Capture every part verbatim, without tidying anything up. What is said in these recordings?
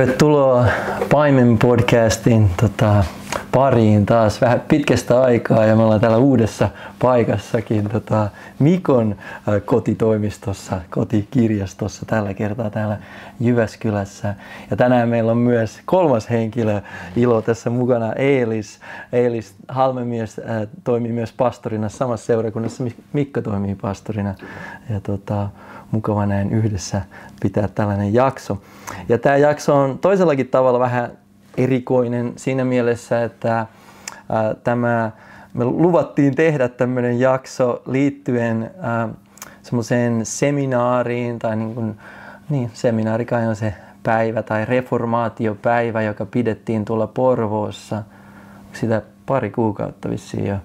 Tervetuloa Paimen-podcastin tota, pariin taas vähän pitkästä aikaa, ja me ollaan täällä uudessa paikassakin tota, Mikon ä, kotitoimistossa, kotikirjastossa tällä kertaa täällä Jyväskylässä. Ja tänään meillä on myös kolmas henkilö ilo tässä mukana, Eelis. Eelis Halmemies ä, toimii myös pastorina samassa seurakunnassa, Mikko toimii pastorina. Ja, tota, mukava näin yhdessä pitää tällainen jakso. Ja tämä jakso on toisellakin tavalla vähän erikoinen siinä mielessä, että ää, tämä, me luvattiin tehdä tämmöinen jakso liittyen ää, semmoiseen seminaariin, tai niin kuin, niin, seminaari kai on se päivä, tai reformaatiopäivä, joka pidettiin tuolla Porvoossa. Sitä pari kuukautta vissiin jo.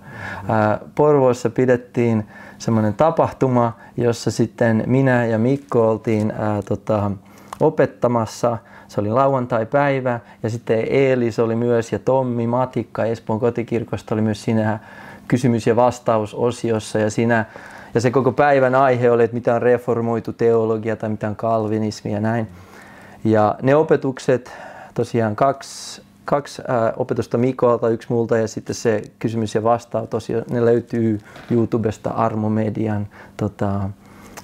Ää, Porvoossa pidettiin semmoinen tapahtuma, jossa sitten minä ja Mikko oltiin ää, tota, opettamassa. Se oli lauantai-päivä, ja sitten Eelis oli myös ja Tommi Matikka Espoon kotikirkosta oli myös siinä kysymys- ja vastausosiossa. Ja, siinä, ja se koko päivän aihe oli, että mitä on reformoitu teologia tai mitä on kalvinismi ja näin. Ja ne opetukset, tosiaan kaksi, kaksi ää, opetusta Mikolta, yksi multa, ja sitten se kysymys- ja vastaus, tosiaan ne löytyy YouTubesta, Armo Median tota,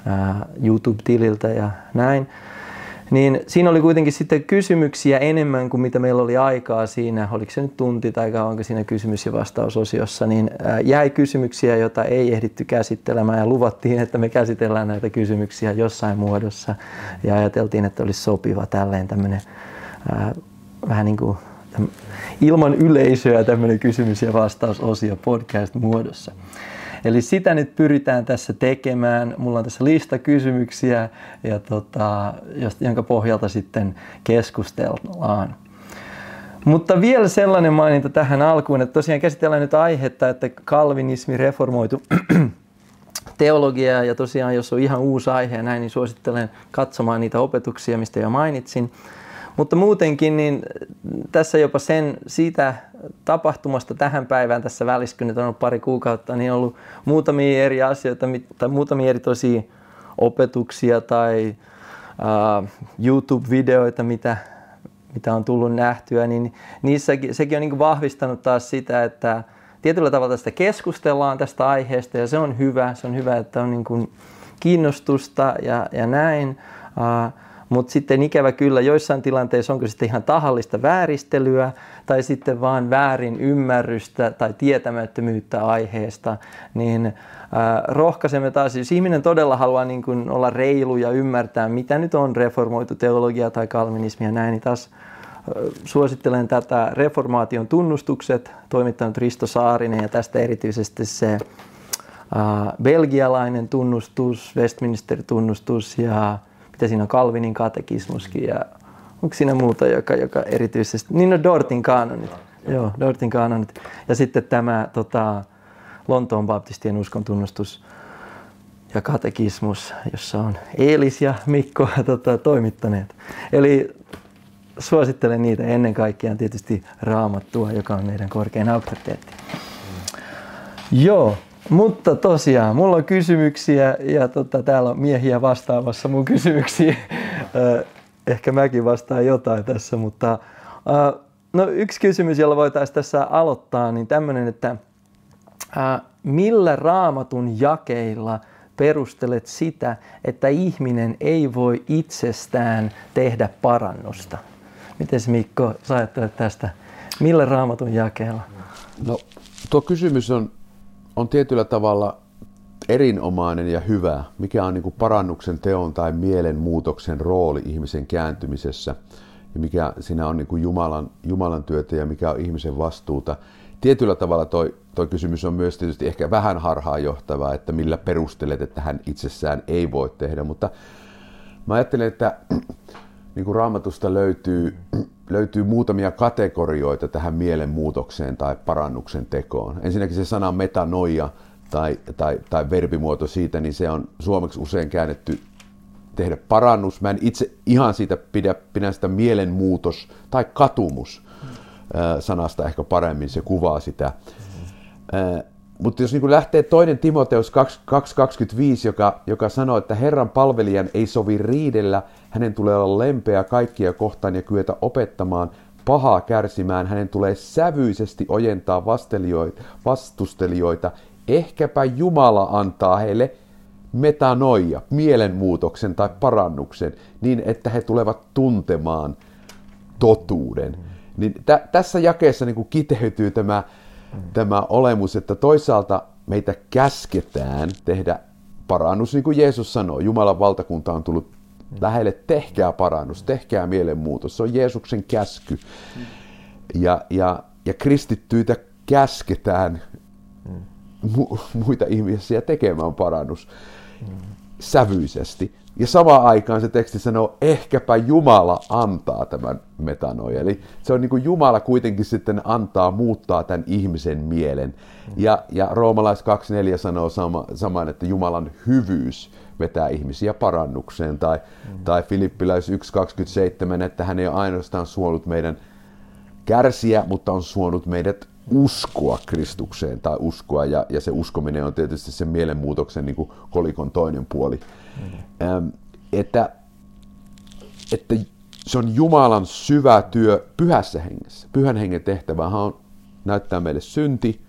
ää, YouTube-tililtä ja näin. Niin siinä oli kuitenkin sitten kysymyksiä enemmän kuin mitä meillä oli aikaa siinä, oliko se nyt tunti tai onko siinä kysymys- ja vastausosiossa, niin jäi kysymyksiä, joita ei ehditty käsittelemään, ja luvattiin, että me käsitellään näitä kysymyksiä jossain muodossa, ja ajateltiin, että olisi sopiva tälleen tämmöinen äh, vähän niin kuin täm, ilman yleisöä tämmöinen kysymys- ja vastausosio podcast-muodossa. Eli sitä nyt pyritään tässä tekemään. Mulla on tässä lista kysymyksiä, ja tota, jonka pohjalta sitten keskustellaan. Mutta vielä sellainen maininta tähän alkuun, että tosiaan käsitellään nyt aihetta, että kalvinismi, reformoitu teologia, ja tosiaan jos on ihan uusi aihe ja näin, niin suosittelen katsomaan niitä opetuksia, mistä jo mainitsin. Mutta muutenkin niin tässä jopa sen, siitä tapahtumasta tähän päivään tässä välissä, kun nyt on ollut pari kuukautta, niin on ollut muutamia eri asioita tai muutamia eri tosia opetuksia tai uh, YouTube-videoita, mitä, mitä on tullut nähtyä, niin niissä, sekin on niin kuin vahvistanut taas sitä, että tietyllä tavalla tästä keskustellaan tästä aiheesta, ja se on hyvä, se on hyvä, että on niin kuin kiinnostusta ja, ja näin. Uh, Mutta sitten ikävä kyllä joissain tilanteissa onko sitten ihan tahallista vääristelyä tai sitten vaan väärin ymmärrystä tai tietämättömyyttä aiheesta, niin äh, rohkaisemme taas, jos ihminen todella haluaa niin kun olla reilu ja ymmärtää, mitä nyt on reformoitu teologia tai kalvinismia ja näin, niin taas äh, suosittelen tätä reformaation tunnustukset, toimittanut Risto Saarinen, ja tästä erityisesti se äh, belgialainen tunnustus, Westminster-tunnustus, ja ja siinä on Kalvinin katekismuskin, ja onko siinä muuta, joka, joka erityisesti... Niin on Dortin kaanonit. Joo, Dortin kaanonit. Ja sitten tämä tota, Lontoon baptistien uskontunnustus ja katekismus, jossa on Eelis ja Mikko tota, toimittaneet. Eli suosittelen niitä ennen kaikkea tietysti Raamattua, joka on meidän korkein auktoriteetti. Mm. Joo. Mutta tosiaan, mulla on kysymyksiä, ja tota, täällä on miehiä vastaamassa mun kysymyksiin. Ehkä mäkin vastaan jotain tässä, mutta uh, no, yksi kysymys, jolla voitaisiin tässä aloittaa, niin tämmöinen, että uh, millä Raamatun jakeilla perustelet sitä, että ihminen ei voi itsestään tehdä parannusta? Mites Mikko, sä ajattelet tästä? Millä Raamatun jakeilla? No, tuo kysymys on... on tietyllä tavalla erinomainen ja hyvä, mikä on niin kuin parannuksen teon tai mielenmuutoksen rooli ihmisen kääntymisessä, ja mikä siinä on niin kuin Jumalan, Jumalan työtä ja mikä on ihmisen vastuuta. Tietyllä tavalla toi, toi kysymys on myös tietysti ehkä vähän harhaanjohtava, että millä perustelet, että hän itsessään ei voi tehdä, mutta mä ajattelen, että niin kuin Raamatusta löytyy, löytyy muutamia kategorioita tähän mielenmuutokseen tai parannuksen tekoon. Ensinnäkin se sana metanoia tai, tai, tai verbimuoto siitä, niin se on suomeksi usein käännetty tehdä parannus. Mä en itse ihan siitä pidä, pidän sitä mielenmuutos tai katumus sanasta ehkä paremmin, se kuvaa sitä. Mutta jos niin kuin lähtee toinen Timoteus kaksi kaksikymmentäviisi, joka, joka sanoo, että Herran palvelijan ei sovi riidellä, hänen tulee olla lempeä kaikkia kohtaan ja kyetä opettamaan, pahaa kärsimään, hänen tulee sävyisesti ojentaa vastustelijoita. Ehkäpä Jumala antaa heille metanoia, mielenmuutoksen tai parannuksen, niin että he tulevat tuntemaan totuuden. Niin tä, tässä jakeessa niin kuin kiteytyy tämä, tämä olemus, että toisaalta meitä käsketään tehdä parannus, niin kuin Jeesus sanoo, Jumalan valtakunta on tullut lähelle, tehkää parannus, tehkää mielenmuutos. Se on Jeesuksen käsky. Ja, ja, ja kristittyitä käsketään mu- muita ihmisiä tekemään parannus sävyisesti. Ja samaan aikaan se teksti sanoo, ehkäpä Jumala antaa tämän metanoja. Eli se on niin kuin Jumala kuitenkin sitten antaa muuttaa tämän ihmisen mielen. Ja, ja Roomalais kaksi neljä sanoo sama, saman, että Jumalan hyvyys vetää ihmisiä parannukseen. Tai, mm-hmm. tai Filippiläis yksi kaksikymmentäseitsemän, että hän ei ole ainoastaan suonut meidän kärsiä, mutta on suonut meidät uskoa Kristukseen tai uskoa. Ja, ja se uskominen on tietysti sen mielenmuutoksen niin kuin kolikon toinen puoli. Mm-hmm. Ähm, että, että se on Jumalan syvä työ pyhässä hengessä. Pyhän hengen tehtävähän on näyttää meille synti,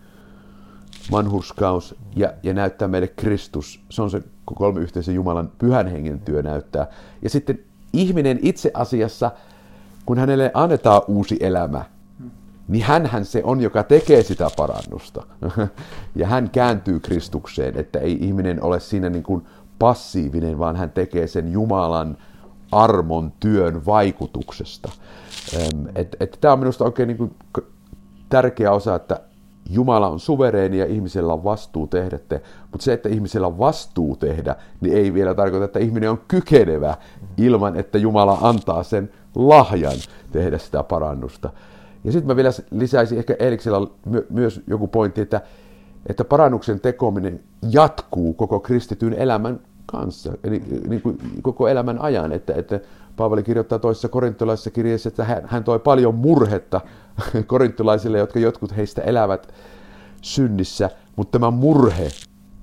vanhurskaus ja, ja näyttää meille Kristus. Se on se kolme yhteisen Jumalan pyhän hengen työ näyttää. Ja sitten ihminen itse asiassa, kun hänelle annetaan uusi elämä, niin hänhän se on, joka tekee sitä parannusta. Ja hän kääntyy Kristukseen, että ei ihminen ole siinä niin kuin passiivinen, vaan hän tekee sen Jumalan armon työn vaikutuksesta. Että, että tämä on minusta oikein niin kuin tärkeä osa, että Jumala on suvereeni ja ihmisellä on vastuu tehdä te. Mutta se, että ihmisellä on vastuu tehdä, niin ei vielä tarkoita, että ihminen on kykenevä ilman, että Jumala antaa sen lahjan tehdä sitä parannusta. Ja sitten mä vielä lisäisin ehkä Eeliksellä my- myös joku pointti, että, että parannuksen tekominen jatkuu koko kristityn elämän kanssa, eli niin kuin koko elämän ajan, että, että Paavali kirjoittaa toisessa korintolaisessa kirjeessä, että hän, hän toi paljon murhetta korintolaisille, jotka jotkut heistä elävät synnissä, mutta tämä murhe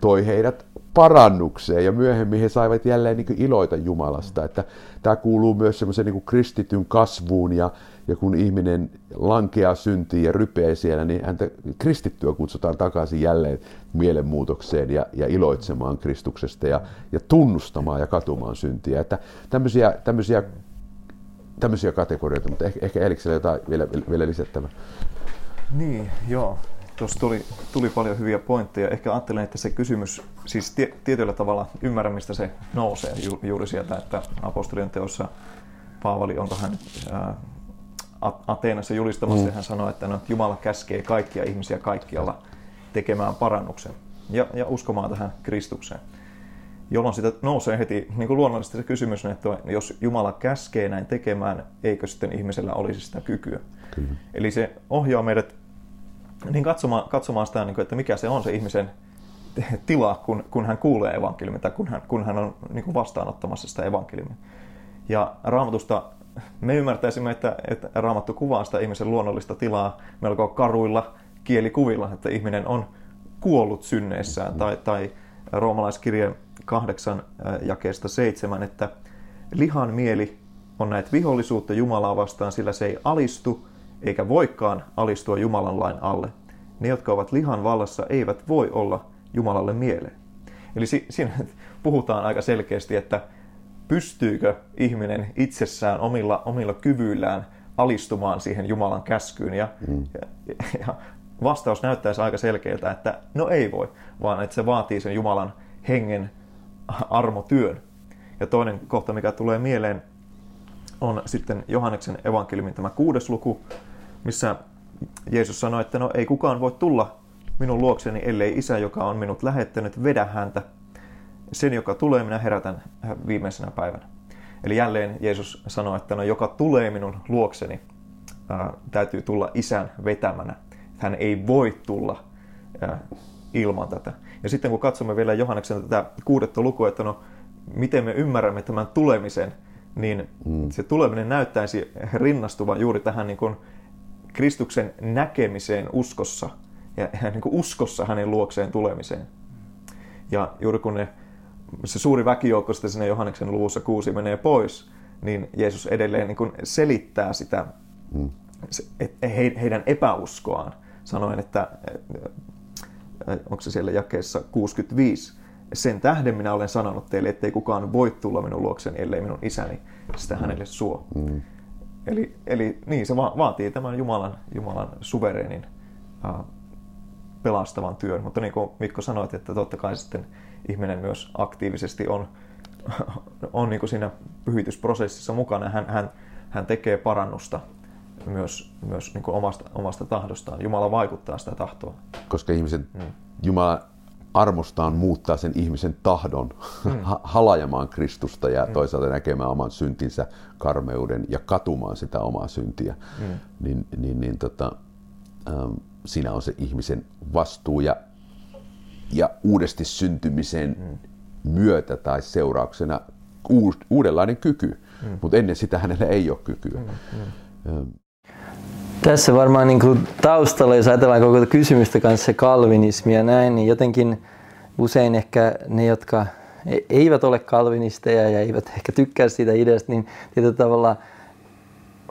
toi heidät parannukseen ja myöhemmin he saivat jälleen niin kuin iloita Jumalasta. Että tämä kuuluu myös semmoisen niin kuin kristityn kasvuun ja, ja kun ihminen lankeaa syntiin ja rypee siellä, niin häntä kristittyä kutsutaan takaisin jälleen mielenmuutokseen ja, ja iloitsemaan Kristuksesta ja, ja tunnustamaan ja katumaan syntiä. Että tämmöisiä, tämmöisiä, tämmöisiä kategorioita, mutta ehkä, ehkä Eeliksellä jotain vielä, vielä lisättävää. Niin, joo. Tuossa tuli, tuli paljon hyviä pointteja. Ehkä ajattelen, että se kysymys, siis tie, tietyllä tavalla ymmärrän, mistä se nousee ju, juuri sieltä, että apostolien teossa Paavali, onko hän ää, Ateenassa julistamassa, mm. hän sanoi, että no, Jumala käskee kaikkia ihmisiä kaikkialla tekemään parannuksen ja, ja uskomaan tähän Kristukseen. Jolloin sitä nousee heti niin kuin luonnollisesti se kysymys, että jos Jumala käskee näin tekemään, eikö sitten ihmisellä olisi sitä kykyä? Kyllä. Eli se ohjaa meidät niin katsomaan, katsomaan sitä, että mikä se on se ihmisen tila, kun, kun hän kuulee evankeliumia tai kun hän, kun hän on niin vastaanottamassa sitä evankeliumia. Ja Raamatusta me ymmärtäisimme, että, että Raamattu kuvaa sitä ihmisen luonnollista tilaa melko karuilla kielikuvilla, että ihminen on kuollut synneissään. Tai, tai Roomalaiskirjeen kahdeksan jakeesta seitsemän, että lihan mieli on näet vihollisuutta Jumalaa vastaan, sillä se ei alistu eikä voikaan alistua Jumalan lain alle. Ne, jotka ovat lihan vallassa, eivät voi olla Jumalalle mieleen. Eli siinä puhutaan aika selkeästi, että pystyykö ihminen itsessään omilla, omilla kyvyillään alistumaan siihen Jumalan käskyyn. Ja, mm. ja, ja vastaus näyttäisi aika selkeältä, että no ei voi, vaan että se vaatii sen Jumalan hengen armotyön. Ja toinen kohta, mikä tulee mieleen, on sitten Johanneksen evankeliumin tämä kuudes luku, missä Jeesus sanoi, että no ei kukaan voi tulla minun luokseni, ellei Isä, joka on minut lähettänyt, vedä häntä. Sen, joka tulee, minä herätän viimeisenä päivänä. Eli jälleen Jeesus sanoi, että no joka tulee minun luokseni, ää, täytyy tulla Isän vetämänä. Hän ei voi tulla ää, ilman tätä. Ja sitten kun katsomme vielä Johanneksen tätä kuudetta lukua, että no miten me ymmärrämme tämän tulemisen, niin se tuleminen näyttäisi rinnastuvan juuri tähän niin kuin Kristuksen näkemiseen uskossa. ja hän niin kuin uskossa hänen luokseen tulemiseen. Ja juuri kun ne, se suuri väkijoukko sitten sinne Johanneksen luvussa kuusi menee pois, niin Jeesus edelleen niin kuin selittää sitä mm. he, heidän epäuskoaan. Sanoen, että onko se siellä jakeessa kuusikymmentäviisi, sen tähden minä olen sanonut teille, ettei kukaan voi tulla minun luokseni, ellei minun isäni sitä hänelle suo. Mm. Eli, eli niin, se va- vaatii tämän Jumalan, Jumalan suvereenin äh, pelastavan työn. Mutta niin kuin Mikko sanoit, että totta kai sitten ihminen myös aktiivisesti on, on niin kuin siinä pyhitysprosessissa mukana. Hän, hän, hän tekee parannusta myös, myös niin kuin omasta, omasta tahdostaan. Jumala vaikuttaa sitä tahtoa. Koska ihmisen mm. Jumala armostaan muuttaa sen ihmisen tahdon mm. halajamaan Kristusta ja mm. toisaalta näkemään oman syntinsä karmeuden ja katumaan sitä omaa syntiä. Mm. Niin, niin, niin, tota, ähm, siinä on se ihmisen vastuu ja, ja uudesti syntymisen mm. myötä tai seurauksena uus, uudenlainen kyky, mm. mutta ennen sitä hänellä ei ole kykyä. Mm. Mm. Tässä varmaan niin kuin taustalla, jos ajatellaan koko kysymystä kanssa kalvinismia ja näin, niin jotenkin usein ehkä ne, jotka eivät ole kalvinisteja ja eivät ehkä tykkää siitä ideasta, niin tietyllä tavalla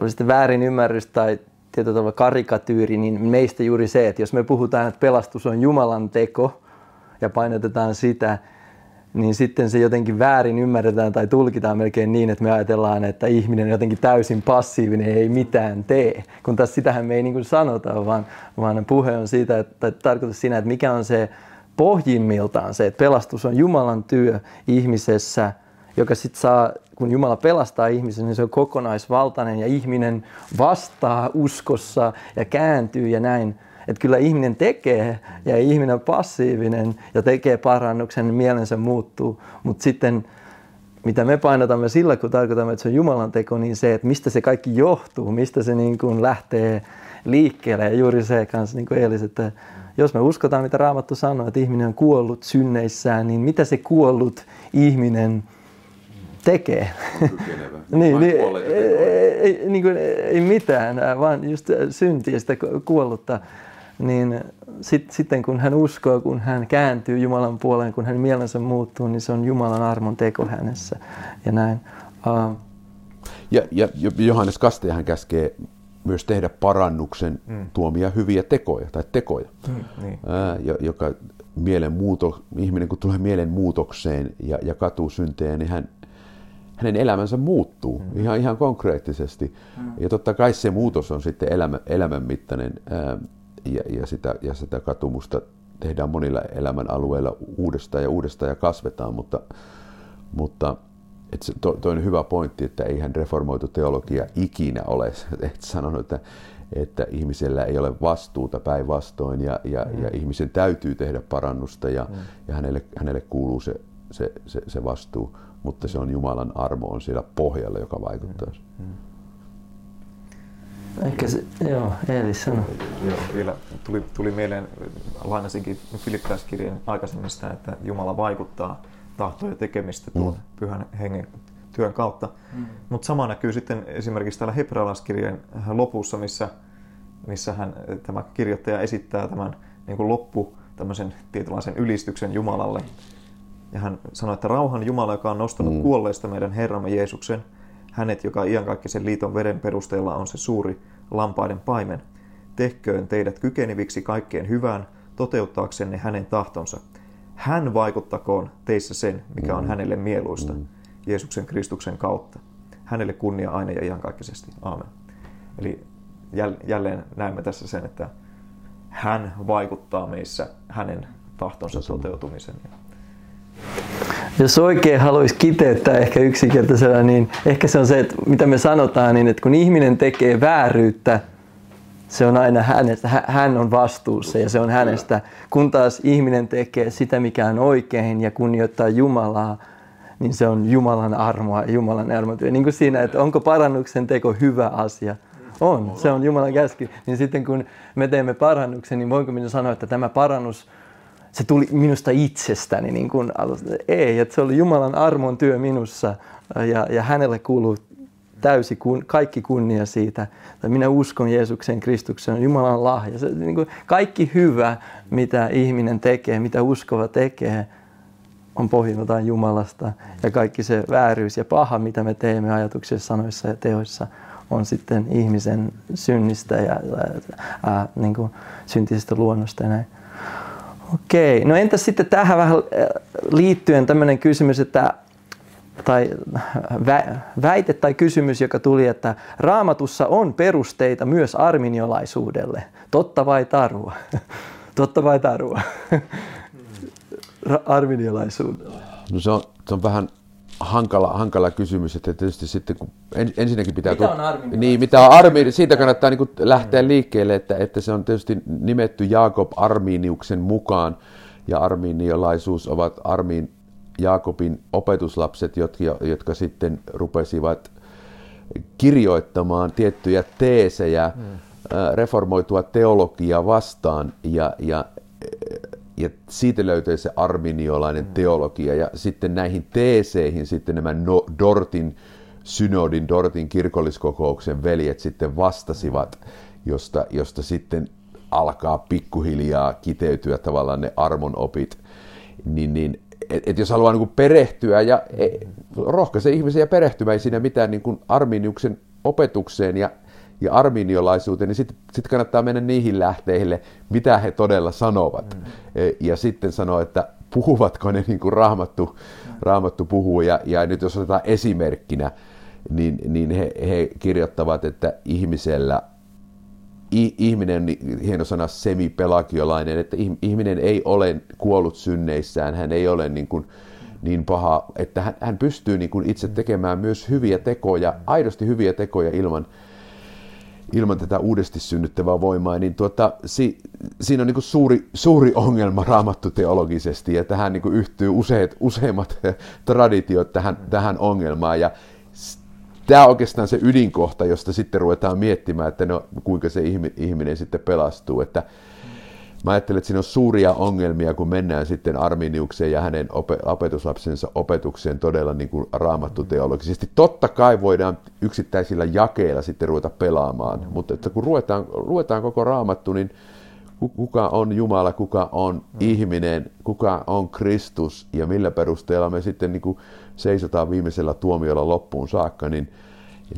oli sitten väärinymmärrys tai tietyllä tavalla karikatyyri, niin meistä juuri se, että jos me puhutaan, että pelastus on Jumalan teko ja painotetaan sitä, niin sitten se jotenkin väärin ymmärretään tai tulkitaan melkein niin, että me ajatellaan, että ihminen on jotenkin täysin passiivinen, ei mitään tee. Kun taas sitähän me ei niin kuin sanota, vaan, vaan puhe on siitä, että tarkoitus siinä, että mikä on se pohjimmiltaan se, että pelastus on Jumalan työ ihmisessä, joka sitten saa, kun Jumala pelastaa ihmisen, niin se on kokonaisvaltainen ja ihminen vastaa uskossa ja kääntyy ja näin. Että kyllä ihminen tekee ja ihminen on passiivinen ja tekee parannuksen, niin mielensä muuttuu. Mutta sitten mitä me painotamme sillä, kun tarkoitamme, että se on Jumalan teko, niin se, että mistä se kaikki johtuu, mistä se niin kuin lähtee liikkeelle. Ja juuri se kanssa niin kuin eilis, että jos me uskotaan, mitä Raamattu sanoo, että ihminen on kuollut synneissään, niin mitä se kuollut ihminen tekee? niin, niin, ei, niin kuin, ei mitään, vaan just syntiä, sitä kuollutta. Niin sit, sitten kun hän uskoo, kun hän kääntyy Jumalan puoleen, kun hän mielensä muuttuu, niin se on Jumalan armon teko hänessä ja näin. Uh. Ja, ja Johannes Kastajahan käskee myös tehdä parannuksen mm. tuomia hyviä tekoja tai tekoja, mm, niin. Ää, joka mielenmuuto, ihminen kun tulee mielenmuutokseen ja, ja katuu syntejä, niin hän, hänen elämänsä muuttuu mm. ihan, ihan konkreettisesti. Mm. Ja totta kai se muutos on sitten elämä, elämänmittainen. Ää, Ja, ja, sitä, ja sitä katumusta tehdään monilla elämän alueilla uudestaan ja uudestaan ja kasvetaan, mutta, mutta et se to, toinen hyvä pointti, että eihän reformoitu teologia ikinä ole et sanonut, että, että ihmisellä ei ole vastuuta päinvastoin ja, ja, mm. ja ihmisen täytyy tehdä parannusta ja, mm. ja hänelle, hänelle kuuluu se, se, se, se vastuu, mutta se on Jumalan armo on siellä pohjalla, joka vaikuttaa. Mm. Mm. Ehkä se, joo, Eelis sanoi. Vielä tuli, tuli mieleen, lainasinkin Filippiläiskirjan aikaisemmin sitä, että Jumala vaikuttaa tahtoja tekemistä tuon mm. pyhän hengen työn kautta. Mm. Mutta sama näkyy sitten esimerkiksi täällä hebrealaiskirjan lopussa, missä, missä hän, tämä kirjoittaja esittää tämän niin kuin loppu, tämmöisen tietynlaisen ylistyksen Jumalalle. Ja hän sanoi, että rauhan Jumala, joka on nostanut mm. kuolleista meidän Herramme Jeesuksen, hänet, joka iankaikkisen liiton veren perusteella on se suuri lampaiden paimen, tehköön teidät kykeneviksi kaikkeen hyvään, toteuttaaksenne hänen tahtonsa. Hän vaikuttakoon teissä sen, mikä on hänelle mieluista, Jeesuksen Kristuksen kautta. Hänelle kunnia aina ja iankaikkisesti. Aamen. Eli jälleen näemme tässä sen, että hän vaikuttaa meissä hänen tahtonsa toteutumisen. Jos oikein haluaisi kiteyttää ehkä yksinkertaisella, niin ehkä se on se, että mitä me sanotaan, niin että kun ihminen tekee vääryyttä, se on aina hänestä, hän on vastuussa ja se on hänestä. Kun taas ihminen tekee sitä, mikä on oikein ja kunnioittaa Jumalaa, niin se on Jumalan armoa ja Jumalan armotyö. Niin kuin siinä, että onko parannuksen teko hyvä asia. On, se on Jumalan käsky. Niin sitten kun me teemme parannuksen, niin voinko minä sanoa, että tämä parannus se tuli minusta itsestäni, niin kuin alusta. Ei, että se oli Jumalan armon työ minussa ja, ja hänelle kuuluu täysi kun, kaikki kunnia siitä, että minä uskon Jeesuksen Kristuksen, Jumalan lahja. Se, niin kuin kaikki hyvä, mitä ihminen tekee, mitä uskova tekee, on pohjimmiltaan Jumalasta. Ja kaikki se vääryys ja paha, mitä me teemme ajatuksissa, sanoissa ja teoissa, on sitten ihmisen synnistä ja ää, ää, niin kuin syntisestä luonnosta ja näin. Okei, no entäs sitten tähän vähän liittyen tämmöinen kysymys, että, tai väite tai kysymys, joka tuli, että Raamatussa on perusteita myös arminiolaisuudelle. Totta vai tarua? Totta vai tarua? Arminiolaisuudelle. No se on, se on vähän hankala, hankala kysymys, että tietysti sitten kun ensinnäkin pitää... Mitä on arminiolaisuus? Niin, mitä on armi... Siitä kannattaa niin kuin lähteä liikkeelle, että, että se on tietysti nimetty Jaakob Arminiuksen mukaan, ja arminiolaisuus ovat Armin Jaakobin opetuslapset, jotka, jotka sitten rupesivat kirjoittamaan tiettyjä teesejä mm. reformoitua teologiaa vastaan, ja, ja Ja siitä löytyy se arminiolainen mm. teologia, ja sitten näihin teeseihin sitten nämä no, Dortin synodin, Dortin kirkolliskokouksen veljet sitten vastasivat, josta, josta sitten alkaa pikkuhiljaa kiteytyä tavallaan ne armon opit. Niin, niin, et, et jos haluaa niin kuin perehtyä, ja e, rohkaise ihmisiä perehtymään, ei siinä mitään niin kuin Arminiuksen opetukseen ja ja arminiolaisuuteen, niin sitten sit kannattaa mennä niihin lähteille, mitä he todella sanovat. Mm. Ja sitten sanoa, että puhuvatko ne niin kuin Raamattu, Raamattu puhuu. Ja, ja nyt jos otetaan esimerkkinä, niin, niin he, he kirjoittavat, että ihmisellä, i, ihminen, hieno sana semipelagiolainen, että ihminen ei ole kuollut synneissään, hän ei ole niin kuin niin paha, että hän, hän pystyy niin kuin itse tekemään myös hyviä tekoja, aidosti hyviä tekoja ilman ilman tätä uudesti synnyttävää voimaa, niin tuota, si, siinä on niin kuin suuri, suuri ongelma raamattuteologisesti, ja tähän niin kuin yhtyy useat, useimmat traditiot tähän, tähän ongelmaan, ja tämä on oikeastaan se ydinkohta, josta sitten ruvetaan miettimään, että no, kuinka se ihminen sitten pelastuu, että mä ajattelen, että siinä on suuria ongelmia, kun mennään sitten Arminiukseen ja hänen opetuslapsensa opetukseen todella niin kuin raamattuteologisesti. Totta kai voidaan yksittäisillä jakeilla sitten ruveta pelaamaan, mutta että kun ruvetaan, ruvetaan koko Raamattu, niin kuka on Jumala, kuka on ihminen, kuka on Kristus ja millä perusteella me sitten niin kuin seisotaan viimeisellä tuomiolla loppuun saakka, niin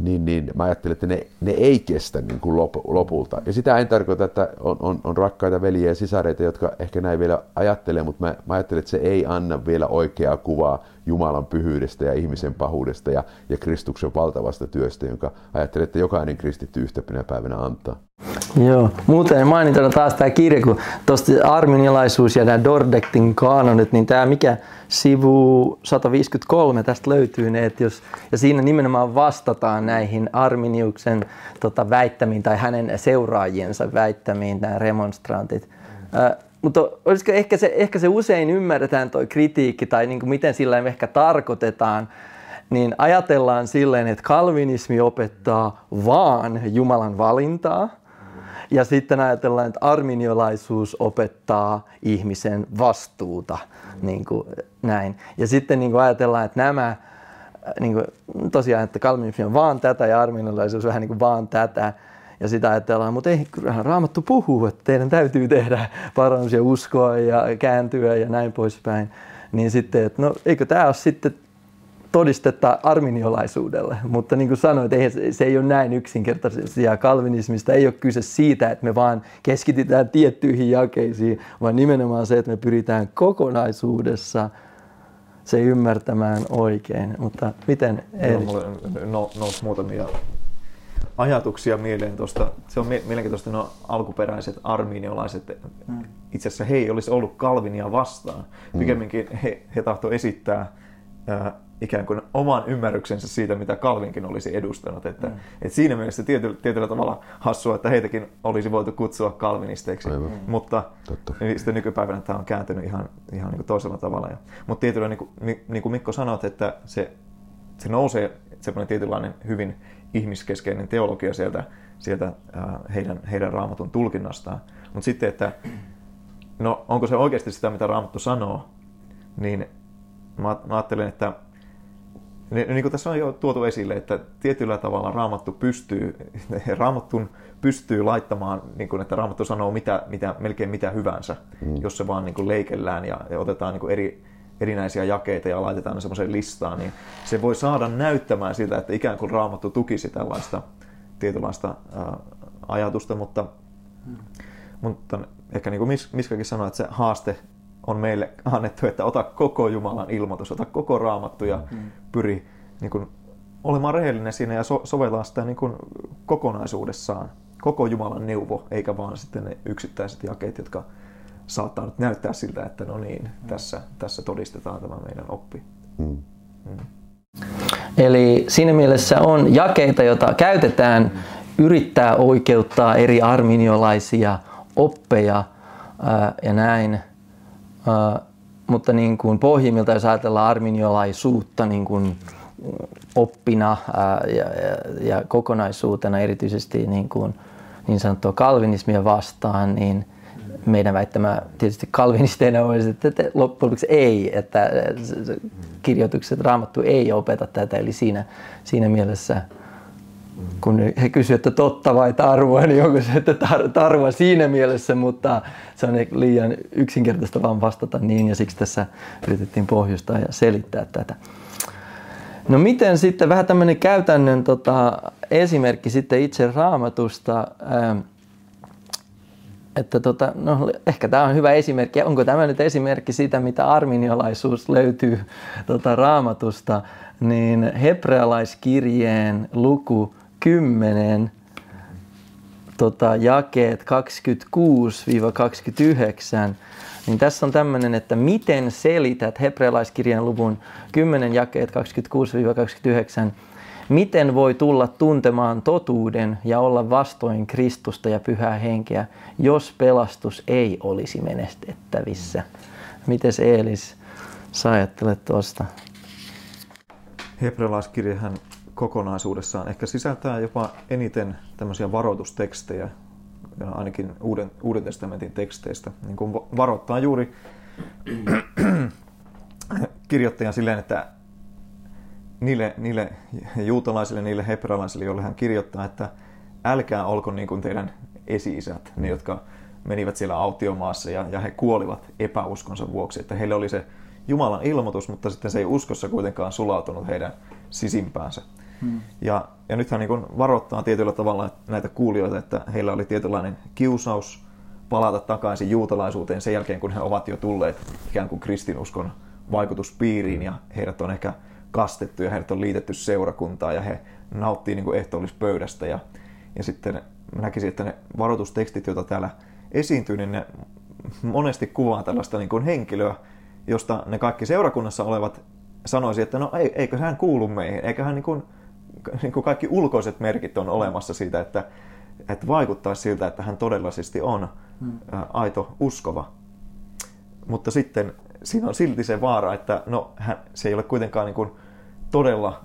Niin, niin mä ajattelen, että ne, ne ei kestä niin kuin lop, lopulta. Ja sitä en tarkoita, että on, on, on rakkaita veljiä ja sisareita, jotka ehkä näin vielä ajattelee, mutta mä, mä ajattelen, että se ei anna vielä oikeaa kuvaa Jumalan pyhyydestä ja ihmisen pahuudesta ja, ja Kristuksen valtavasta työstä, jonka ajattelen, että jokainen kristitty yhtenä päivänä antaa. Joo, muuten mainitaan taas tämä kirja, kun tuosta arminialaisuus ja nämä Dortin kaanonit, niin tämä mikä sivu sata viisikymmentäkolme tästä löytyy ne, että jos, ja siinä nimenomaan vastataan näihin Arminiuksen tota, väittämiin tai hänen seuraajiensa väittämiin, nämä remonstrantit. Äh, mutta olisiko ehkä se, ehkä se usein ymmärretään tuo kritiikki tai niin kuin miten sillä ehkä tarkoitetaan, niin ajatellaan silleen, että kalvinismi opettaa vaan Jumalan valintaa. Ja sitten ajatellaan, että arminiolaisuus opettaa ihmisen vastuuta, niin kuin näin. Ja sitten niin kuin ajatellaan, että nämä, niin kuin, tosiaan, että kalvinismi on vaan tätä ja arminiolaisuus vähän niin kuin vaan tätä. Ja sitä ajatellaan, mutta ei, Raamattu puhuu, että teidän täytyy tehdä parannus ja uskoa ja kääntyä ja näin poispäin. Niin sitten, että no eikö tämä ole sitten todistetta arminiolaisuudelle, mutta niin kuin sanoit, se ei ole näin yksinkertaisesti ja kalvinismista ei ole kyse siitä, että me vaan keskitytään tiettyihin jakeisiin, vaan nimenomaan se, että me pyritään kokonaisuudessa se ymmärtämään oikein, mutta miten Eeli? No, nousi muutamia ajatuksia mieleen tuosta. Se on mielenkiintoista, no alkuperäiset arminiolaiset, mm. itse asiassa he ei olisi ollut Kalvinia vastaan, pikemminkin he, he tahtoi esittää ikään kuin oman ymmärryksensä siitä, mitä Kalvinkin olisi edustanut. Että, mm. että siinä mielessä tietyllä, tietyllä tavalla hassua, että heitäkin olisi voitu kutsua kalvinisteiksi. Mm. Mutta sitten nykypäivänä tämä on kääntynyt ihan, ihan niin kuin toisella tavalla. Ja, mutta tietyllä, niin kuin, niin kuin Mikko sanoi, että se, se nousee semmoinen tietynlainen hyvin ihmiskeskeinen teologia sieltä, sieltä heidän, heidän Raamatun tulkinnastaan. Mutta sitten, että no, onko se oikeasti sitä, mitä Raamattu sanoo, niin mä ajattelen, että Niin kuin tässä on jo tuotu esille, että tietyllä tavalla Raamattu pystyy, Raamattun pystyy laittamaan, niin kuin, että Raamattu sanoo mitä, mitä, melkein mitä hyvänsä, mm. jos se vaan niin kuin leikellään ja, ja otetaan niin kuin eri, erinäisiä jakeita ja laitetaan ne semmoiseen listaan, niin se voi saada näyttämään siltä, että ikään kuin Raamattu tukisi tällaista tietynlaista ää, ajatusta, mutta, mm. mutta ehkä niin kuin Miskakin sanoi, että se haaste on meille annettu, että ota koko Jumalan ilmoitus, ota koko Raamattu ja mm. pyri niin kuin, olemaan rehellinen siinä ja so- sovellaan sitä niin kuin, kokonaisuudessaan. Koko Jumalan neuvo, eikä vaan sitten ne yksittäiset jakeet, jotka saattaa nyt näyttää siltä, että no niin, mm. tässä, tässä todistetaan tämä meidän oppi. Mm. Mm. Eli siinä mielessä on jakeita, joita käytetään mm. yrittää oikeuttaa eri arminiolaisia oppeja ää, ja näin. Uh, mutta niin kuin pohjimmiltaan, jos ajatellaan arminiolaisuutta niin kuin oppina uh, ja, ja, ja kokonaisuutena, erityisesti niin, kuin, niin sanottua kalvinismia vastaan, niin meidän väittämä tietysti kalvinisteina olisi, että loppujen lopuksi ei, että kirjoitukset, Raamattu ei opeta tätä, eli siinä, siinä mielessä kun he kysyvät, että totta vai tarua, niin onko se, että tarua siinä mielessä, mutta se on liian yksinkertaista vaan vastata niin, ja siksi tässä yritettiin pohjustaa ja selittää tätä. No miten sitten vähän tämmöinen käytännön tota, esimerkki sitten itse Raamatusta, että tota, no, ehkä tämä on hyvä esimerkki, onko tämä nyt esimerkki siitä, mitä arminiolaisuus löytyy tota, Raamatusta, niin hebrealaiskirjeen luku kymmenen, tota, jakeet kaksikymmentäkuusi kaksikymmentäyhdeksän, niin tässä on tämmöinen, että miten selität hebrealaiskirjan luvun kymmenen jakeet kaksikymmentäkuusi kaksikymmentäyhdeksän, miten voi tulla tuntemaan totuuden ja olla vastoin Kristusta ja Pyhää Henkeä, jos pelastus ei olisi menestettävissä. Mites Eelis, sä ajattelet tuosta? Hebrealaiskirjahan kokonaisuudessaan ehkä sisältää jopa eniten tämmöisiä varoitustekstejä, ainakin Uuden, Uuden testamentin teksteistä. Niin kuin varoittaa juuri kirjoittajan silleen, että niille, niille juutalaisille, niille hebrealaisille, joille hän kirjoittaa, että älkää olko niin kuin teidän esi-isät, ne jotka menivät siellä autiomaassa ja, ja he kuolivat epäuskonsa vuoksi, että heillä oli se Jumalan ilmoitus, mutta sitten se ei uskossa kuitenkaan sulautunut heidän sisimpäänsä. Hmm. Ja, ja nythän niin varoittaa tietyllä tavalla näitä kuulijoita, että heillä oli tietynlainen kiusaus palata takaisin juutalaisuuteen sen jälkeen, kun he ovat jo tulleet ikään kuin kristinuskon vaikutuspiiriin ja heidät on ehkä kastettu ja heidät on liitetty seurakuntaan ja he nauttii niin kuin ehtoollispöydästä. Ja, ja sitten näkisin, että ne varoitustekstit, joita täällä esiintyy, niin ne monesti kuvaa tällaista niin kuin henkilöä, josta ne kaikki seurakunnassa olevat sanoisi, että no eikö hän kuulu meihin, eiköhän niin kuin, niin kuin kaikki ulkoiset merkit on olemassa siitä, että, että vaikuttaa siltä, että hän todellisesti on hmm. aito uskova. Mutta sitten siinä on silti se vaara, että no, hän, se ei ole kuitenkaan niin kuin todella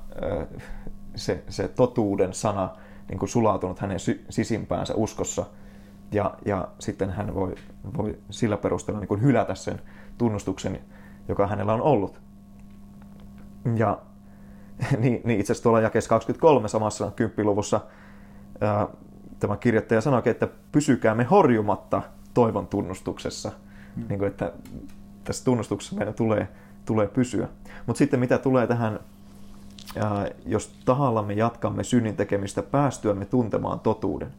se, se totuuden sana niin kuin sulautunut hänen sisimpäänsä uskossa. Ja, ja sitten hän voi, voi sillä perusteella niin kuin hylätä sen tunnustuksen, joka hänellä on ollut. Ja niin, niin itse asiassa tuolla jakeessa kaksikymmentäkolme samassa kymppiluvussa ää, tämä kirjoittaja sanoikin, että pysykäämme horjumatta toivon tunnustuksessa. Mm. Niin kuin, että tässä tunnustuksessa meidän tulee, tulee pysyä. Mutta sitten mitä tulee tähän, ää, jos tahallamme jatkamme synnin tekemistä, päästyämme tuntemaan totuuden.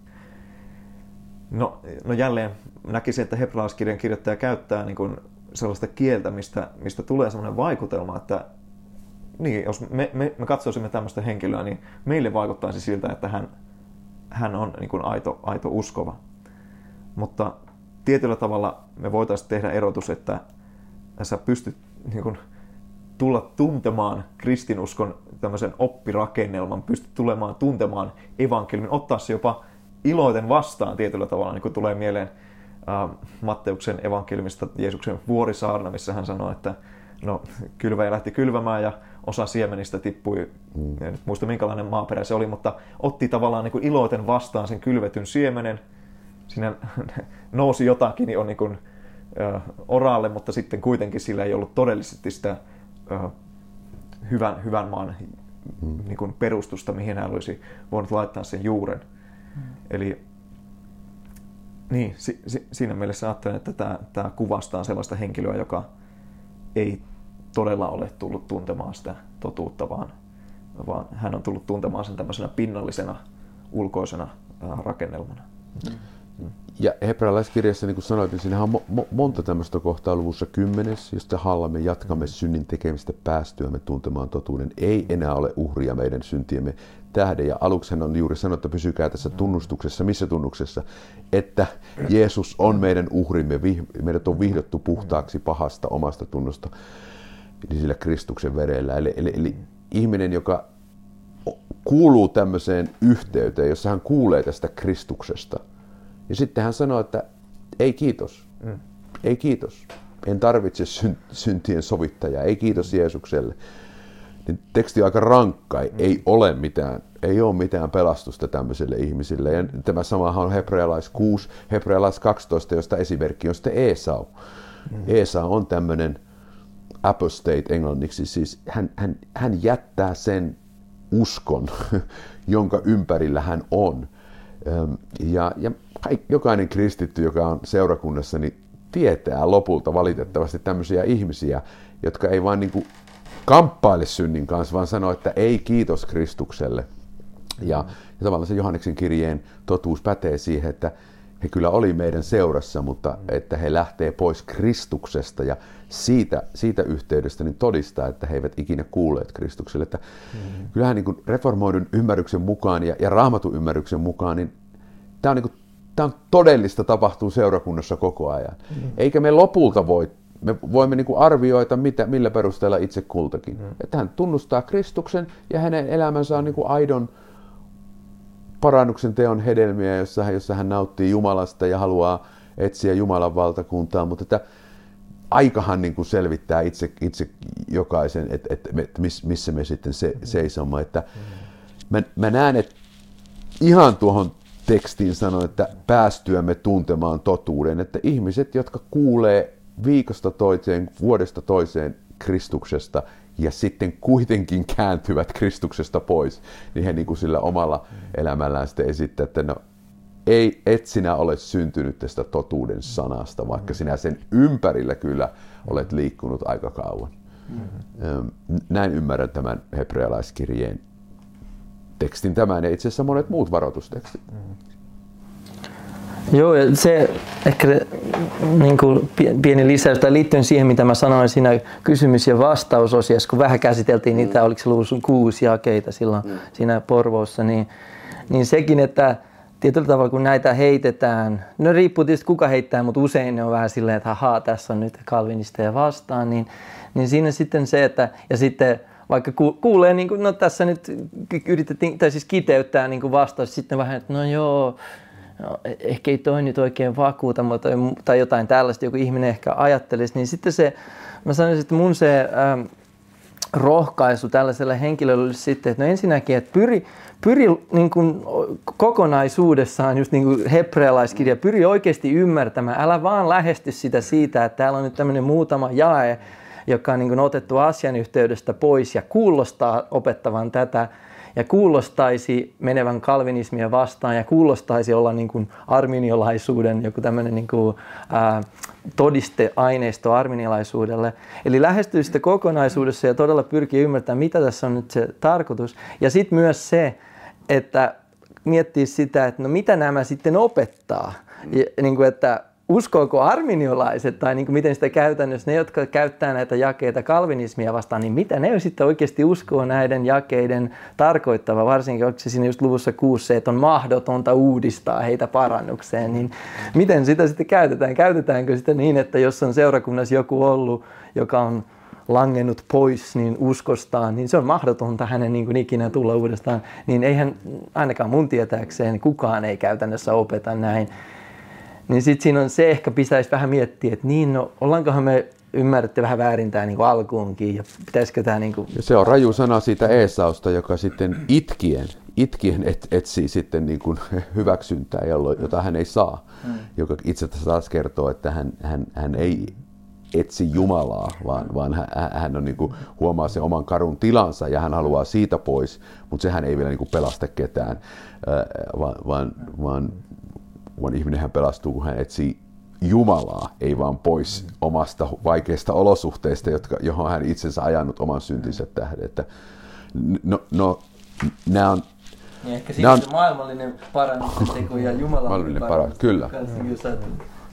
No, no jälleen näkisin, että hebrealaiskirjan kirjoittaja käyttää niin kuin sellaista kieltä, mistä, mistä tulee sellainen vaikutelma, että niin, jos me, me, me katsoisimme tällaista henkilöä, niin meille vaikuttaisi siltä, että hän, hän on niin kuin aito, aito uskova. Mutta tietyllä tavalla me voitaisiin tehdä erotus, että sä pystyt niin kuin, tulla tuntemaan kristinuskon tämmöisen oppirakennelman, pystyt tulemaan tuntemaan evankeliumin, ottaa se jopa iloiten vastaan tietyllä tavalla, niin kuin tulee mieleen äh, Matteuksen evankeliumista Jeesuksen vuorisaarna, missä hän sanoi, että no, kylväjä lähti kylvämään ja osa siemenistä tippui, en nyt muista minkälainen maaperä se oli, mutta otti tavallaan niin kuin iloiten vastaan sen kylvetyn siemenen. Siinä nousi jotakin niin on niin kuin, äh, oraalle, mutta sitten kuitenkin sillä ei ollut todellisesti sitä äh, hyvän, hyvän maan mm. niin kuin perustusta, mihin hän olisi voinut laittaa sen juuren. Mm. Eli niin, si, si, siinä mielessä ajattelen, että tämä, tämä kuvastaa sellaista henkilöä, joka ei todella ole tullut tuntemaan sitä totuutta, vaan, vaan hän on tullut tuntemaan sen tämmöisenä pinnallisena, ulkoisena äh, rakennelmana. Mm. Ja hebrealaiskirjassa, niin kuin sanoit, niin siinä on mo- monta tämmöistä kohtaa luvussa kymmenes, josta halla me jatkamme synnin tekemistä päästyämme tuntemaan totuuden. Ei enää ole uhria meidän syntiemme tähden. Ja aluksi hän on juuri sanottu, että pysykää tässä tunnustuksessa, missä tunnuksessa, että Jeesus on meidän uhrimme, meidät on vihdottu puhtaaksi pahasta omasta tunnosta, eli sillä Kristuksen verellä. Eli, eli, eli ihminen, joka kuuluu tämmöiseen yhteyteen, jossa hän kuulee tästä Kristuksesta, ja sitten hän sanoi, että ei kiitos, mm. ei kiitos, en tarvitse syntien sovittajaa, ei kiitos Jeesukselle. Niin teksti on aika rankka, mm. ei ole mitään, ei ole mitään pelastusta tämmöisille ihmisille. Ja tämä samahan on hebrealais kuusi, hebrealais kaksitoista, josta esimerkki on sitten Esau. Mm. Esau on tämmöinen apostate englanniksi, siis hän, hän, hän jättää sen uskon, jonka ympärillä hän on. Ja, ja jokainen kristitty, joka on seurakunnassa, niin tietää lopulta valitettavasti tämmöisiä ihmisiä, jotka ei vaan niin kuin kamppaile synnin kanssa, vaan sanoo, että ei kiitos Kristukselle. Ja, ja tavallaan se Johanneksen kirjeen totuus pätee siihen, että he kyllä oli meidän seurassa, mutta että he lähtee pois Kristuksesta ja siitä, siitä yhteydestä niin todistaa, että he eivät ikinä kuulleet Kristukselle. Että mm-hmm. Kyllähän niin kuin reformoidun ymmärryksen mukaan ja, ja raamatun ymmärryksen mukaan, niin tämä on, niin kuin, tämä on todellista tapahtuu seurakunnassa koko ajan. Mm-hmm. Eikä me lopulta voi, me voimme niin kuin arvioida, mitä, millä perusteella itse kultakin. Mm-hmm. Että hän tunnustaa Kristuksen ja hänen elämänsä on niin kuin aidon parannuksen teon hedelmiä, jossa, jossa hän nauttii Jumalasta ja haluaa etsiä Jumalan valtakuntaa, mutta että aikahan niin kuin selvittää itse, itse jokaisen, että et, et missä me sitten se, seisomme. Että mä, mä näen, että ihan tuohon tekstiin sanon, että päästyämme tuntemaan totuuden, että ihmiset, jotka kuulee viikosta toiseen, vuodesta toiseen Kristuksesta ja sitten kuitenkin kääntyvät Kristuksesta pois, niin he niin kuin sillä omalla elämällään sitten esittää, että no, ei, et sinä ole syntynyt tästä totuuden sanasta, vaikka sinä sen ympärillä kyllä olet liikkunut aika kauan. Mm-hmm. Näin ymmärrän tämän hebrealaiskirjeen tekstin tämän ja itse asiassa monet muut varoitustekstit. Joo, se ehkä niin kuin pieni lisäys tai liittyen siihen, mitä mä sanoin siinä kysymys- ja vastausosiossa, kun vähän käsiteltiin niitä, oliko se luvun kuusi jakeita silloin mm. siinä Porvoossa, niin, niin sekin, että tietyllä tavalla kun näitä heitetään, no riippuu tietysti kuka heittää, mutta usein ne on vähän silleen, että haha, tässä on nyt kalvinisteja vastaan, niin, niin siinä sitten se, että ja sitten vaikka kuulee, niin kuin, no tässä nyt yritettiin, tai siis kiteyttää niin kuin vastaus, sitten vähän, että no joo, no, ehkä ei toi nyt oikein vakuuta, mutta, tai jotain tällaista, joku ihminen ehkä ajattelisi, niin sitten se, mä sanoisin, että mun se ähm, rohkaisu tällaiselle henkilölle olisi sitten, että no ensinnäkin, että pyri, pyri niin kuin kokonaisuudessaan, just niin kuin hebrealaiskirja, pyri oikeasti ymmärtämään, älä vaan lähesty sitä siitä, että täällä on nyt tämmöinen muutama jae, joka on niin kuin otettu asian yhteydestä pois ja kuulostaa opettavan tätä, ja kuulostaisi menevän kalvinismia vastaan ja kuulostaisi olla niin kuin arminiolaisuuden joku tämmöinen niin kuin, ää, todisteaineisto arminialaisuudelle. Eli lähestyy sitä kokonaisuudessa ja todella pyrkii ymmärtämään, mitä tässä on nyt se tarkoitus. Ja sitten myös se, että miettii sitä, että no mitä nämä sitten opettaa. Ja, niin kuin, että uskooko arminiolaiset tai niin kuin miten sitä käytännössä, ne jotka käyttää näitä jakeita kalvinismia vastaan, niin mitä ne sitten oikeasti uskoo näiden jakeiden tarkoittava, varsinkin onko se siinä just luvussa kuusi se, että on mahdotonta uudistaa heitä parannukseen, niin miten sitä sitten käytetään? Käytetäänkö sitä niin, että jos on seurakunnassa joku ollut, joka on langennut pois niin uskostaan, niin se on mahdotonta hänen niin kuin ikinä tulla uudestaan, niin eihän ainakaan mun tietääkseen kukaan ei käytännössä opeta näin. Niin sitten siinä on se, ehkä pitäisi vähän miettiä, että niin, no ollaankohan me ymmärretty vähän väärin tämä niin kuin alkuunkin ja pitäisikö tämä niin kuin... Se on raju sana siitä Esausta, joka sitten itkien, itkien et, etsii sitten niin kuin hyväksyntää, jolloin, jota hän ei saa, mm. joka itse asiassa taas kertoo, että hän, hän, hän ei etsi Jumalaa, vaan, vaan hän on niin kuin, huomaa sen oman karun tilansa ja hän haluaa siitä pois, mutta sehän ei vielä niin kuin pelasta ketään, vaan, vaan, vaan, vaan ihminenhän pelastuu, kun hän etsii Jumalaa, ei vaan pois omasta vaikeista olosuhteista, jotka, johon hän itsensä ajanut oman syntinsä tähden. Että, no, no, nämä on... Niin ehkä siksi on... maailmallinen parannusteko ja jumalallinen parannusteko. Kyllä.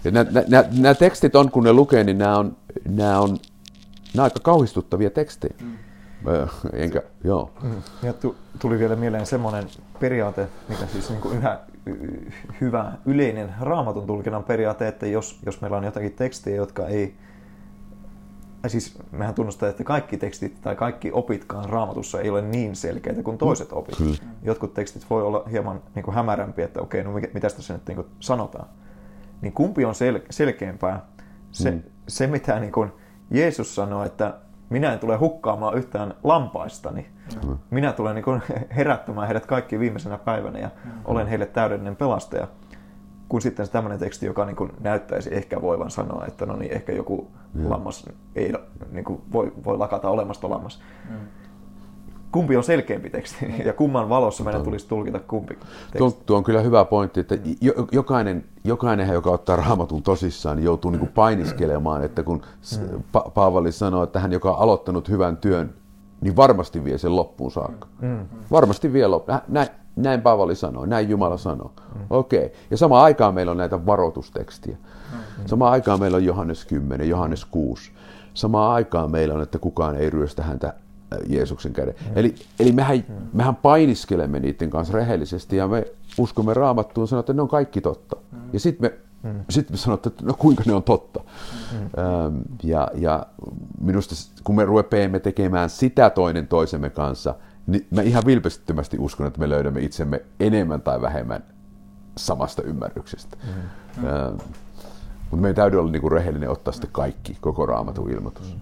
Ja nä, nä, nä, nämä tekstit on, kun ne lukee, niin nämä on, nämä on, nämä on aika kauhistuttavia tekstejä. Mm. Enkä, joo. Ja tuli vielä mieleen semmoinen periaate, mikä siis niin kuin yhä hyvä yleinen Raamatun tulkinnan periaate, että jos, jos meillä on jotakin tekstejä, jotka ei... Siis mehän tunnustetaan, että kaikki tekstit tai kaikki opitkaan Raamatussa ei ole niin selkeitä kuin toiset opit. Kyllä. Jotkut tekstit voi olla hieman niin kuin hämärämpiä, että okei, no mitä tässä nyt niin kuin sanotaan. Niin kumpi on sel- selkeämpää? Se, mm. se mitä niin kuin Jeesus sanoi, että minä en tule hukkaamaan yhtään lampaistani. Mm. Minä tulen niin kuin herättämään heidät kaikki viimeisenä päivänä ja mm. olen heille täydellinen pelastaja. Kun sitten tämmöinen teksti, joka niin kuin näyttäisi ehkä voivan sanoa, että no niin, ehkä joku mm. lammas ei niin kuin voi, voi lakata olemasta lammas. Mm. Kumpi on selkeämpi teksti mm. ja kumman valossa meidän tulisi tulkita kumpi teksti? Tuo, tuo on kyllä hyvä pointti, että mm. jokainen, jokainen, joka ottaa Raamatun tosissaan, joutuu niin kuin painiskelemaan, että kun mm. pa- Paavali sanoo, että hän, joka on aloittanut hyvän työn, niin varmasti vie sen loppuun saakka. Mm. Varmasti vie loppuun. Näin, näin Paavali sanoo, näin Jumala sanoo. Mm. Okei. Okay. Ja samaan aikaan meillä on näitä varoitustekstiä. Mm. Samaan aikaan meillä on Johannes kymmenen, Johannes kuusi. Samaan aikaan meillä on, että kukaan ei ryöstä häntä Jeesuksen käden. Mm. Eli, eli mehän, mm. mehän painiskelemme niiden kanssa rehellisesti ja me uskomme Raamattuun ja sanotaan, että ne on kaikki totta. Mm. Ja sitten me Mm. Sitten me sanotaan, että no kuinka ne on totta. Mm. Öm, ja, ja minusta kun me rupeamme tekemään sitä toinen toisemme kanssa, niin mä ihan vilpistittömästi uskon, että me löydämme itsemme enemmän tai vähemmän samasta ymmärryksestä. Mm. Öm, mutta meidän täytyy olla niinku rehellinen ottaa sitten kaikki, koko Raamatun ilmoitus.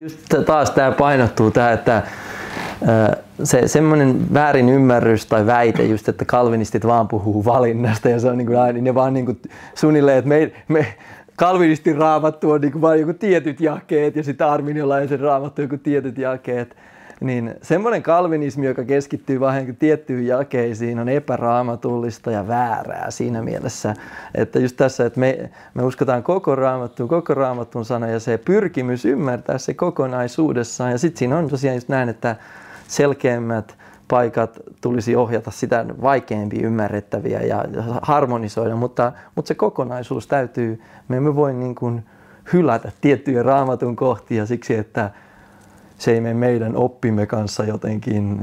Just taas tämä painottuu tähän, että se semmoinen väärin ymmärrys tai väite just, että kalvinistit vaan puhuu valinnasta ja se on niin kuin aina, ne vaan niin kuin suunnilleen, että me, me kalvinistin raamattu on niin kuin vaan joku tietyt jakeet ja sitten arminiolaisen raamattu on joku tietyt jakeet. Niin semmoinen kalvinismi, joka keskittyy vain tiettyihin jakeisiin, on epäraamatullista ja väärää siinä mielessä. Että just tässä, että me, me uskotaan koko raamattuun, koko raamattuun sana ja se pyrkimys ymmärtää se kokonaisuudessaan. Ja sitten siinä on tosiaan just näin, että selkeämmät paikat tulisi ohjata sitä vaikeampi ymmärrettäviä ja harmonisoida, mutta, mutta se kokonaisuus täytyy, me emme voi niin kuin hylätä tiettyjä raamatun kohtia siksi, että se ei meidän oppimme kanssa jotenkin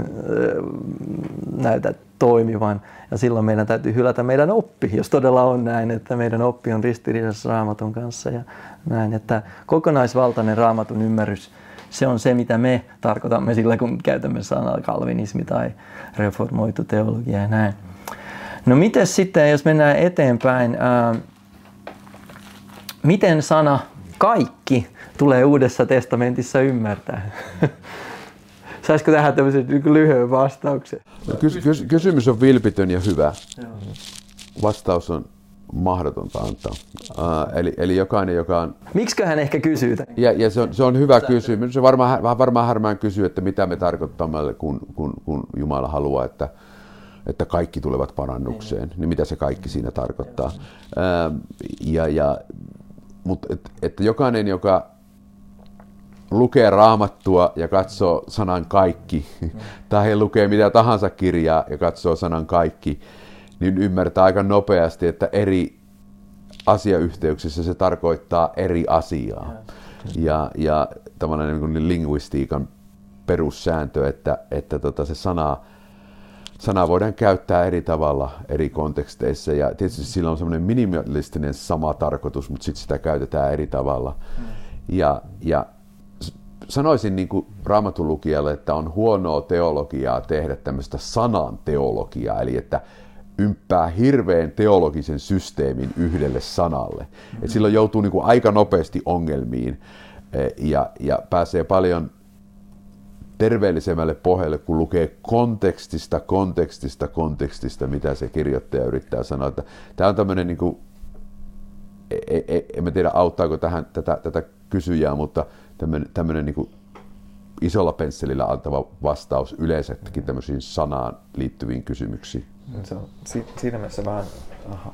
näytä toimivan. Ja silloin meidän täytyy hylätä meidän oppi, jos todella on näin, että meidän oppi on ristiriidassa Raamatun kanssa. Ja näin, että kokonaisvaltainen Raamatun ymmärrys, se on se, mitä me tarkoitamme sillä, kun käytämme sanaa kalvinismi tai reformoitu teologia ja näin. No miten sitten, jos mennään eteenpäin, ää, miten sana kaikki tulee Uudessa testamentissa ymmärtää? Saisiko tähän tämmöisen lyhyen vastauksen? Kys- kysymys on vilpitön ja hyvä. Joo. Vastaus on mahdotonta antaa. Äh, eli, eli jokainen, joka on... Miksiköhän ehkä kysyy? Ja, ja se, on, se on hyvä kysymys. Se varmaan, varmaan harmaan kysyy, että mitä me tarkoittamme, kun, kun, kun Jumala haluaa, että, että kaikki tulevat parannukseen. Niin mitä se kaikki siinä tarkoittaa. Äh, ja... ja Mutta että et jokainen, joka lukee Raamattua ja katsoo sanan kaikki, mm. tai lukee mitä tahansa kirjaa ja katsoo sanan kaikki, niin ymmärtää aika nopeasti, että eri asiayhteyksissä se tarkoittaa eri asiaa. Mm. Ja, ja tämmöinen niin lingvistiikan perussääntö, että, että tota se sana, sana voidaan käyttää eri tavalla eri konteksteissa ja tietysti sillä on semmoinen minimalistinen sama tarkoitus, mutta sitten sitä käytetään eri tavalla. Mm. Ja, ja sanoisin niin kuin Raamatun lukijalle, että on huonoa teologiaa tehdä tämmöistä sanan teologiaa, eli että ympää hirveän teologisen systeemin yhdelle sanalle. Mm. Et silloin joutuu niin kuin aika nopeasti ongelmiin ja, ja pääsee paljon terveellisemmälle pohjalle, kun lukee kontekstista, kontekstista, kontekstista, mitä se kirjoittaja yrittää sanoa. Tämä on tämmöinen niin kuin en mä tiedä auttaako tähän, tätä, tätä kysyjää, mutta tämmöinen niin isolla pensselillä antava vastaus yleensäkin tämmöisiin sanaan liittyviin kysymyksiin. Se on siinä mielessä vähän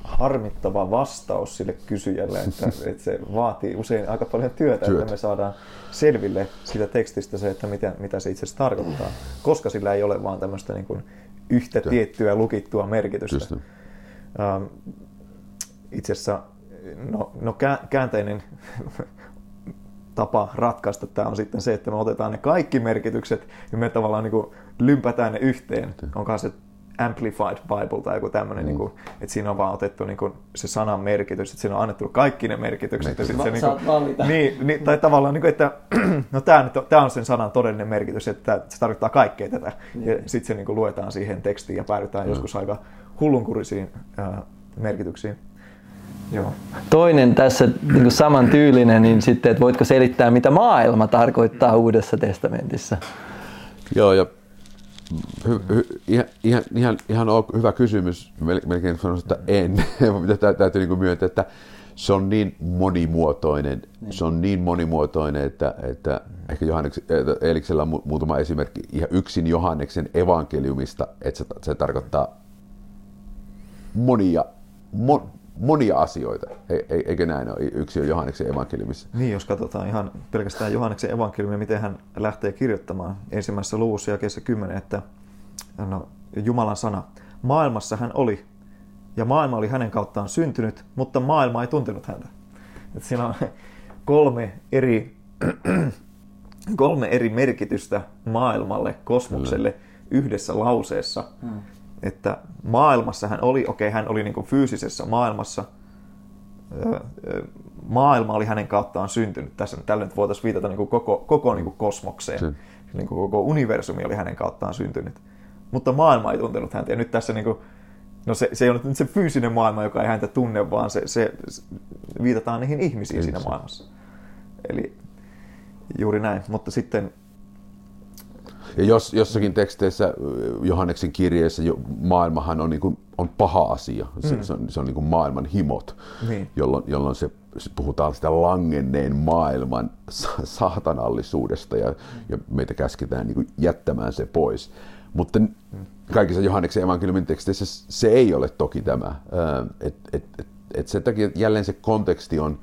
harmittava vastaus sille kysyjälle, että, että se vaatii usein aika paljon työtä, Työt. että me saadaan selville siitä tekstistä se, että mitä, mitä se itse asiassa tarkoittaa, koska sillä ei ole vaan tämmöistä niin kuin yhtä Työt. tiettyä lukittua merkitystä. Ähm, itse asiassa no, no käänteinen tapa ratkaista tämä on sitten se, että me otetaan ne kaikki merkitykset ja me tavallaan niin kuin lympätään ne yhteen. Onkohan se Amplified Bible tai joku tämmöinen, mm. niin kuin, että siinä on vaan otettu niin kuin, se sanan merkitys, että siinä on annettu kaikki ne merkitykset. Merkitys. Ja sit se, niin kuin, niin, niin, tai tavallaan, niin kuin, että no, tämä on sen sanan todellinen merkitys, että se tarkoittaa kaikkea tätä. Mm. Ja sitten se niin kuin, luetaan siihen tekstiin ja päädytään mm. joskus aika hullunkurisiin äh, merkityksiin. Joo. Toinen tässä niin kuin samantyylinen, niin sitten, että voitko selittää, mitä maailma tarkoittaa Uudessa testamentissa? Joo, ja Hy, hy, ihan, ihan, ihan, ihan hyvä kysymys. Melkein sanoisin, että en. Tätä täytyy niin myöntää, että se on niin monimuotoinen. Se on niin monimuotoinen, että, että ehkä Johanneksen, Eeliksellä on muutama esimerkki ihan yksin Johanneksen evankeliumista, että se, se tarkoittaa monia, mon, monia asioita. E, eikö näin ole yksin Johanneksen evankeliumissa? Niin, jos katsotaan ihan pelkästään Johanneksen evankeliumia, miten hän lähtee kirjoittamaan ensimmäisessä luvussa jakeessa kymmenen, että no, Jumalan sana. Maailmassa hän oli, ja maailma oli hänen kauttaan syntynyt, mutta maailma ei tuntenut häntä. Et siinä on kolme eri, kolme eri merkitystä maailmalle, kosmokselle, yhdessä lauseessa. Hmm. Että maailmassa hän oli, okei okay, hän oli niin kuin fyysisessä maailmassa, maailma oli hänen kauttaan syntynyt. Tässä, tällä nyt voitaisiin viitata niin kuin koko, koko niin kuin kosmokseen, mm. niin kuin koko universumi oli hänen kauttaan syntynyt. Mutta maailma ei tuntenut häntä. Ja nyt tässä, niin kuin, no se, se ei ole nyt se fyysinen maailma, joka ei häntä tunne, vaan se, se, se viitataan niihin ihmisiin Kyllä. siinä maailmassa. Eli juuri näin, mutta sitten... Ja jos, jossakin teksteissä, Johanneksen kirjeessä, maailmahan on, niin kuin, on paha asia. Se, mm. se on, se on niin kuin maailman himot, niin. jolloin, jolloin se, se puhutaan sitä langenneen maailman saatanallisuudesta ja, mm. ja meitä käsketään niin kuin jättämään se pois. Mutta mm. kaikissa Johanneksen evankeliumin teksteissä se ei ole toki tämä. Et, et, et, et sen takia jälleen se konteksti on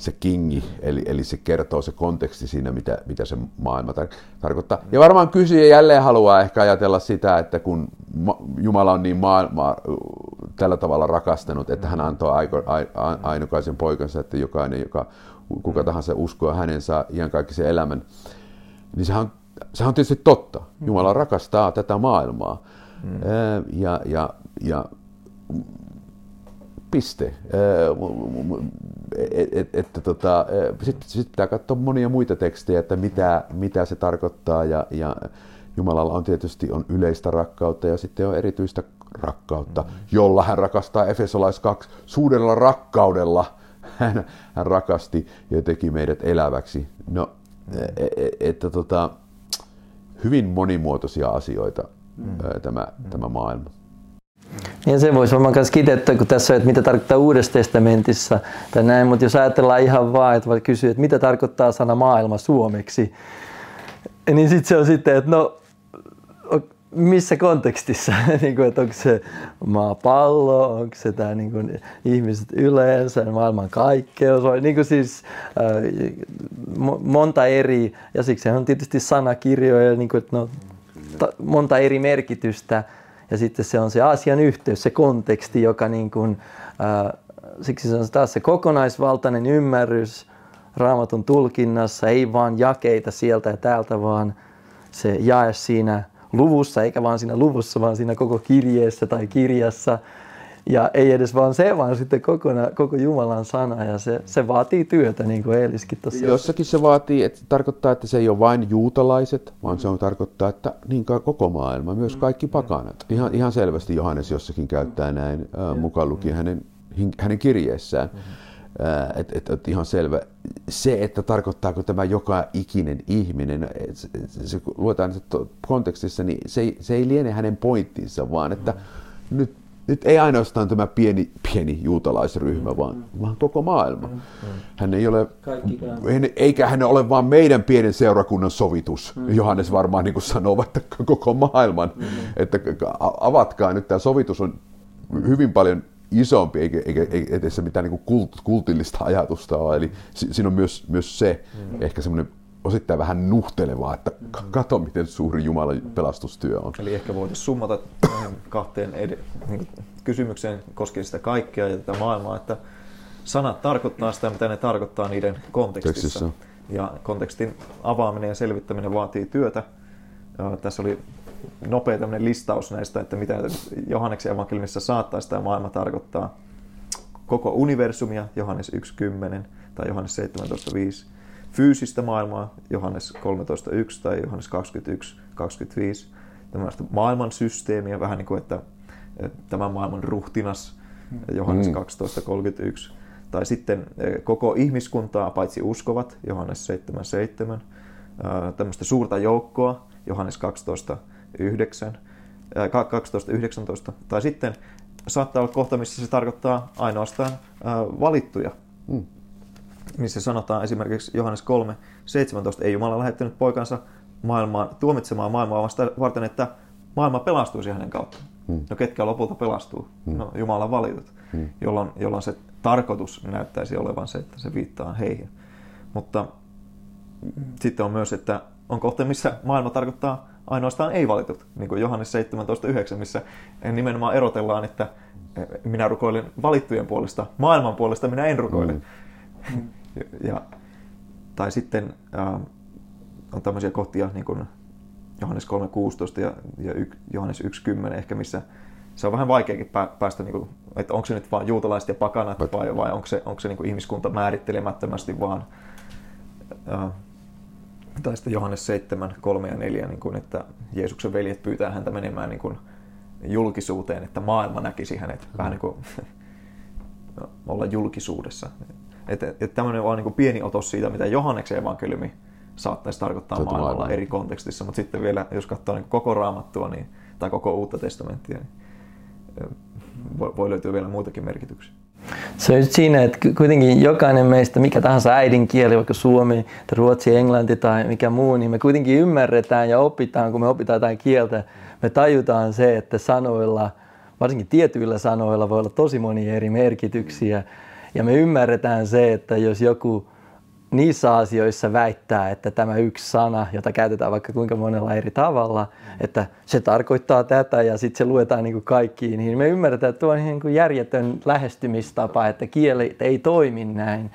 se kingi, eli, eli se kertoo se konteksti siinä, mitä, mitä se maailma tar- tarkoittaa. Ja varmaan kysyjä jälleen haluaa ehkä ajatella sitä, että kun ma- Jumala on niin maailmaa tällä tavalla rakastanut, että hän antoi aiko- a- a- ainokaisen poikansa, että jokainen, joka, kuka tahansa uskoo hänen, saa iankaikkisen elämän, niin sehän on, sehän on tietysti totta. Jumala rakastaa tätä maailmaa. Mm. Ja, ja, ja piste. Että et, et, tota, sitten sit pitää katsoa monia muita tekstejä, että mitä, mitä se tarkoittaa. Ja, ja Jumalalla on tietysti on yleistä rakkautta ja sitten on erityistä rakkautta, mm-hmm. jolla hän rakastaa Efesolais kaksi. Suurella rakkaudella hän, hän rakasti ja teki meidät eläväksi. No, mm-hmm. et, et, tota, hyvin monimuotoisia asioita mm-hmm. tämä, tämä maailma. Ja se voisi varmaan myös kiteyttää, kun tässä on, että mitä tarkoittaa Uudessa testamentissa tai näin, mutta jos ajatellaan ihan vaan, että voi kysyä, että mitä tarkoittaa sana maailma suomeksi, niin sitten se on sitten, että no missä kontekstissa, että onko se maapallo, onko se tämä niin kuin ihmiset yleensä, maailmankaikkeus, niin kuin siis monta eri, ja siksi on tietysti sanakirjoja, niin kuin, että no, monta eri merkitystä. Ja sitten se on se asian yhteys, se konteksti, joka niin kuin, ää, siksi se on taas se kokonaisvaltainen ymmärrys Raamatun tulkinnassa, ei vaan jakeita sieltä ja täältä, vaan se jae siinä luvussa, eikä vaan siinä luvussa, vaan siinä koko kirjeessä tai kirjassa. Ja ei edes vaan se, vaan sitten kokona, koko Jumalan sana, ja se, se vaatii työtä, niin kuin Eeliskin tuossa. Jossakin se vaatii, että tarkoittaa, että se ei ole vain juutalaiset, vaan se on tarkoittaa, että niin koko maailma, myös kaikki pakanat. Ihan, ihan selvästi Johannes jossakin käyttää näin, mukaan lukien hänen, hänen kirjeessään. Et, et, et ihan selvä. Se, että tarkoittaako tämä joka ikinen ihminen, se, se, luetaan kontekstissa, niin se, se ei liene hänen pointtinsa, vaan että nyt Nyt ei ainoastaan tämä pieni, pieni juutalaisryhmä, mm-hmm. vaan, vaan koko maailma. Mm-hmm. Hän ei ole, hän, eikä hän ole vaan meidän pienen seurakunnan sovitus. Mm-hmm. Johannes varmaan niin kuin sanoo, että koko maailman, mm-hmm. että avatkaa nyt, tämä sovitus on hyvin paljon isompi, eikä, eikä, eikä se mitään niin kuin kult, kultillista ajatusta ole. Eli si, siinä on myös, myös se, mm-hmm. ehkä semmoinen osittain vähän nuhtelevaa, että kato miten suuri Jumalan pelastustyö on. Eli ehkä voitaisiin summata kahteen ed- kysymykseen koskien sitä kaikkea ja tätä maailmaa, että sanat tarkoittaa sitä, mitä ne tarkoittaa niiden kontekstissa. Tekstissä. Ja kontekstin avaaminen ja selvittäminen vaatii työtä. Ja tässä oli nopea tämmöinen listaus näistä, että mitä Johanneksen evankeliumissa saattaisi tämä maailma tarkoittaa. Koko universumia, Johannes yksi kymmenen tai Johannes seitsemäntoista viisi. Fyysistä maailmaa, Johannes kolmetoista yksi tai Johannes kaksikymmentäyksi kaksikymmentäviisi. Tällaista maailman systeemiä, vähän niin kuin, että tämän maailman ruhtinas, Johannes kaksitoista kolmekymmentäyksi. Tai sitten koko ihmiskuntaa, paitsi uskovat, Johannes seitsemän seitsemän. Tällaista suurta joukkoa, Johannes kaksitoista yhdeksäntoista. Tai sitten saattaa olla kohta, missä se tarkoittaa ainoastaan valittuja. Mm. Missä sanotaan esimerkiksi Johannes kolme seitsemäntoista, ei Jumala lähettänyt poikansa maailmaan, tuomitsemaan maailmaa vasta varten, että maailma pelastuisi hänen kautta. Hmm. No ketkä lopulta pelastuu? Hmm. No Jumalan valitut, hmm. jolloin, jolloin se tarkoitus näyttäisi olevan se, että se viittaa heihin. Mutta hmm. sitten on myös, että on kohta, missä maailma tarkoittaa ainoastaan ei-valitut, niin kuin Johannes seitsemäntoista yhdeksän, missä nimenomaan erotellaan, että minä rukoilen valittujen puolesta, maailman puolesta minä en rukoile. Hmm. Ja, tai sitten äh, on tämmöisiä kohtia niin kuin Johannes kolme kuusitoista ja, ja y, Johannes yksi kymmenen ehkä, missä se on vähän vaikeakin päästä, niin kuin, että onko se nyt vaan juutalaiset ja pakanat But... vai, vai onko se, onko se niin kuin ihmiskunta määrittelemättömästi vaan. Äh, tai sitten Johannes seitsemän kolme ja neljä, niin kuin, että Jeesuksen veljet pyytää häntä menemään niin kuin julkisuuteen, että maailma näkisi hänet, mm-hmm. vähän niin kuin olla julkisuudessa. Että et tämmöinen vaan niin pieni otos siitä, mitä Johanneksen evankeliumi saattaisi tarkoittaa maailmalla, maailmalla eri kontekstissa, mutta sitten vielä, jos katsoo niin koko Raamattua niin, tai koko Uutta testamenttia, niin voi, voi löytyä vielä muitakin merkityksiä. Se on siinä, että kuitenkin jokainen meistä, mikä tahansa äidinkieli, vaikka suomi, tai ruotsi, englanti tai mikä muu, niin me kuitenkin ymmärretään ja opitaan, kun me opitaan jotain kieltä, me tajutaan se, että sanoilla, varsinkin tietyillä sanoilla voi olla tosi monia eri merkityksiä. Ja me ymmärretään se, että jos joku niissä asioissa väittää, että tämä yksi sana, jota käytetään vaikka kuinka monella eri tavalla, että se tarkoittaa tätä ja sitten se luetaan niin kuin kaikkiin, niin me ymmärretään, että tuo on niin kuin järjetön lähestymistapa, että kielet ei toimi näin.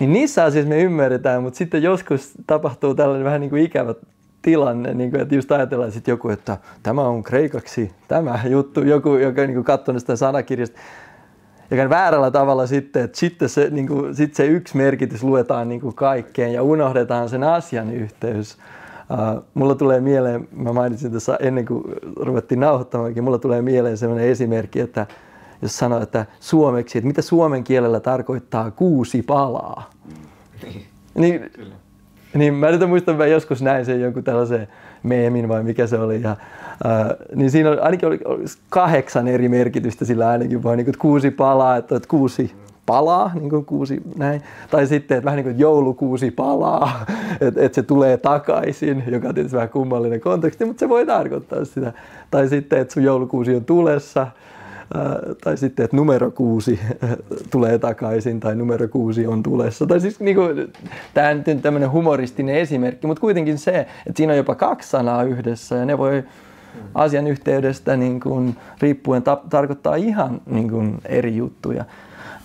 Niin niissä asioissa me ymmärretään, mutta sitten joskus tapahtuu tällainen vähän niin kuin ikävä tilanne, niin kuin, että just ajatellaan sitten joku, että tämä on kreikaksi tämä juttu, joku, joka on niin kuin katsonut sitä sanakirjasta. Ja väärällä tavalla sitten, että sitten se, niin kuin, sitten se yksi merkitys luetaan niin kuin kaikkeen ja unohdetaan sen asian yhteys. Uh, mulla tulee mieleen, mä mainitsin tässä ennen kuin ruvettiin nauhoittamaankin, mulla tulee mieleen sellainen esimerkki, että jos sanoo, että suomeksi, että mitä suomen kielellä tarkoittaa kuusi palaa. Niin, niin mä nyt muistan, että mä joskus näin sen jonkun tällaisen meemin vai mikä se oli. Ja, äh, niin siinä oli ainakin oli kahdeksan eri merkitystä sillä ainakin vaan, niin kuin, että kuusi palaa, että, että kuusi palaa, niin kuin kuusi näin. Tai sitten, että vähän niin kuin, että joulukuusi palaa, että, että se tulee takaisin, joka on tietysti vähän kummallinen konteksti, mutta se voi tarkoittaa sitä. Tai sitten, että sun joulukuusi on tulessa. Tai sitten, että numero kuusi tulee takaisin tai numero kuusi on tulessa. Tai siis niin kuin, tämä on tämmöinen humoristinen esimerkki, mutta kuitenkin se, että siinä on jopa kaksi sanaa yhdessä ja ne voi asian yhteydestä niin kuin, riippuen ta- tarkoittaa ihan niin kuin, eri juttuja.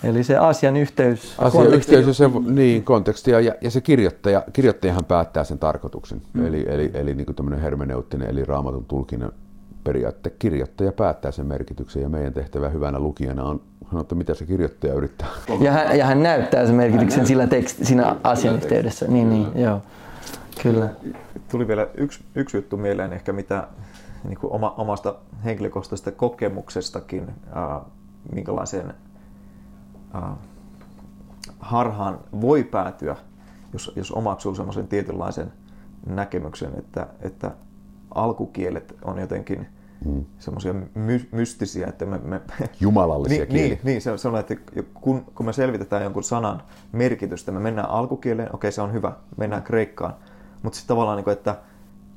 Eli se asian yhteys. Asian yhteys ja se, niin, konteksti ja, ja se kirjoittaja, kirjoittajahan päättää sen tarkoituksen. Mm. Eli, eli, eli niin kuin tämmöinen hermeneuttinen eli Raamatun tulkinnan periaatteessa kirjoittaja päättää sen merkityksen ja meidän tehtävä hyvänä lukijana on, että mitä se kirjoittaja yrittää. Ja hän, ja hän näyttää sen merkityksen sillä teksti, siinä asian yhteydessä. Niin, niin, joo. Kyllä. Tuli vielä yksi, yksi juttu mieleen ehkä, mitä niin kuin oma, omasta henkilökohtaisesta kokemuksestakin, äh, minkälaiseen äh, harhaan voi päätyä, jos, jos omaksuu semmoisen tietynlaisen näkemyksen, että, että alkukielet on jotenkin mm. semmoisia my, mystisiä, että me, me jumalallisia kieliä. Niin, niin, se on sellainen, että kun, kun me selvitetään jonkun sanan merkitystä, me mennään alkukieleen, okei okay, se on hyvä, mennään kreikkaan, mutta sitten tavallaan, niin kuin, että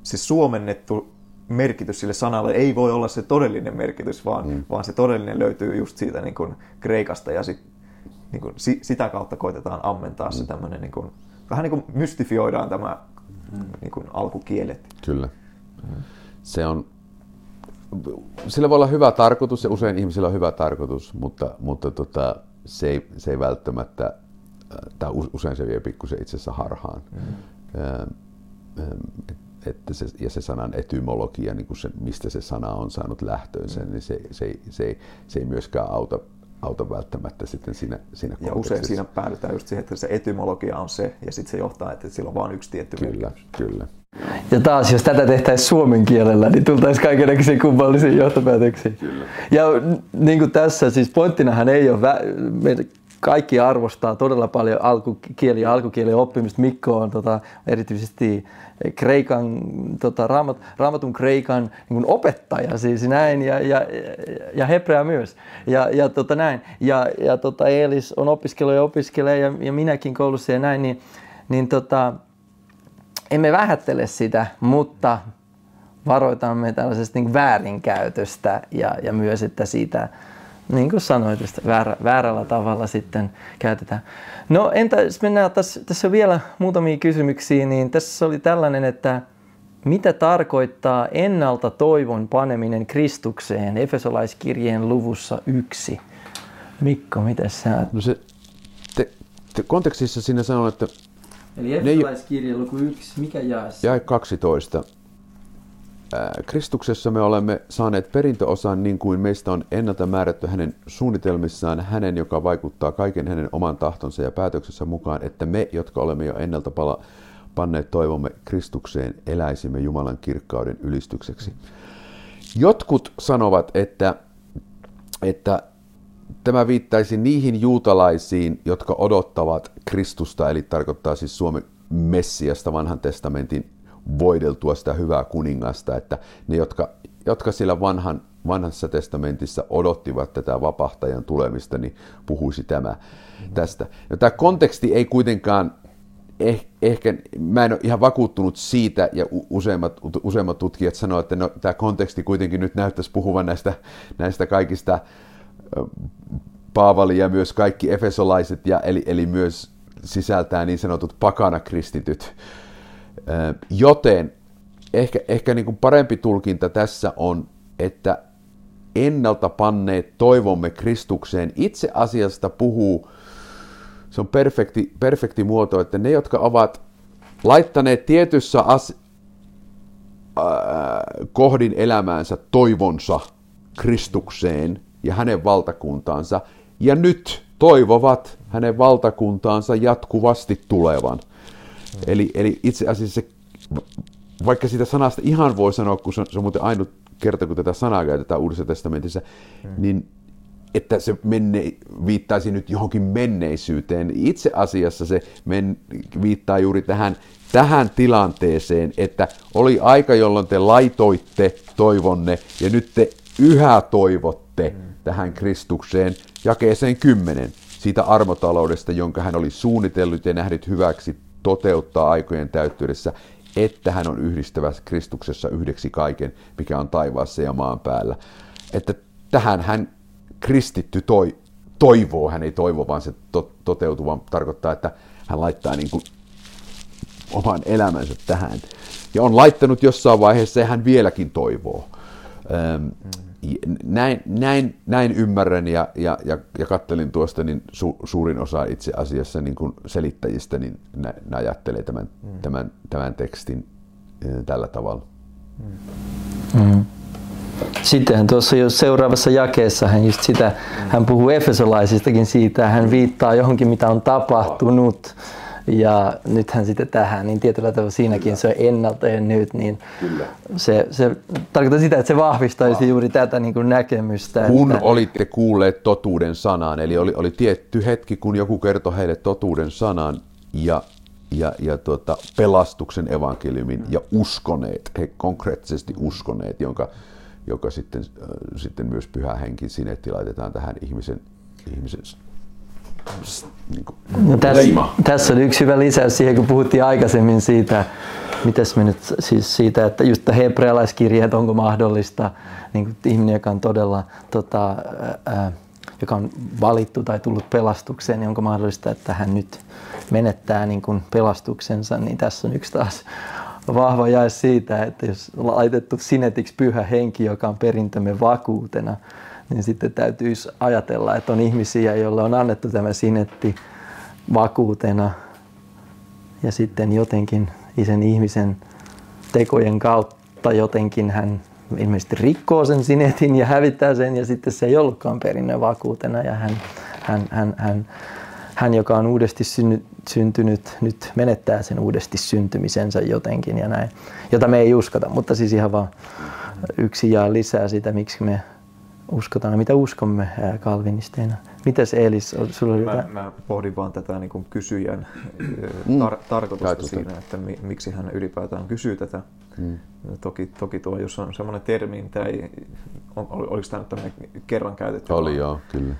se suomennettu merkitys sille sanalle ei voi olla se todellinen merkitys, vaan, mm. vaan se todellinen löytyy just siitä niin kuin kreikasta ja sit, niin kuin, si, sitä kautta koitetaan ammentaa mm. se tämmöinen, niin kuin, vähän niin kuin mystifioidaan tämä mm. niin kuin alkukielet. Kyllä. Mm. Se on, sillä voi olla hyvä tarkoitus ja usein ihmisillä on hyvä tarkoitus, mutta, mutta tota, se, ei, se ei välttämättä, tai usein se vie pikkusen itse asiassa harhaan. Mm. Ähm, Että se, ja se sanan etymologia, niin kuin se, mistä se sana on saanut lähtöönsä, mm. niin se, se, se, se ei myöskään auta, auta välttämättä sitten siinä, siinä kontekstissa. Ja usein siinä päädytään just siihen, että se etymologia on se, ja sitten se johtaa, että sillä on vain yksi tietty kyllä, kyllä. Ja taas, jos tätä tehtäisiin suomen kielellä, niin tultaisiin kaikenlaisiin kummallisiin johtopäätöksiin. Kyllä. Ja niin kuin tässä, siis pointtinahan ei ole... Vä- Kaikki arvostaa todella paljon alkukieli ja alkukielen oppimista. Mikko on tota, erityisesti kreikan, tota, raamat, raamatun kreikan niin opettaja siis näin, ja, ja, ja hebreä myös. Ja, ja, tota, näin. ja, ja tota, Eelis on opiskellut ja opiskelee ja, ja minäkin koulussa ja näin, niin, niin tota, emme vähättele sitä, mutta varoitamme tällaisesta niin väärinkäytöstä ja, ja myös, että siitä... Niin kuin sanoit, väärä, väärällä tavalla sitten käytetään. No entä jos mennään, tässä, tässä on vielä muutamia kysymyksiä, niin tässä oli tällainen, että mitä tarkoittaa ennalta toivon paneminen Kristukseen Efesolaiskirjeen luvussa yksi? Mikko, miten sä... No se, te, te kontekstissa sinä sanoi, että... Eli Efesolaiskirjeen luku yksi, mikä jaes? Jae kaksitoista. Kristuksessa me olemme saaneet perintöosan niin kuin meistä on ennalta määrätty hänen suunnitelmissaan, hänen, joka vaikuttaa kaiken hänen oman tahtonsa ja päätöksensä mukaan, että me, jotka olemme jo ennalta pala- panneet toivomme Kristukseen, eläisimme Jumalan kirkkauden ylistykseksi. Jotkut sanovat, että, että tämä viittaisi niihin juutalaisiin, jotka odottavat Kristusta, eli tarkoittaa siis Suomen Messiasta vanhan testamentin voideltua sitä hyvää kuningasta, että ne, jotka, jotka siellä vanhan, vanhassa testamentissa odottivat tätä vapahtajan tulemista, niin puhuisi tämä mm-hmm. tästä. Ja tämä konteksti ei kuitenkaan, eh, ehkä, mä en ole ihan vakuuttunut siitä, ja useimmat, useimmat tutkijat sanovat, että no, tämä konteksti kuitenkin nyt näyttäisi puhuvan näistä, näistä kaikista, Paavali ja myös kaikki efesolaiset, ja eli, eli myös sisältää niin sanotut pakanakristityt. Joten ehkä, ehkä niin kuin parempi tulkinta tässä on, että ennalta panneet toivomme Kristukseen itse asiasta puhuu, se on perfekti, perfekti muoto, että ne, jotka ovat laittaneet tietyssä as, äh, kohdin elämäänsä toivonsa Kristukseen ja hänen valtakuntaansa, ja nyt toivovat hänen valtakuntaansa jatkuvasti tulevan. Eli, eli itse asiassa, se, vaikka sitä sanasta ihan voi sanoa, kun se on, se on muuten ainut kerta, kun tätä sanaa käytetään Uudessa testamentissa, mm. niin että se menne, viittaisi nyt johonkin menneisyyteen. Itse asiassa se men, viittaa juuri tähän, tähän tilanteeseen, että oli aika, jolloin te laitoitte toivonne ja nyt te yhä toivotte mm. tähän Kristukseen, jakeeseen kymmenen, siitä armotaloudesta, jonka hän oli suunnitellut ja nähnyt hyväksi toteuttaa aikojen täyttyydessä, että hän on yhdistävä Kristuksessa yhdeksi kaiken, mikä on taivaassa ja maan päällä. Että tähän hän kristitty toi, toivoo, hän ei toivo, vaan se to, toteutuu, vaan tarkoittaa, että hän laittaa niin kuin oman elämänsä tähän. Ja on laittanut jossain vaiheessa ja hän vieläkin toivoo. Öm, näin, näin, näin ymmärrän ja, ja, ja, ja kattelin tuosta, niin su, suurin osa itse asiassa niin kuin selittäjistä niin nä, nä ajattelee tämän, mm. tämän, tämän tekstin tällä tavalla. Mm. Sittenhän tuossa jo seuraavassa jakeessa hän just sitä, hän puhuu efesolaisistakin siitä, hän viittaa johonkin mitä on tapahtunut. Ja nythän sitten tähän, niin tietyllä tavalla siinäkin kyllä. Se on ennalta ja nyt, niin se, se tarkoittaa sitä, että se vahvistaisi ah. juuri tätä niin kuin näkemystä. Kun että... olitte kuulleet totuuden sanan, eli oli, oli tietty hetki, kun joku kertoi heille totuuden sanan ja, ja, ja tuota, pelastuksen evankeliumin mm. ja uskoneet, he konkreettisesti uskoneet, jonka, joka sitten, äh, sitten myös Pyhä Henki sinetti laitetaan tähän ihmisen, ihmisen niin kuin, no, tässä, tässä on yksi hyvä lisäys siihen, kun puhuttiin aikaisemmin siitä, mitäs me nyt siis siitä, että just hebrealaiskirje, että onko mahdollista niin ihminen, joka on todella, tota, ää, joka on valittu tai tullut pelastukseen, niin onko mahdollista, että hän nyt menettää niin kuin pelastuksensa, niin tässä on yksi taas vahva jae siitä, että jos laitettu sinetiksi Pyhä Henki, joka on perintömme vakuutena, niin sitten täytyisi ajatella, että on ihmisiä, joille on annettu tämä sinetti vakuutena ja sitten jotenkin sen ihmisen tekojen kautta jotenkin hän ilmeisesti rikkoo sen sinetin ja hävittää sen ja sitten se ei ollutkaan perinnön vakuutena ja hän, hän, hän, hän, hän joka on uudesti syntynyt, nyt menettää sen uudesti syntymisensä jotenkin ja näin, jota me ei uskota, mutta siis ihan vaan yksi jaa lisää sitä, miksi me uskotaan, mitä uskomme kalvinisteina. Mitäs Eelis, sulla oli mä, jotain? Mä pohdin vaan tätä niin kuin kysyjän tar- tarkoitusta Kaituta. siinä, että mi- miksi hän ylipäätään kysyy tätä. Mm. Toki, toki tuo, jos on semmoinen termi, mitä ei, on, oliko tämä nyt tämmöinen kerran käytetty? Oli joo, kyllä.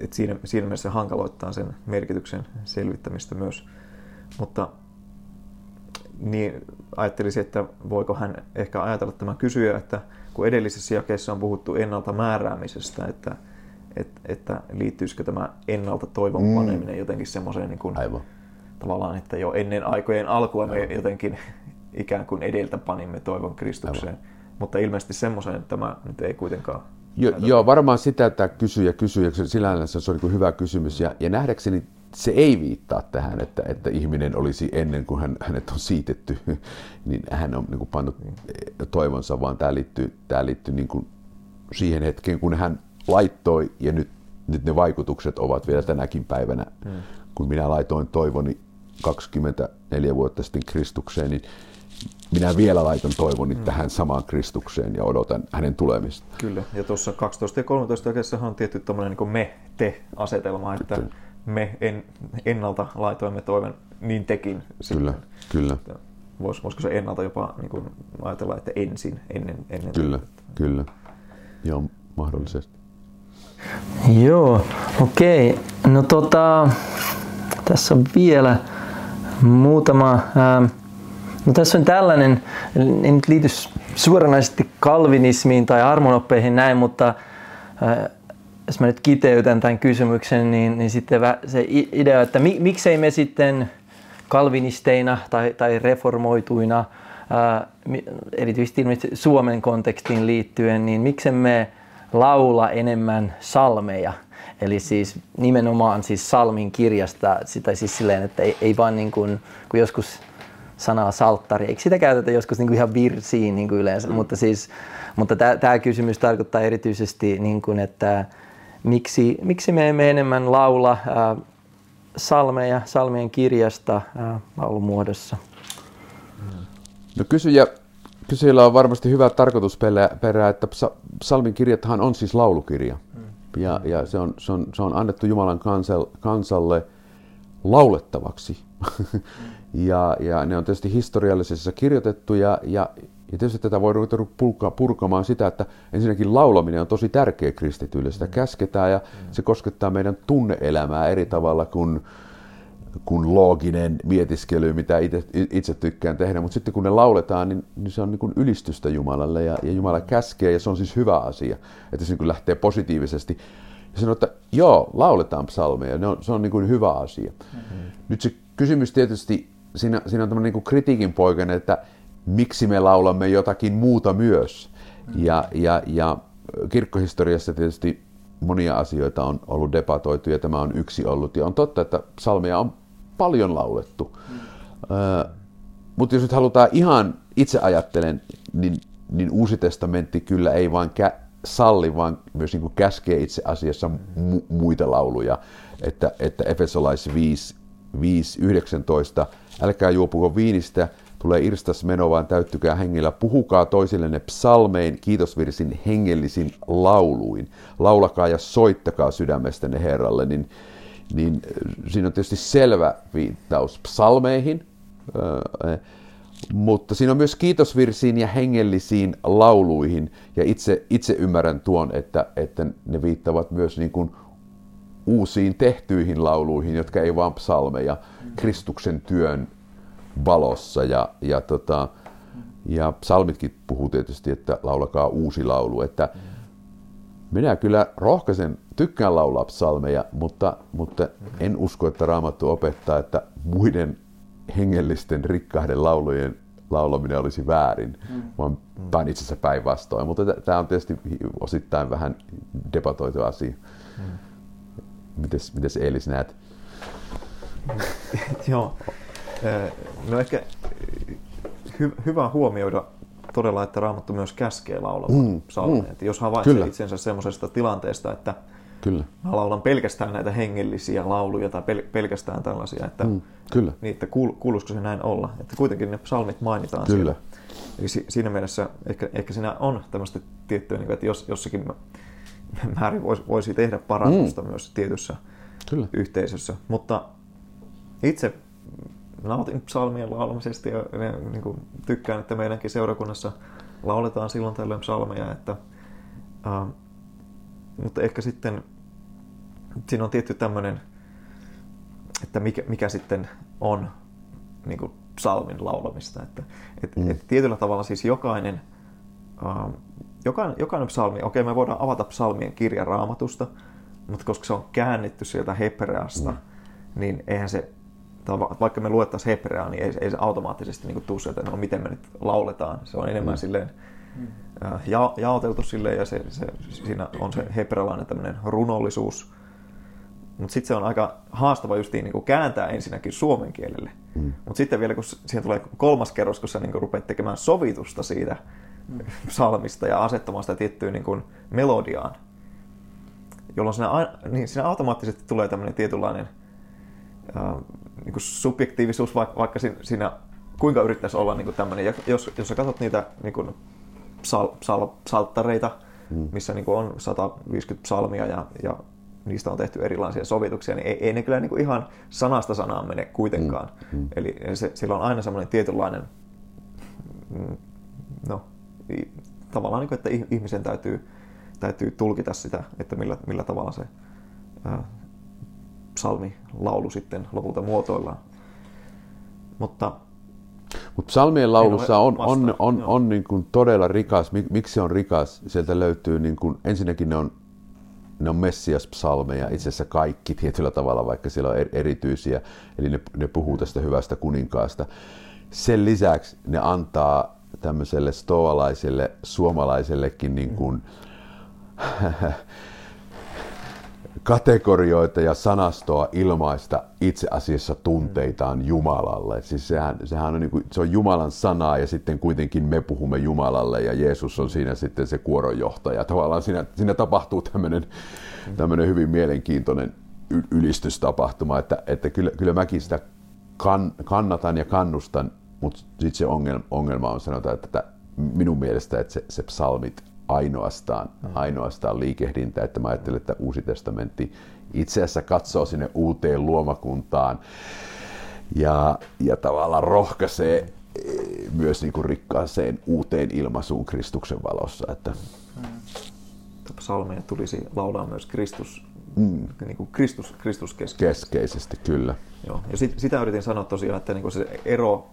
Et siinä, siinä mielessä hankaloittaa sen merkityksen selvittämistä myös. Mutta niin ajattelisin, että voiko hän ehkä ajatella tämän kysyjä, että kun edellisissä jakeissa on puhuttu ennalta määräämisestä, että, että, että liittyisikö tämä ennalta toivon mm. paneminen jotenkin semmoiseen niin kuin, tavallaan, että jo ennen aikojen alkua me Aivan. jotenkin ikään kuin edeltä panimme toivon Kristukseen, Aivan. mutta ilmeisesti semmoiseen tämä nyt ei kuitenkaan. Jo, joo, varmaan sitä, että kysyjä kysyjä, sillä se on niin hyvä kysymys ja, ja nähdäkseni se ei viittaa tähän, että, että ihminen olisi ennen kuin hän, hänet on siitetty, niin hän on niin kuin pannut toivonsa, vaan tämä liittyy, tämä liittyy niin kuin siihen hetkeen, kun hän laittoi ja nyt, nyt ne vaikutukset ovat vielä tänäkin päivänä. Hmm. Kun minä laitoin toivoni kaksikymmentäneljä vuotta sitten Kristukseen, niin minä vielä laitan toivoni hmm. tähän samaan Kristukseen ja odotan hänen tulemista. Kyllä, ja tuossa kaksitoista ja kolmetoista jakeessahan on tietty tämmöinen niin me-te-asetelma, että Sitten. me en, ennalta laitoimme toivon, niin tekin. Kyllä, sitten. kyllä. Vois, voisiko se ennalta jopa niin kuin ajatella, että ensin, ennen. ennen kyllä, että... kyllä. Joo, mahdollisesti. Joo, okei. Okay. No tota, tässä on vielä muutama... Ähm, no tässä on tällainen, en nyt liity suoranaisesti kalvinismiin tai armonoppeihin näin, mutta... Äh, jos mä nyt kiteytän tämän kysymyksen, niin, niin sitten se idea, että mi, miksei me sitten kalvinisteina tai, tai reformoituina, ää, erityisesti Suomen kontekstiin liittyen, niin miksemme laula enemmän salmeja. Eli siis nimenomaan siis salmin kirjasta, tai siis silleen, että ei, ei vaan niin kuin, kun joskus sanaa salttari, eikö sitä käytetä joskus niin kuin ihan virsiin niin kuin yleensä, mutta siis, mutta tämä kysymys tarkoittaa erityisesti niin kuin, että Miksi, miksi me emme enemmän laula äh, salmeja, salmien kirjasta äh, laulumuodossa? No kysyjä, kysyjällä on varmasti hyvä tarkoitusperää, että psalmin kirjathan on siis laulukirja. Mm. Ja, ja se, on, se, on, se on annettu Jumalan kansal, kansalle laulettavaksi. Mm. ja, ja ne on tietysti historiallisessa kirjoitettu ja, ja Ja tietysti tätä voi ruveta purkamaan sitä, että ensinnäkin laulaminen on tosi tärkeä kristityille. Sitä käsketään ja se koskettaa meidän tunne-elämää eri tavalla kuin, kuin looginen mietiskely, mitä itse, itse tykkään tehdä. Mutta sitten kun ne lauletaan, niin, niin se on niin kuin ylistystä Jumalalle ja, ja Jumala käskee ja se on siis hyvä asia, että se niin kuin lähtee positiivisesti. Ja sanoo, että joo, lauletaan psalmeja, ne on, se on niin kuin hyvä asia. Mm-hmm. Nyt se kysymys tietysti, siinä, siinä on tämmöinen niin kuin kritiikin poikainen, että miksi me laulamme jotakin muuta myös. Ja, ja, ja kirkkohistoriassa tietysti monia asioita on ollut debatoitu ja tämä on yksi ollut. Ja on totta, että psalmeja on paljon laulettu. Mm. Ö, mutta jos nyt halutaan ihan itse ajattelen, niin, niin Uusi testamentti kyllä ei vain kä- salli, vaan myös niin kuin käskee itse asiassa mu- muita lauluja. Että, että Efesolais viisi yhdeksäntoista, älkää juopuko viinistä, tulee irstas meno, vaan täyttykää hengillä. Puhukaa toisillenne psalmein, kiitosvirsin, hengellisin lauluin. Laulakaa ja soittakaa sydämestänne Herralle. Niin, niin siinä on tietysti selvä viittaus psalmeihin, Mutta siinä on myös kiitosvirsiin ja hengellisiin lauluihin. Ja itse, itse ymmärrän tuon, että, että ne viittavat myös niin kuin uusiin tehtyihin lauluihin, jotka ei vaan psalmeja, Kristuksen työn valossa. Ja, ja, tota, ja psalmitkin puhuu tietysti, että laulakaa uusi laulu. Että minä kyllä rohkaisen, tykkään laulaa psalmeja, mutta, mutta en usko, että Raamattu opettaa, että muiden hengellisten rikkaiden laulujen laulaminen olisi väärin, mm. vaan tämä on itse asiassa päinvastoin. Mutta tämä on tietysti osittain vähän debatoitu asia. Mm. Mites, mites Eelis näet? Joo. No ehkä hy- hyvä huomioida todella, että Raamattu myös käskee laulamaan mm. psalmeja. Mm. Jos havaitsee Kyllä. itsensä semmoisesta tilanteesta, että Kyllä. mä laulan pelkästään näitä hengellisiä lauluja tai pel- pelkästään tällaisia, että mm, kyllä. niitä kuul- kuuluisiko se näin olla. Että kuitenkin ne psalmit mainitaan kyllä. siellä. Eli si- siinä mielessä ehkä, ehkä siinä on tämmöistä tiettyä, niin kuin, että jos, jossakin määrin voisi, voisi tehdä parannusta mm. myös tietyssä kyllä. yhteisössä. Mutta itse nautin psalmien laulamisesta ja niin kuin tykkään, että meidänkin seurakunnassa lauletaan silloin tällöin psalmeja, että äh, mutta ehkä sitten siinä on tietty tämmöinen, että mikä, mikä sitten on niin kuin psalmin laulamista. Että, et, mm. et tietyllä tavalla siis jokainen, ähm, jokainen, jokainen psalmi, okei me voidaan avata psalmien kirja Raamatusta, mutta koska se on käännetty sieltä hepreasta, mm. niin eihän se, vaikka me luettaisiin hepreaa, niin ei, ei se automaattisesti niin kuin tuu sieltä, no miten me nyt lauletaan. Se on enemmän mm. silleen, Ja, jaoteltu silleen ja se, se, siinä on se hebrealainen tämmöinen runollisuus. Mutta sitten se on aika haastava justiin niin kääntää ensinnäkin suomen kielelle. Mm. Mutta sitten vielä kun siihen tulee kolmas kerros, kun sä niin rupeat tekemään sovitusta siitä mm. psalmista ja asettamaan sitä tiettyyn niin melodiaan, jolloin siinä, niin siinä automaattisesti tulee tämmöinen tietynlainen äh, niin subjektiivisuus, vaikka, vaikka siinä kuinka yrittäisi olla niin tämmöinen. Jos, jos sä katsot niitä niin Psal, psal, salttareita, mm. missä niin kuin on sata viisikymmentä psalmia ja, ja niistä on tehty erilaisia sovituksia, niin ei, ei ne kyllä niin kuin ihan sanasta sanaan mene kuitenkaan. Mm. Mm. Eli se, sillä on aina semmoinen tietynlainen, no tavallaan, niin kuin, että ihmisen täytyy, täytyy tulkita sitä, että millä, millä tavalla se ää, psalmilaulu sitten lopulta muotoillaan. Mutta Mutta psalmien laulussa on, on, on, on niin kuin todella rikas. Mik, miksi se on rikas? Sieltä löytyy, niin kuin, ensinnäkin ne on, ne on messiaspsalmeja, itse asiassa kaikki tietyllä tavalla, vaikka siellä on erityisiä. Eli ne, ne puhuu tästä hyvästä kuninkaasta. Sen lisäksi ne antaa tämmöiselle stoalaiselle, suomalaisellekin niin kuin, mm. kategorioita ja sanastoa ilmaista itse asiassa tunteitaan Jumalalle. Siis sehän, sehän on, niin kuin, se on Jumalan sanaa ja sitten kuitenkin me puhumme Jumalalle ja Jeesus on siinä sitten se kuoronjohtaja. Tavallaan siinä, siinä tapahtuu tämmöinen, tämmöinen hyvin mielenkiintoinen ylistystapahtuma, että, että kyllä, kyllä mäkin sitä kan, kannatan ja kannustan, mutta sitten se ongelma, ongelma on sanotaan, että, että minun mielestä että se, se psalmit Ainoastaan, ainoastaan liikehdintä, että mä ajattelen, että Uusi testamentti itse asiassa katsoo sinne uuteen luomakuntaan ja, ja tavallaan rohkaisee myös niin kuin rikkaaseen uuteen ilmaisuun Kristuksen valossa. Että psalmeja tulisi laulaa myös Kristus, mm. niin kuin Kristus, Kristus keskeisesti. keskeisesti kyllä. Joo. Ja sit, sitä yritin sanoa tosiaan, että niin kuin se ero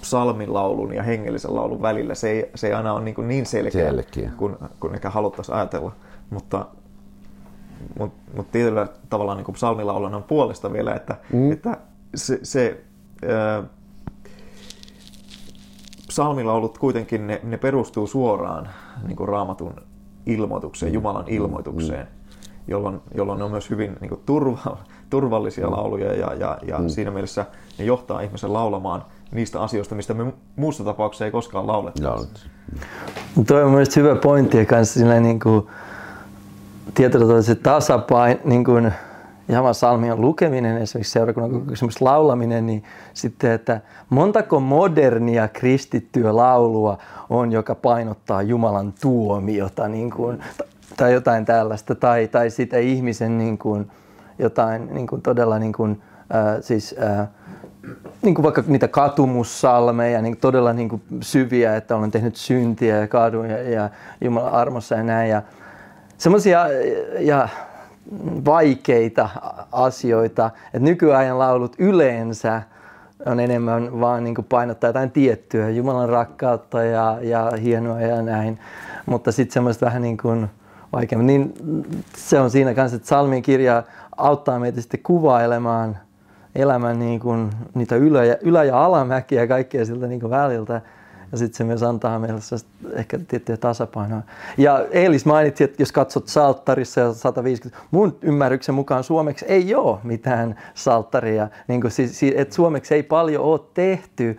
psalmin laulun ja hengellisen laulun välillä. Se ei, se ei aina ole niin, niin selkeä, selkeä. Kun, kun ehkä haluttaisiin ajatella. Mutta, mutta, mutta tietyllä tavalla niin psalmilaulunnan puolesta vielä, että, mm. että se, se äh, psalmilaulut kuitenkin ne, ne perustuu suoraan niin kuin Raamatun ilmoitukseen, mm. Jumalan ilmoitukseen, mm. jolloin, jolloin ne on myös hyvin niin kuin turva, turvallisia mm. lauluja ja, ja, ja mm. siinä mielessä ne johtaa ihmisen laulamaan niistä asioista, mistä me muussa tapauksessa ei koskaan laulettaisi. Tuo on mielestäni hyvä pointti ja myös niin tietyllä se tasapaino, niin kuin ihan salmion lukeminen, esimerkiksi seurakunnan kokemuksen laulaminen, niin sitten, että montako modernia kristittyä laulua on, joka painottaa Jumalan tuomiota niin kuin, tai jotain tällaista, tai, tai sitä ihmisen niin kuin, jotain niin kuin, todella niin kuin, äh, siis, äh, niin kuin vaikka niitä katumussalmeja, niin todella niin kuin syviä, että olen tehnyt syntiä ja kaduja ja, ja Jumalan armossa ja näin. Ja semmoisia ja vaikeita asioita, että nykyajan laulut yleensä on enemmän vaan niin kuin painottaa jotain tiettyä, Jumalan rakkautta ja, ja hienoa ja näin, mutta sitten semmoista vähän niin kuin vaikeammin. Niin se on siinä kanssa, että Salmin kirja auttaa meitä sitten kuvailemaan elämän niin kuin niitä ylä- ja, ylä- ja alamäkiä ja kaikkea siltä niin kuin väliltä. Ja sitten se myös antaa meille ehkä tiettyä tasapainoa. Ja Eilis mainitsi, että jos katsot salttarissa sata viisikymmentä, mun ymmärryksen mukaan suomeksi ei ole mitään salttaria. Niin kuin siis, että suomeksi ei paljon ole tehty.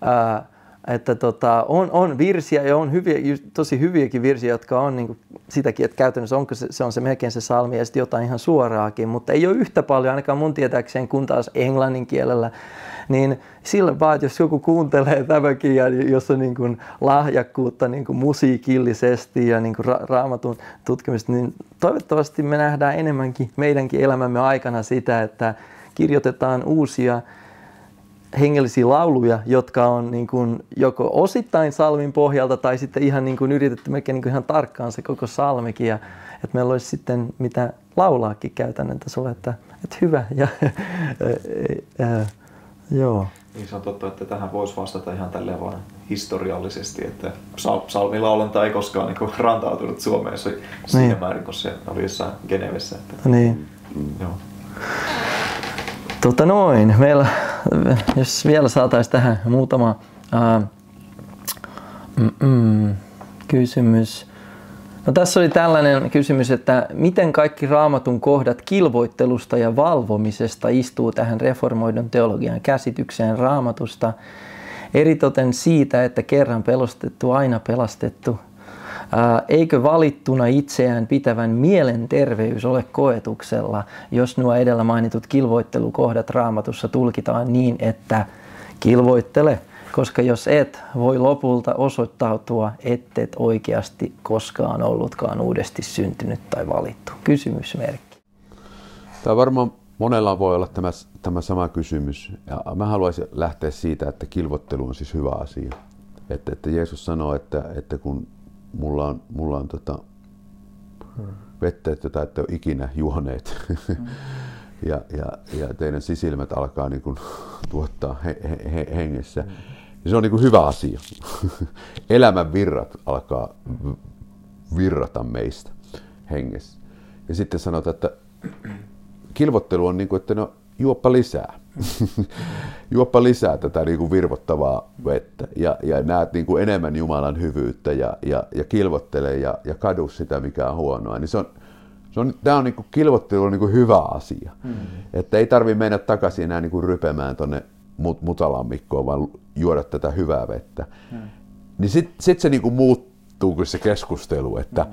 Ää, että tota, on, on virsiä ja on hyviä, tosi hyviäkin virsiä, jotka on niin kuin sitäkin, että käytännössä onko se, se on se melkein se salmi ja sitten jotain ihan suoraakin. Mutta ei ole yhtä paljon, ainakaan mun tietääkseen, kun taas englannin kielellä. Niin sillä vaan, että jos joku kuuntelee tämäkin ja jos on niin kuin lahjakkuutta niin kuin musiikillisesti ja niin kuin ra- raamatun tutkimista, niin toivottavasti me nähdään enemmänkin meidänkin elämämme aikana sitä, että kirjoitetaan uusia hengellisiä lauluja, jotka on niin kuin joko osittain salmin pohjalta tai sitten ihan niin kuin yritetty melkein niin kuin ihan tarkkaan se koko salmikin. Ja että meillä olisi sitten mitä laulaakin käytännön tasolla, että, että hyvä ja... Joo. Niin se on totta, että tähän voisi vastata ihan tälleen vaan historiallisesti, että salmilaulanta ei koskaan niin rantautunut Suomeen niin. siinä määrin, kun se oli jossain Genevessä. Että... Niin. Joo. Tota noin, meillä, jos vielä saataisiin tähän muutama äh, kysymys. No, tässä oli tällainen kysymys, että miten kaikki raamatun kohdat kilvoittelusta ja valvomisesta istuu tähän reformoidun teologian käsitykseen raamatusta, eritoten siitä, että kerran pelastettu, aina pelastettu. Ää, eikö valittuna itseään pitävän mielenterveys ole koetuksella, jos nuo edellä mainitut kilvoittelukohdat raamatussa tulkitaan niin, että kilvoittele? Koska jos et, voi lopulta osoittautua, ettet oikeasti koskaan ollutkaan uudesti syntynyt tai valittu. Kysymysmerkki. Tämä varmaan monella voi olla tämä, tämä sama kysymys. Ja mä haluaisin lähteä siitä, että kilvoittelu on siis hyvä asia. Että, että Jeesus sanoo, että, että kun mulla on, mulla on tota vettä, jota ette ole ikinä juoneet. Mm. ja, ja, ja teidän sisilmät alkaa niin kuin tuottaa he, he, he, hengessä. Mm. Se on niin kuin hyvä asia. Elämän virrat alkaa virrata meistä hengessä. Ja sitten sanotaan, että kilvoittelu on niin kuin, että no juoppa lisää. juoppa lisää tätä niin kuin virvottavaa vettä ja, ja näet niin kuin enemmän Jumalan hyvyyttä ja, ja, ja kilvoittele ja, ja kadu sitä, mikä on huonoa. Niin se on, se on, tämä on niin kuin, kilvoittelu on niin kuin hyvä asia. Mm. Että ei tarvitse mennä takaisin enää niin kuin rypemään tuonne mut, mutalammikkoon, vaan juoda tätä hyvää vettä. Mm. Niin sitten sit se niinku muuttuu kun se keskustelu, että, mm.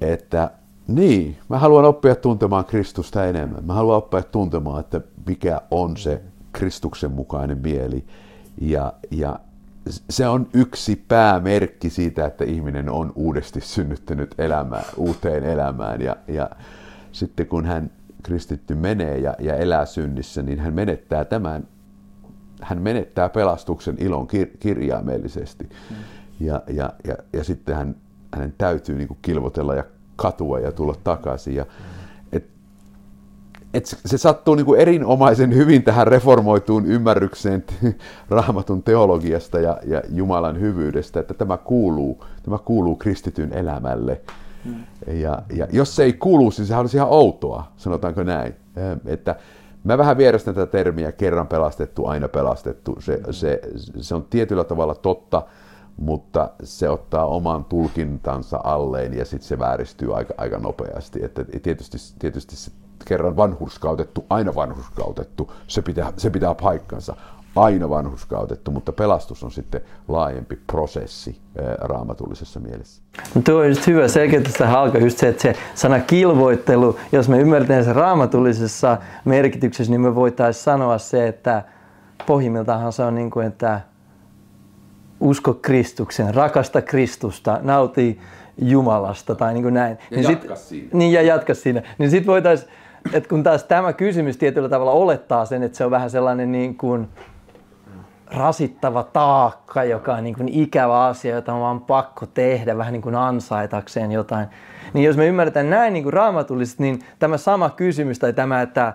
että niin, mä haluan oppia tuntemaan Kristusta enemmän. Mä haluan oppia tuntemaan, että mikä on se Kristuksen mukainen mieli. Ja, ja se on yksi päämerkki siitä, että ihminen on uudesti synnyttänyt elämään, uuteen elämään. Ja, ja sitten kun hän kristitty menee ja, ja elää synnissä, niin hän menettää tämän Hän menettää pelastuksen ilon kir- kirjaimellisesti mm. ja, ja, ja, ja sitten hän, hänen täytyy niin kuin kilvotella ja katua ja tulla takaisin. Ja, et, et se, se sattuu niin kuin erinomaisen hyvin tähän reformoituun ymmärrykseen Raamatun teologiasta ja, ja Jumalan hyvyydestä, että tämä kuuluu, tämä kuuluu kristityn elämälle. Mm. Ja, ja jos se ei kuulu, niin sehän olisi ihan outoa, sanotaanko näin. Että, mä vähän vierastan tätä termiä kerran pelastettu, aina pelastettu. Se, se, se on tietyllä tavalla totta, mutta se ottaa oman tulkintansa alleen ja sitten se vääristyy aika, aika nopeasti. Että tietysti, tietysti se kerran vanhurskautettu, aina vanhurskautettu, se pitää, se pitää paikkansa. Aina vanhurskautettu, mutta pelastus on sitten laajempi prosessi raamatullisessa mielessä. No tuo on just hyvä selkeytys tähän alkoi, just se, että se sana kilvoittelu, jos me ymmärtään se raamatullisessa merkityksessä, niin me voitaisiin sanoa se, että pohjimmiltaanhan se on niin kuin, että usko Kristuksen, rakasta Kristusta, nauti Jumalasta tai niin kuin näin. Ja niin jatka sit, siinä. Niin ja jatka siinä. Niin sitten voitaisiin Et kun taas tämä kysymys tietyllä tavalla olettaa sen, että se on vähän sellainen niin kuin rasittava taakka, joka on niin kuin ikävä asia, jota on vaan pakko tehdä vähän niin kuin ansaitakseen jotain. Niin jos me ymmärretään näin niin kuin raamatullisesti, niin tämä sama kysymys tai tämä, että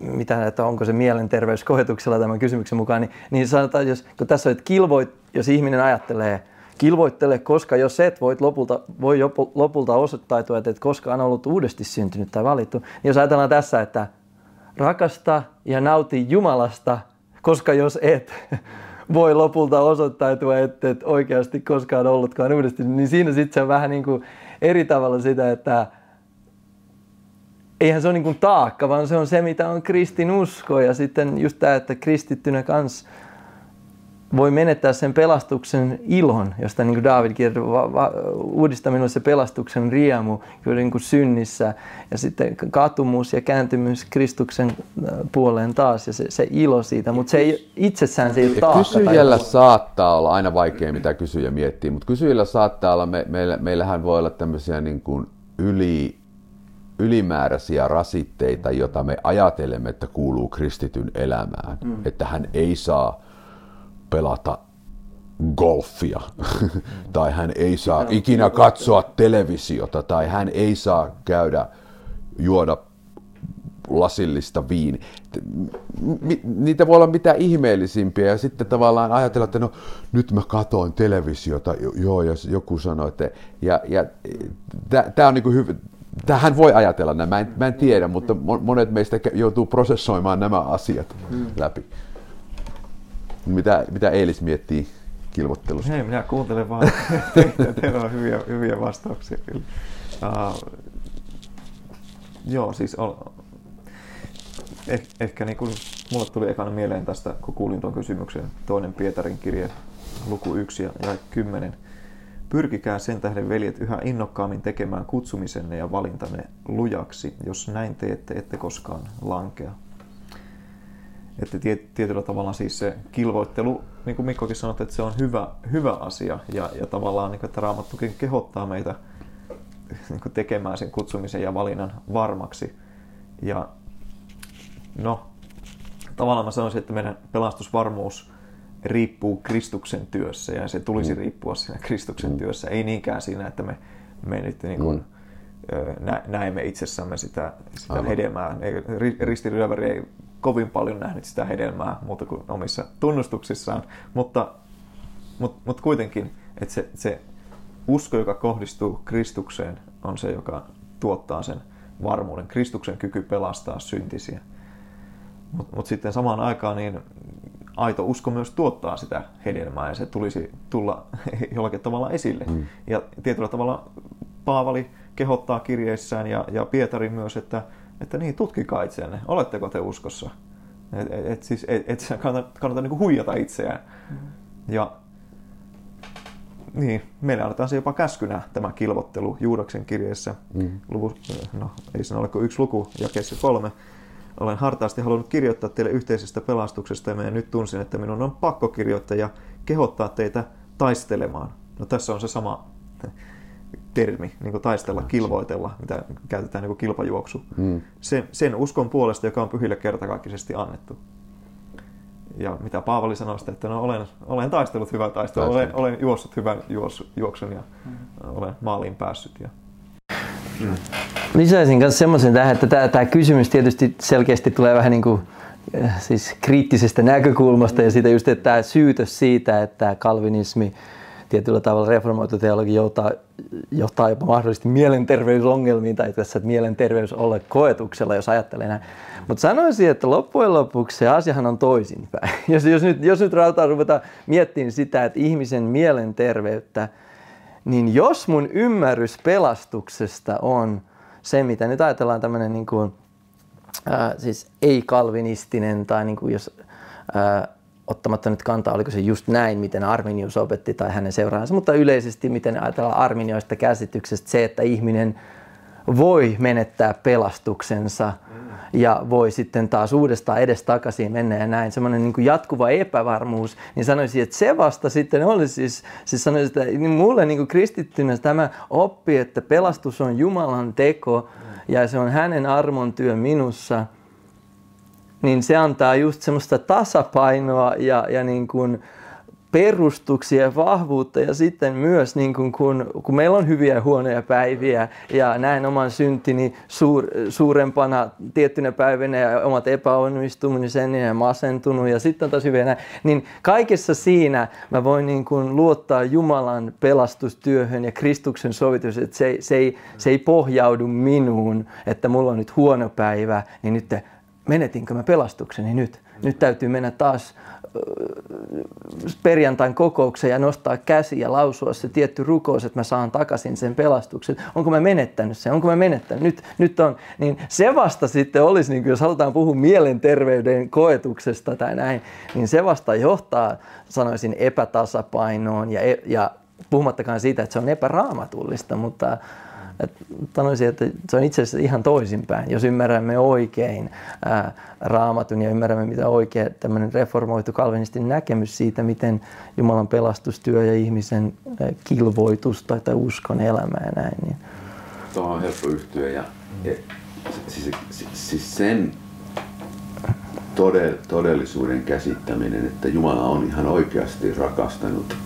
mitä, että onko se mielenterveyskoetuksella tämän kysymyksen mukaan, niin, niin sanotaan, jos, kun tässä on, että kilvoit, jos ihminen ajattelee, kilvoittele, koska jos et voit lopulta, voi lopulta osoittautua, että et koskaan ollut uudesti syntynyt tai valittu, niin jos ajatellaan tässä, että rakasta ja nauti Jumalasta, koska jos et voi lopulta osoittautua, että et oikeasti koskaan ollutkaan uudesti, niin siinä sitten se on vähän niin kuin eri tavalla sitä, että eihän se ole niin kuin taakka, vaan se on se, mitä on kristinusko. Ja sitten just tämä, että kristittynä kans voi menettää sen pelastuksen ilon, josta niin kuin Daavid kirjoittaa, uudistaminen on se pelastuksen riemu niin kuin synnissä. Ja sitten katumus ja kääntymys Kristuksen puoleen taas ja se, se ilo siitä, mutta se ei, itsessään se ei ole taakka. Kysyjällä saattaa olla, aina vaikea mitä kysyjä miettii, mutta kysyjällä saattaa olla, me, meillä, meillähän voi olla tämmöisiä niin kuin yli... ylimääräisiä rasitteita, joita me ajatelemme, että kuuluu kristityn elämään. Mm. Että hän ei saa pelata golfia, mm. tai hän ei saa ikinä katsoa televisiota, tai hän ei saa käydä juoda lasillista viiniä. Niitä voi olla mitä ihmeellisimpiä, ja sitten tavallaan ajatella, että no nyt mä katoin televisiota, joo, ja joku sanoi, että ja, ja tämä on niin kuin hyvä. Tähän voi ajatella nämä, mä en, mä en tiedä, mutta monet meistä joutuu prosessoimaan nämä asiat mm. läpi. Mitä, mitä Eilis miettii kilvottelusta? Hei, minä kuuntelen vaan. Teillä on hyviä, hyviä vastauksia kyllä. Uh, joo, siis on, eh, ehkä niin kuin mulle tuli ekana mieleen tästä, kun kuulin tuon kysymyksen, toinen Pietarin kirje, luku yksi ja kymmenen. Pyrkikää sen tähden, veljet, yhä innokkaammin tekemään kutsumisenne ja valintanne lujaksi. Jos näin teette, ette koskaan lankea. Että tietyllä tavalla siis se kilvoittelu, niin kuin Mikkokin sanoi, että se on hyvä, hyvä asia. Ja, ja tavallaan, niin kuin, että Raamattukin kehottaa meitä niin kuin tekemään sen kutsumisen ja valinnan varmaksi. Ja no, tavallaan mä sanoisin, että meidän pelastusvarmuus riippuu Kristuksen työssä, ja se tulisi mm. riippua siinä Kristuksen mm. työssä. Ei niinkään siinä, että me, me nyt niin kuin, mm. nä, näemme itsessämme sitä, sitä ah, hedelmää. Ristiryöväri ei kovin paljon nähnyt sitä hedelmää muuta kuin omissa tunnustuksissaan, mutta, mutta, mutta kuitenkin, että se, se usko, joka kohdistuu Kristukseen, on se, joka tuottaa sen varmuuden. Kristuksen kyky pelastaa syntisiä. Mutta mut sitten samaan aikaan niin aito usko myös tuottaa sitä hedelmää, ja se tulisi tulla jollakin tavalla esille. Mm. Ja tietyllä tavalla Paavali kehottaa kirjeissään ja, ja Pietari myös, että, että niin, tutkikaa itseänne, oletteko te uskossa. Et, et, et, siis, et, et kannata, kannata niinku huijata itseään. Mm. Ja niin, meillä annetaan se jopa käskynä, tämä kilvottelu Juudaksen kirjeessä. Mm. Luvu, no, ei siinä ole kuin yksi luku, jakeessa kolme. Olen hartaasti halunnut kirjoittaa teille yhteisestä pelastuksesta, ja minä nyt tunsin, että minun on pakko kirjoittaa ja kehottaa teitä taistelemaan. No tässä on se sama termi, niin kuin taistella, kilvoitella, mitä käytetään niin kuin kilpajuoksu. Mm. Sen, sen uskon puolesta, joka on pyhille kertakaikkisesti annettu. Ja mitä Paavali sanoi sitä, että no olen, olen taistellut hyvän taistelun, olen, olen juossut hyvän juoksun ja mm. olen maaliin päässyt. Ja Mm. lisäisin myös semmoisen tähän, että tämä kysymys tietysti selkeästi tulee vähän niin kuin, siis kriittisestä näkökulmasta ja siitä just, että tämä syytös siitä, että kalvinismi, tietyllä tavalla reformoitu teologi johtaa, johtaa jopa mahdollisesti mielenterveysongelmiin tai tässä, että mielenterveys ole koetuksella, jos ajattelee näin. Mutta sanoisin, että loppujen lopuksi se asiahan on toisinpäin. Jos, jos nyt, jos nyt rautaa ruvetaan miettimään sitä, että ihmisen mielenterveyttä, niin jos mun ymmärrys pelastuksesta on se, mitä nyt ajatellaan tämmöinen niin kuin, äh, siis ei-kalvinistinen tai niin kuin jos, äh, ottamatta nyt kantaa, oliko se just näin, miten Arminius opetti tai hänen seuraansa, mutta yleisesti miten ajatellaan arminioista käsityksestä se, että ihminen voi menettää pelastuksensa ja voi sitten taas uudestaan edestakaisin mennä ja näin. Semmoinen niin kuin jatkuva epävarmuus, niin sanoisin, että se vasta sitten oli siis, siis sanoisin, että mulle niin kuin kristittynä tämä oppi, että pelastus on Jumalan teko ja se on hänen armon työ minussa, niin se antaa just semmoista tasapainoa ja, ja niin kuin perustuksia ja vahvuutta ja sitten myös niin kun, kun, kun meillä on hyviä ja huonoja päiviä ja näen oman syntini suur, suurempana tiettynä päivänä ja omat epäonnistumiseni ja masentunut ja sitten taas hyviä näin, niin kaikessa siinä mä voin niin kun luottaa Jumalan pelastustyöhön ja Kristuksen sovitus, että se, se, ei, se ei pohjaudu minuun, että mulla on nyt huono päivä, niin nyt menetinkö mä pelastukseni nyt? Nyt täytyy mennä taas perjantain kokoukseen ja nostaa käsi ja lausua se tietty rukous, että mä saan takaisin sen pelastuksen. Onko mä menettänyt sen? Onko mä menettänyt? Nyt, nyt on. Niin se vasta sitten olisi, niin jos halutaan puhua mielenterveyden koetuksesta tai näin, niin se vasta johtaa, sanoisin, epätasapainoon ja, ja puhumattakaan siitä, että se on epäraamatullista, mutta sanoisin, että se on itse asiassa ihan toisinpäin. Jos ymmärrämme oikein ää, raamatun ja ymmärrämme, mitä oikea tämmöinen reformoitu kalvinistin näkemys siitä, miten Jumalan pelastustyö ja ihmisen ää, kilvoitus tai, tai uskon elämää ja näin. Niin. Tuohon on helppo yhtyä. Ja, ja, siis, siis sen todellisuuden käsittäminen, että Jumala on ihan oikeasti rakastanut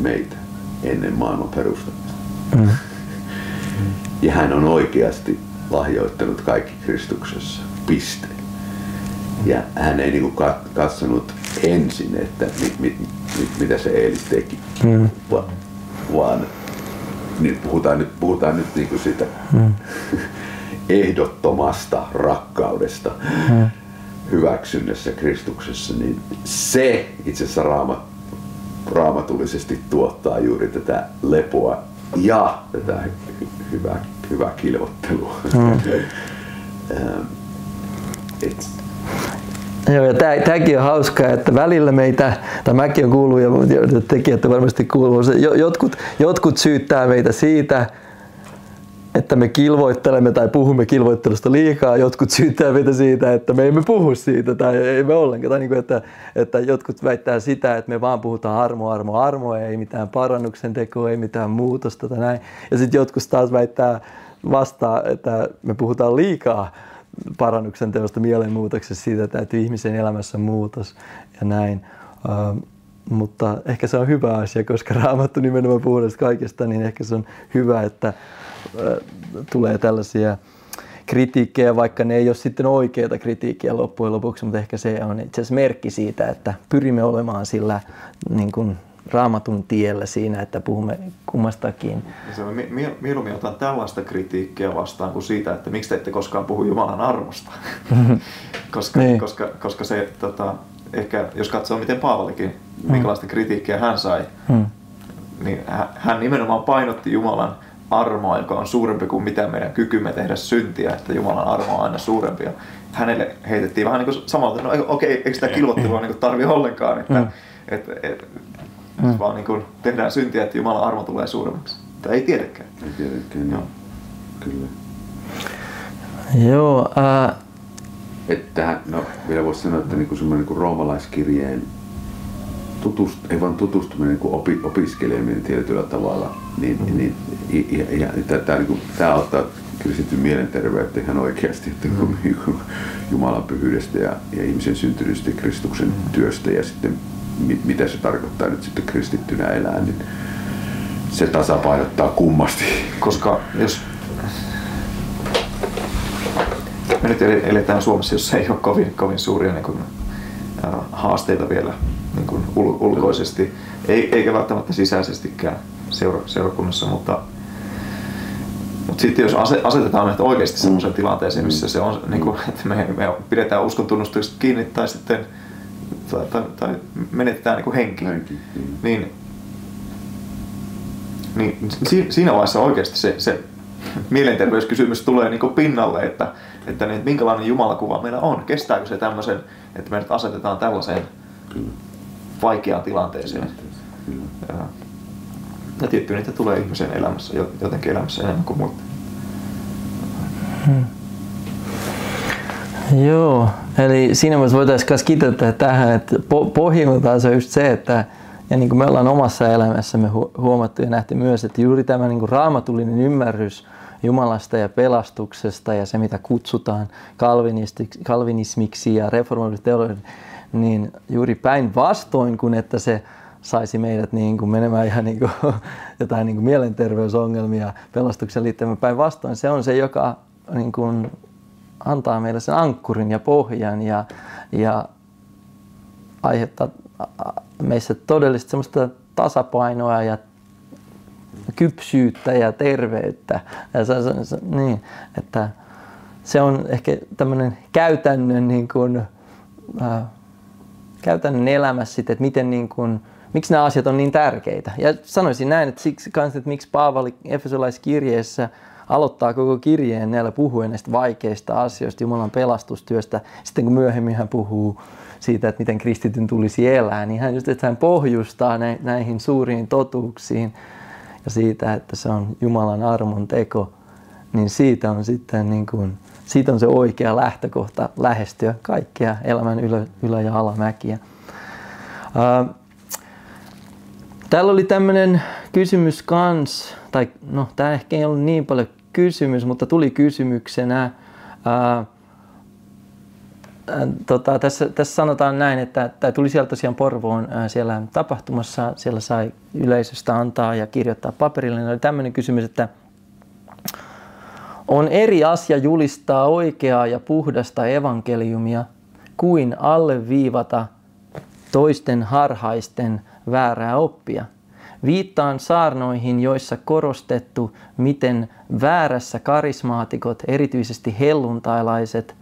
meitä ennen maailman perustamista. Mm. Ja hän on oikeasti lahjoittanut kaikki Kristuksessa, piste. Ja hän ei niinku katsonut ensin, että mit, mit, mit, mitä se eilis teki, mm. Va, vaan niin puhutaan nyt, puhutaan nyt niinku siitä mm. ehdottomasta rakkaudesta mm. hyväksynnässä Kristuksessa, niin se itse asiassa raama, raamatullisesti tuottaa juuri tätä lepoa ja tätä hy- hyvää, hyvää kilvottelua. Mm. Joo, ja tää, tääkin on hauskaa, että välillä meitä, tai mäkin on kuullut, ja tekijät on varmasti kuullut, jotkut, jotkut syyttää meitä siitä, että me kilvoittelemme tai puhumme kilvoittelusta liikaa, jotkut syyttää meitä siitä, että me emme puhu siitä tai ei me ollenkaan. Tai niin kuin, että, että jotkut väittää sitä, että me vaan puhutaan armo, armo, armo, ei mitään parannuksen tekoa, ei mitään muutosta tai näin. Ja sitten jotkut taas väittää vastaan, että me puhutaan liikaa parannuksen teosta, mielenmuutoksesta, siitä, että täytyy ihmisen elämässä muutos ja näin. Mutta ehkä se on hyvä asia, koska Raamattu nimenomaan puhuu näistä kaikesta, niin ehkä se on hyvä, että tulee tällaisia kritiikkejä, vaikka ne ei ole sitten oikeita kritiikkiä loppujen lopuksi, mutta ehkä se on itse asiassa merkki siitä, että pyrimme olemaan sillä niin kuin Raamatun tiellä siinä, että puhumme kummastakin. Mieluummin otan tällaista kritiikkiä vastaan kuin siitä, että miksi te ette koskaan puhu Jumalan armosta. koska, niin. koska, koska se, tota, ehkä jos katsoo miten Paavalikin, mm. minkälaista kritiikkiä hän sai, mm. niin hän nimenomaan painotti Jumalan armoa, joka on suurempi kuin mitä meidän kykymme tehdä syntiä, että Jumalan armo on aina suurempi. Ja hänelle heitettiin vähän niin kuin samalta, että no okei, eikö sitä kilvottelua niin tarvitse ollenkaan, että mm. et, et, mm. vaan niin kuin tehdään syntiä, että Jumalan armo tulee suuremmaksi. Tämä ei tiedäkään. Ei tiedäkään, joo. Kyllä. Joo. Äh... Että, no, vielä voisi sanoa, että niin semmoinen niin roomalaiskirjeen Tutust, ei vaan tutustuminen, kun opi, opiskeleminen tietyllä tavalla, niin, mm. niin, niin tämä auttaa kristityn mielenterveyttä ihan oikeasti, että kun, kun Jumalan pyhyydestä ja, ja ihmisen syntynnistä ja Kristuksen työstä ja sitten mit, mitä se tarkoittaa nyt sitten kristittynä elää, niin se tasapainottaa kummasti. Koska jos me nyt eletään Suomessa, jossa ei ole kovin, kovin suuria niin kuin, äh, haasteita vielä, niin kuin ulkoisesti, eikä välttämättä sisäisestikään seura- seurakunnassa, mutta, mutta sitten jos asetetaan meitä oikeasti sellaiseen tilanteeseen, missä se on, niin kuin, että me, me pidetään uskontunnustuksesta kiinni tai sitten tai, tai, tai menetetään niin kuin henki, niin, niin siinä vaiheessa oikeasti se, se mielenterveyskysymys tulee niin kuin pinnalle, että, että niin, minkälainen jumalakuva meillä on, kestääkö se tämmöisen, että me nyt asetetaan tällaiseen vaikeaan tilanteeseen. Ja, ja tietty niitä tulee ihmisen elämässä, jotenkin elämässä enemmän kuin muuten. Hmm. Joo, eli siinä mielessä voitaisiin myös kiteyttää tähän, että pohjimmiltaan se on just se, että ja niin kuin me ollaan omassa elämässämme huomattu ja nähty myös, että juuri tämä niin kuin raamatullinen ymmärrys Jumalasta ja pelastuksesta ja se, mitä kutsutaan kalvinismiksi ja reformoiditeologiaksi, niin juuri päinvastoin kuin että se saisi meidät niin kuin menemään ihan niin kuin, jotain niin kuin mielenterveysongelmia pelastuksen liittyen. Päinvastoin se on se, joka niin kuin antaa meille sen ankkurin ja pohjan ja, ja aiheuttaa meissä todellista semmoista tasapainoa ja kypsyyttä ja terveyttä. Ja se, se, se, niin, että se on ehkä tämmöinen käytännön, niin kuin, äh, käytännön elämässä sitten, että miten, niin kuin, miksi nämä asiat on niin tärkeitä. Ja sanoisin näin, että siksi kans, että miksi Paavali Efesolaiskirjeessä aloittaa koko kirjeen näillä puhuen näistä vaikeista asioista, Jumalan pelastustyöstä. Sitten kun myöhemmin hän puhuu siitä, että miten kristityn tulisi elää, niin hän, just, että hän pohjustaa näihin suuriin totuuksiin ja siitä, että se on Jumalan armon teko, niin siitä on sitten niin kuin, siitä on se oikea lähtökohta lähestyä kaikkea elämän ylä, ylä- ja alamäkiä. Uh, täällä oli tämmöinen kysymys kans, tai no tämä ehkä ei ollut niin paljon kysymys, mutta tuli kysymyksenä. Uh, Tota, tässä, tässä sanotaan näin, että tämä tuli sieltä tosiaan Porvoon ää, siellä tapahtumassa, siellä sai yleisöstä antaa ja kirjoittaa paperille, niin oli tämmöinen kysymys, että on eri asia julistaa oikeaa ja puhdasta evankeliumia kuin alleviivata toisten harhaisten väärää oppia. Viittaan saarnoihin, joissa korostettu, miten väärässä karismaatikot, erityisesti helluntailaiset,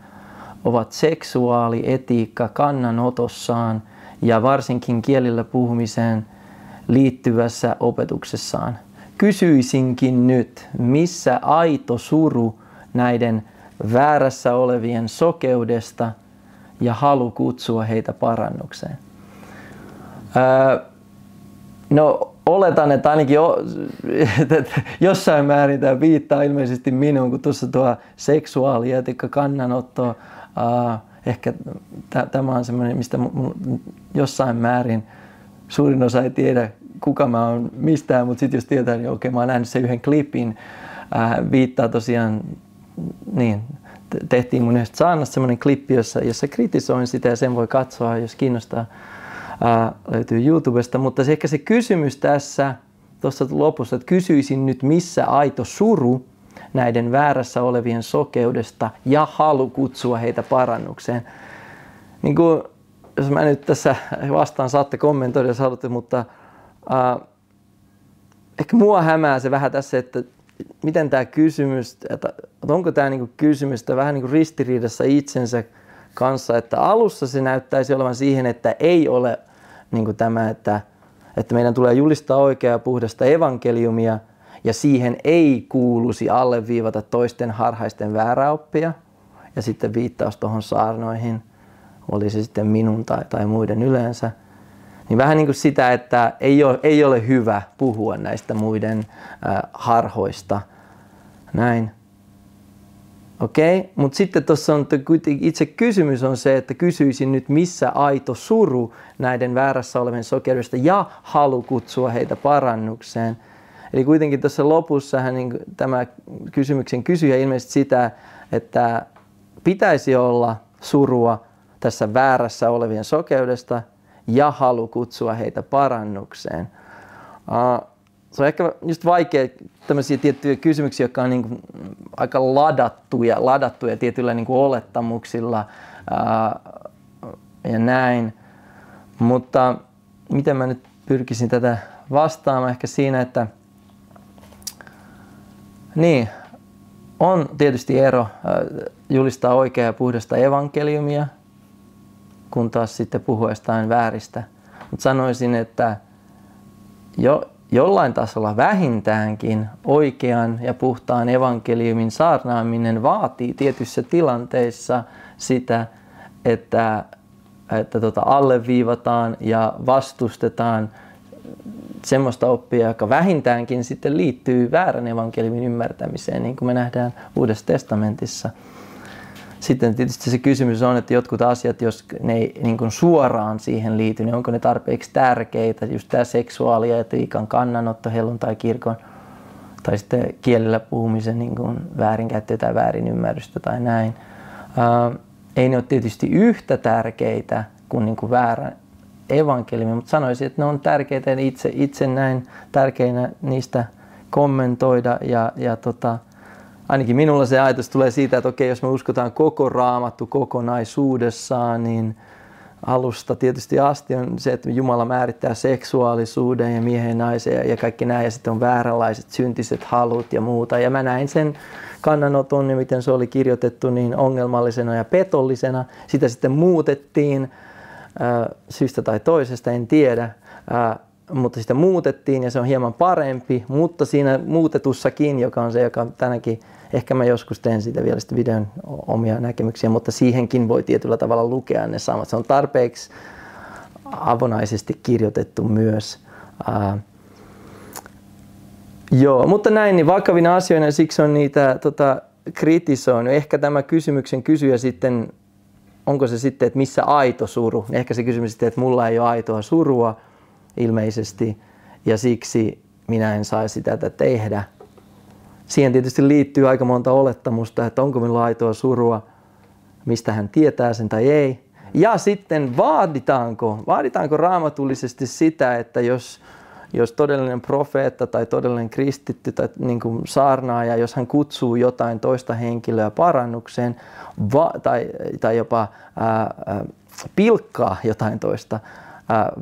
ovat seksuaalietiikka kannanotossaan ja varsinkin kielillä puhumiseen liittyvässä opetuksessaan. Kysyisinkin nyt, missä aito suru näiden väärässä olevien sokeudesta ja halu kutsua heitä parannukseen? Öö, no, oletan, että ainakin o, että jossain määrin tämä viittaa ilmeisesti minuun, kun tuossa tuo seksuaalietiikka kannanotto. Uh, ehkä t- tämä on semmoinen, mistä m- m- jossain määrin suurin osa ei tiedä, kuka mä oon mistään, mutta sitten jos tietää, niin okei, okay, mä oon nähnyt sen yhden klipin. Uh, viittaa tosiaan, niin, tehtiin mun yhdestä saannasta semmoinen klippi, jossa, jossa kritisoin sitä ja sen voi katsoa, jos kiinnostaa. Uh, löytyy YouTubesta, mutta se, ehkä se kysymys tässä, tuossa lopussa, että kysyisin nyt, missä aito suru näiden väärässä olevien sokeudesta ja halu kutsua heitä parannukseen. Niin kuin, jos mä nyt tässä vastaan, saatte kommentoida, jos haluatte, mutta äh, ehkä mua hämää se vähän tässä, että miten tämä kysymys, että onko tämä niinku kysymys että vähän niinku ristiriidassa itsensä kanssa, että alussa se näyttäisi olevan siihen, että ei ole niinku tämä, että, että meidän tulee julistaa oikeaa ja puhdasta evankeliumia, ja siihen ei kuuluisi alleviivata toisten harhaisten vääräoppia. Ja sitten viittaus tuohon saarnoihin, oli se sitten minun tai, tai muiden yleensä. Niin vähän niin kuin sitä, että ei ole, ei ole hyvä puhua näistä muiden äh, harhoista. Näin. Okei, okay. Mutta sitten tuossa on itse kysymys on se, että kysyisin nyt missä aito suru näiden väärässä olevien sokeudesta ja halu kutsua heitä parannukseen. Eli kuitenkin tuossa lopussahan niin tämä kysymyksen kysyjä ilmeisesti sitä, että pitäisi olla surua tässä väärässä olevien sokeudesta ja halu kutsua heitä parannukseen. Uh, se on ehkä just vaikea tämmöisiä tiettyjä kysymyksiä, jotka on niin kuin aika ladattuja, ladattuja tietyillä niin kuin olettamuksilla uh, ja näin. Mutta miten mä nyt pyrkisin tätä vastaamaan ehkä siinä, että niin, on tietysti ero julistaa oikeaa ja puhdasta evankeliumia, kun taas sitten puhua jostain vääristä. Mutta sanoisin, että jo, jollain tasolla vähintäänkin oikean ja puhtaan evankeliumin saarnaaminen vaatii tietyissä tilanteissa sitä, että, että tota alleviivataan ja vastustetaan semmoista oppia, joka vähintäänkin sitten liittyy väärän evankeliumin ymmärtämiseen, niin kuin me nähdään Uudessa testamentissa. Sitten tietysti se kysymys on, että jotkut asiat, jos ne ei niin kuin suoraan siihen liity, niin onko ne tarpeeksi tärkeitä, just tämä seksuaali- ja etiikan kannanotto helluntaikirkon tai sitten kielellä puhumisen niin kuin väärinkäyttöä tai väärinymmärrystä tai näin. Ää, ei ne ole tietysti yhtä tärkeitä kuin, niin kuin väärän evankeliumi, mutta sanoisin, että ne on tärkeitä ja itse, itse näin tärkeinä niistä kommentoida ja, ja tota, ainakin minulla se ajatus tulee siitä, että okei, jos me uskotaan koko Raamattu kokonaisuudessaan, niin alusta tietysti asti on se, että Jumala määrittää seksuaalisuuden ja miehen ja naisen ja kaikki nämä, ja sitten on vääränlaiset syntiset halut ja muuta. Ja mä näin sen kannanoton, miten se oli kirjoitettu, niin ongelmallisena ja petollisena. Sitä sitten muutettiin äh, syystä tai toisesta, en tiedä. Äh, Mutta sitä muutettiin ja se on hieman parempi, mutta siinä muutetussakin, joka on se, joka tänäkin, ehkä mä joskus teen siitä vielä sitten videon omia näkemyksiä, mutta siihenkin voi tietyllä tavalla lukea ne samat. Se on tarpeeksi avonaisesti kirjoitettu myös. Ää, joo, mutta näin, niin vakavina asioina siksi on niitä tota, kritisoinut. Ehkä tämä kysymyksen kysyjä sitten, onko se sitten, että missä aito suru? Ehkä se kysymys sitten, että mulla ei ole aitoa surua. Ilmeisesti, ja siksi minä en saisi sitä tehdä. Siihen tietysti liittyy aika monta olettamusta, että onko minulla aitoa surua, mistä hän tietää sen tai ei. Ja sitten vaaditaanko, vaaditaanko raamatullisesti sitä, että jos, jos todellinen profeetta tai todellinen kristitty tai niin kuin saarnaaja, jos hän kutsuu jotain toista henkilöä parannukseen va, tai, tai jopa ää, ää, pilkkaa jotain toista,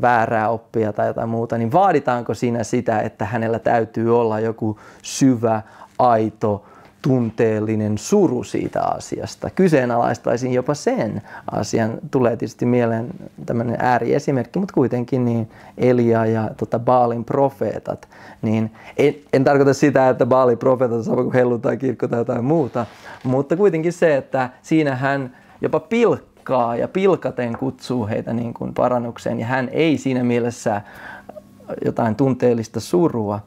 väärää oppia tai jotain muuta, niin vaaditaanko siinä sitä, että hänellä täytyy olla joku syvä, aito, tunteellinen suru siitä asiasta. Kyseenalaistaisin jopa sen asian. Tulee tietysti mieleen tämmöinen ääriesimerkki, mutta kuitenkin niin Elia ja tota Baalin profeetat. Niin en, en tarkoita sitä, että Baalin profeetat on sama kuin helluntaikirkko tai jotain muuta, mutta kuitenkin se, että siinä hän jopa pilkkaa ja pilkaten kutsuu heitä niin kuin parannukseen, ja hän ei siinä mielessä jotain tunteellista surua.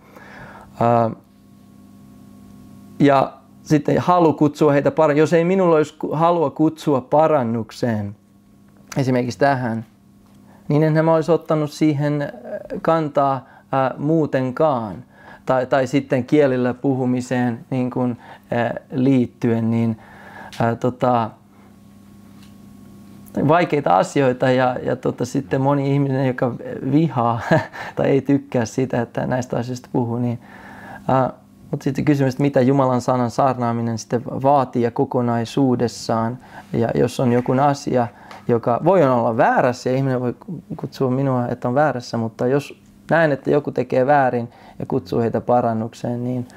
Ja sitten halu kutsua heitä parannukseen. Jos ei minulla olisi halua kutsua parannukseen, esimerkiksi tähän, niin enhän mä olisi ottanut siihen kantaa muutenkaan. Tai, tai sitten kielillä puhumiseen niin kuin liittyen, niin tota... vaikeita asioita ja, ja tota, sitten moni ihminen, joka vihaa tai ei tykkää sitä, että näistä asioista puhuu. Niin, äh, mutta sitten kysymys, että mitä Jumalan sanan saarnaaminen sitten vaatii ja kokonaisuudessaan. Ja jos on joku asia, joka voi olla väärässä ja ihminen voi kutsua minua, että on väärässä, mutta jos näen, että joku tekee väärin ja kutsuu heitä parannukseen, niin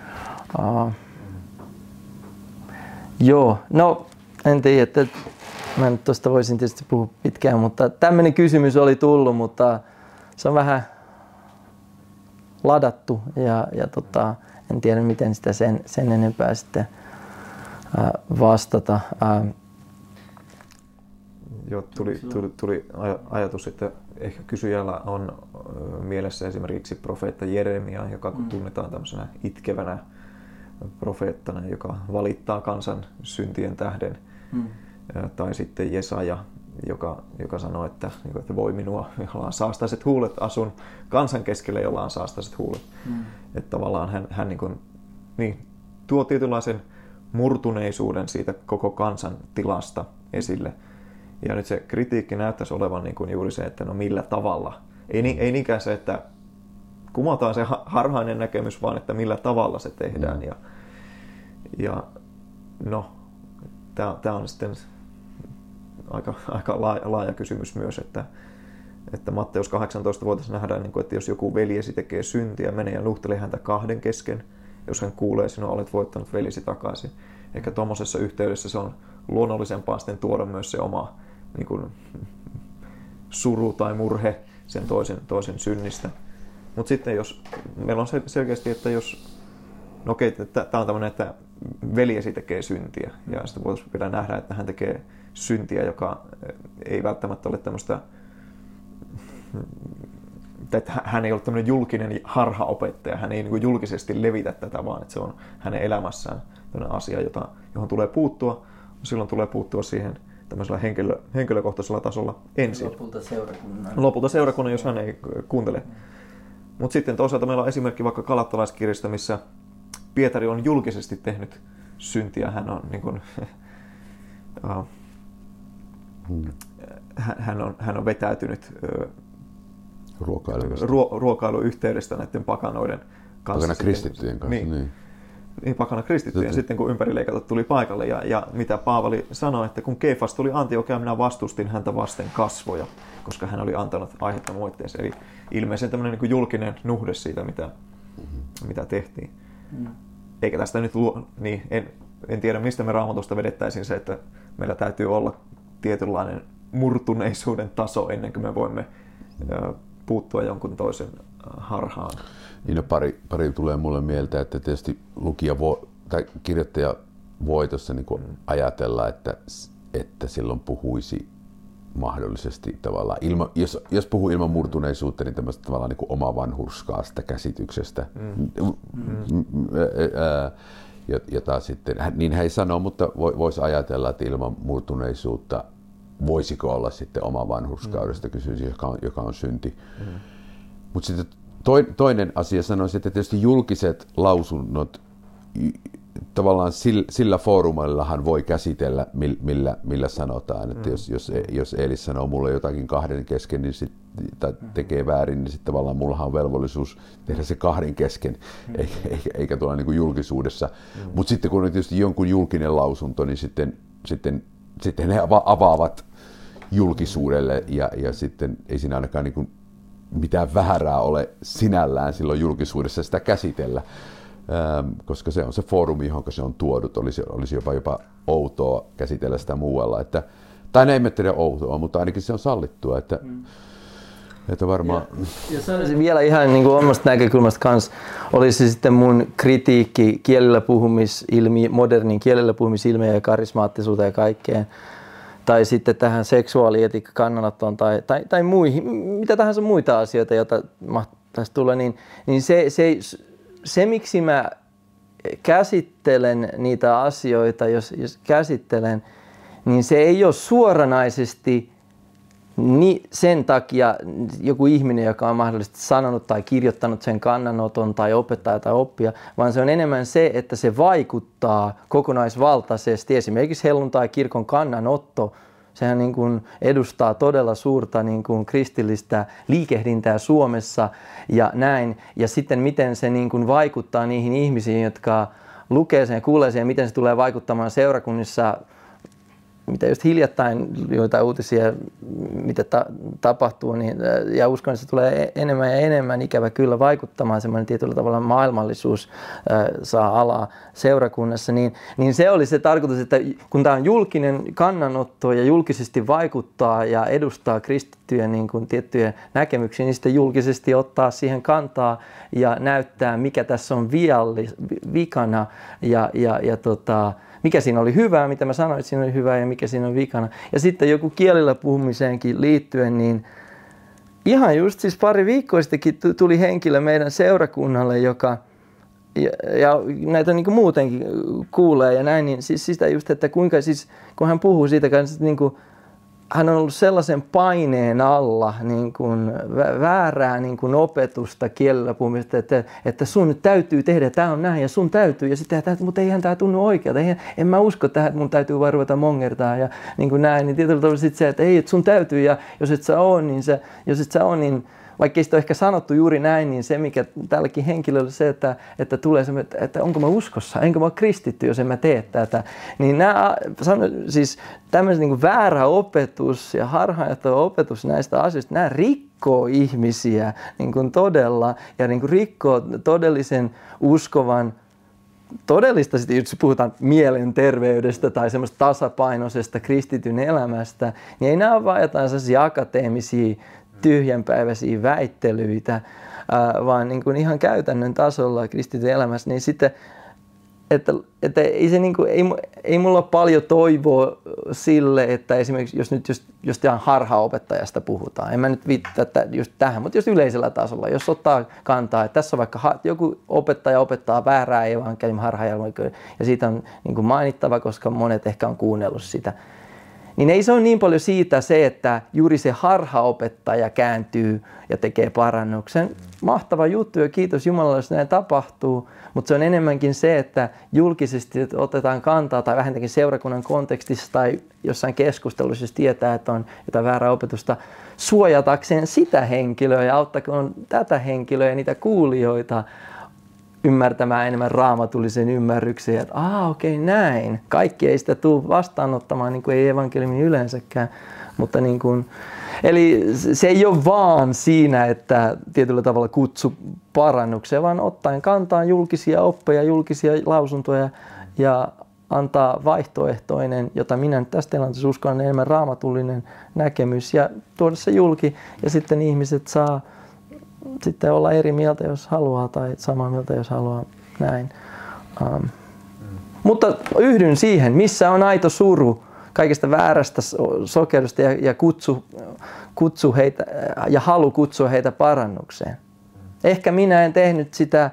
äh, joo, no en tiedä, että mä nyt tuosta voisin tietysti puhua pitkään, mutta tämmöinen kysymys oli tullut, mutta se on vähän ladattu ja, ja tota, en tiedä miten sitä sen, sen enempää sitten äh, vastata. Äh. Joo, tuli, tuli, tuli ajatus, että ehkä kysyjällä on mielessä esimerkiksi profeetta Jeremia, joka kun tunnetaan tämmöisenä itkevänä profeettana, joka valittaa kansan syntien tähden. Mm. Tai sitten Jesaja, joka, joka sanoi, että, että voi minua, jolla on saastaiset huulet, asun kansan keskellä, jolla on saastaiset huulet. Mm. Että tavallaan hän, hän niin kuin, niin, tuo tietynlaisen murtuneisuuden siitä koko kansan tilasta esille. Ja nyt se kritiikki näyttäisi olevan niin kuin juuri se, että no millä tavalla. Ei, niin, ei niinkään se, että kumotaan se harhainen näkemys, vaan että millä tavalla se tehdään. Mm. Ja, ja no, tämä on sitten aika, aika laaja, laaja kysymys myös, että, että Matteus kahdeksantoista voitaisiin nähdä, niin kuin, että jos joku veljesi tekee syntiä, menee ja nuhtelee häntä kahden kesken, jos hän kuulee sinua, olet voittanut veljesi takaisin. Ehkä tuommoisessa yhteydessä se on luonnollisempaa sitten tuoda myös se oma niin kuin, suru tai murhe sen toisen, toisen synnistä. Mutta sitten jos, meillä on selkeästi, että jos, no okei, tämä on tämmöinen, että veljesi tekee syntiä, ja sitten voitaisiin vielä nähdä, että hän tekee syntiä, joka ei välttämättä ole tämmöistä että hän ei ole tämmöinen julkinen harhaopettaja, hän ei niin kuin julkisesti levitä tätä, vaan että se on hänen elämässään tämmöinen asia, jota, johon tulee puuttua. Silloin tulee puuttua siihen tämmöisellä henkilö, henkilökohtaisella tasolla ensin. Lopulta seurakunnan. Lopulta seurakunnan, jos hän ei kuuntele. Mm. Mutta sitten toisaalta meillä on esimerkki vaikka Galattalaiskirjasta, missä Pietari on julkisesti tehnyt syntiä. Hän on niin kuin, uh, mm. hän on, hän on vetäytynyt uh, ruo, ruokailuyhteydestä näiden pakanoiden kanssa. Pakana kristittyjen kanssa, niin. niin. Niin pakana kristittyjen sitten, kun ympärileikatut tuli paikalle. Ja, ja mitä Paavali sanoi, että kun Keefas tuli Antiokiaan, minä vastustin häntä vasten kasvoja, koska hän oli antanut aihetta moitteeseen. Eli ilmeisen tämmöinen niin julkinen nuhde siitä, mitä, mm-hmm. mitä tehtiin. Mm. Eikä tästä nyt luo, niin en, en tiedä mistä me Raamatusta vedettäisiin se, että meillä täytyy olla tietynlainen murtuneisuuden taso ennen kuin me voimme ö, puuttua jonkun toisen harhaan. Niin no pari, pari tulee mulle mieltä, että tietysti lukija vo, tai kirjoittaja voi tuossa niin kuin mm. ajatella, että, että silloin puhuisi mahdollisesti tavallaan, ilma, jos, jos puhuu ilman murtuneisuutta, niin tämmöistä tavallaan niin kuin oma vanhurskaasta käsityksestä, mm. Mm. Ää, jota sitten, niin hän ei sano, mutta voisi ajatella, että ilman murtuneisuutta voisiko olla sitten oma vanhurskaudesta mm. kysymys, joka on, joka on synti. Mm. Mut sitten toinen asia sanoisi, että tietysti julkiset lausunnot tavallaan sillä foorumillahan voi käsitellä, millä, millä sanotaan, että mm. jos, jos, jos Eelis sanoo mulle jotakin kahden kesken niin sit, tai tekee väärin, niin sitten tavallaan mullahan on velvollisuus tehdä se kahden kesken, mm. eikä, eikä tuolla niin kuin julkisuudessa. Mm. Mutta sitten kun on tietysti jonkun julkinen lausunto, niin sitten, sitten, sitten ne avaavat julkisuudelle ja, ja sitten ei siinä ainakaan niin kuin mitään väärää ole sinällään silloin julkisuudessa sitä käsitellä, koska se on se foorumi, johon se on tuodut. Olisi, olisi jopa, jopa outoa käsitellä sitä muualla. Että, tai ne ei tiedä outoa, mutta ainakin se on sallittua. Että, mm. että varmaan... ja, ja sanoisin vielä ihan niin kuin omasta näkökulmasta kanssa, olisi sitten mun kritiikki kielellä puhumisilmiä, modernin kielellä puhumisilmiä ja karismaattisuuteen ja kaikkeen. Tai sitten tähän seksuaalietiikkakannanottoon tai, tai, tai muihin, mitä tahansa muita asioita, joita mahtaisi tulla, niin, niin se, se, se miksi mä käsittelen niitä asioita, jos, jos käsittelen, niin se ei ole suoranaisesti ni, sen takia joku ihminen, joka on mahdollisesti sanonut tai kirjoittanut sen kannanoton tai opettaja tai oppija, vaan se on enemmän se, että se vaikuttaa kokonaisvaltaisesti. Esimerkiksi helluntai kirkon kannanotto, sehän niin kuin edustaa todella suurta niin kuin kristillistä liikehdintää Suomessa ja näin. Ja sitten miten se niin kuin vaikuttaa niihin ihmisiin, jotka lukee sen ja kuulee sen ja miten se tulee vaikuttamaan seurakunnissa. Mitä just hiljattain joita uutisia, mitä ta- tapahtuu, niin, ja uskon, että se tulee enemmän ja enemmän ikävä kyllä vaikuttamaan, semmoinen tietyllä tavalla maailmallisuus äh, saa alaa seurakunnassa, niin, niin se oli se tarkoitus, että kun tämä on julkinen kannanotto ja julkisesti vaikuttaa ja edustaa kristittyjä niin kuin tiettyjä näkemyksiä, niin sitten julkisesti ottaa siihen kantaa ja näyttää, mikä tässä on viallis, vikana ja, ja, ja tota, mikä siinä oli hyvää, mitä mä sanoin, että siinä oli hyvää ja mikä siinä on vikana. Ja sitten joku kielillä puhumiseenkin liittyen, niin ihan just siis pari viikkoa sittenkin tuli henkilö meidän seurakunnalle, joka, ja, ja näitä niin kuin muutenkin kuulee ja näin, niin siis sitä just, että kuinka siis, kun hän puhuu siitä, niin kuin, hän on ollut sellaisen paineen alla niin kuin väärää niin kuin opetusta kielellä puhumista, että, että sun nyt täytyy tehdä, tämä on näin ja sun täytyy ja sitten, mutta eihän tämä tunnu oikealta, eihän, en mä usko tähän, että mun täytyy vaan ruveta mongertaa ja niin kuin näin, niin tietyllä tavalla sitten se, että ei, että sun täytyy ja jos et sä ole, niin se, jos et sä ole, niin vaikka ei sitä ole ehkä sanottu juuri näin, niin se mikä tälläkin henkilöllä se, että, että tulee se, että onko mä uskossa, enkä mä ole kristitty, jos en mä tee tätä. Niin nämä, siis tämmöisen niin kuin väärä opetus ja harhaanjohtava opetus näistä asioista, nämä rikkoo ihmisiä niin kuin todella ja niin kuin rikkoo todellisen uskovan, todellista, jos puhutaan mielenterveydestä tai semmoista tasapainoisesta kristityn elämästä, niin ei nämä ole vain jotain sellaisia akateemisia tyhjänpäiväisiä väittelyitä, vaan niin kuin ihan käytännön tasolla kristityn elämässä, niin sitten että, että ei, se niin kuin, ei, ei mulla paljon toivoa sille, että esimerkiksi jos nyt just, just ihan harhaopettajasta puhutaan, en mä nyt viittaa just tähän, mutta just yleisellä tasolla, jos ottaa kantaa, että tässä on vaikka joku opettaja opettaa väärää evankeliumin harhajalmoikyyn ja siitä on niin kuin mainittava, koska monet ehkä on kuunnellut sitä, niin ei se ole niin paljon siitä se, että juuri se harhaopettaja kääntyy ja tekee parannuksen. Mahtava juttu ja kiitos Jumalalle, jos näin tapahtuu. Mutta se on enemmänkin se, että julkisesti otetaan kantaa tai vähintäänkin seurakunnan kontekstissa tai jossain keskustelussa, jos tietää, että on jotain väärää opetusta, suojatakseen sitä henkilöä ja auttakoon tätä henkilöä ja niitä kuulijoita ymmärtämään enemmän raamatullisen ymmärryksen, että aah okei okay, näin. Kaikki ei sitä tule vastaanottamaan, niin kuin ei evankeliumin yleensäkään. Mutta niin kuin, eli se ei ole vaan siinä, että tietyllä tavalla kutsu parannukseen, vaan ottaen kantaa julkisia oppeja, julkisia lausuntoja ja antaa vaihtoehtoinen, jota minä nyt tässä tilanteessa uskon, enemmän raamatullinen näkemys ja tuoda se julki ja sitten ihmiset saa sitten olla eri mieltä, jos haluaa, tai samaa mieltä, jos haluaa, näin. Um. Mm. Mutta yhdyn siihen, missä on aito suru kaikesta väärästä sokeudesta ja, ja kutsu, kutsu heitä, ja halu kutsua heitä parannukseen. Mm. Ehkä minä en tehnyt sitä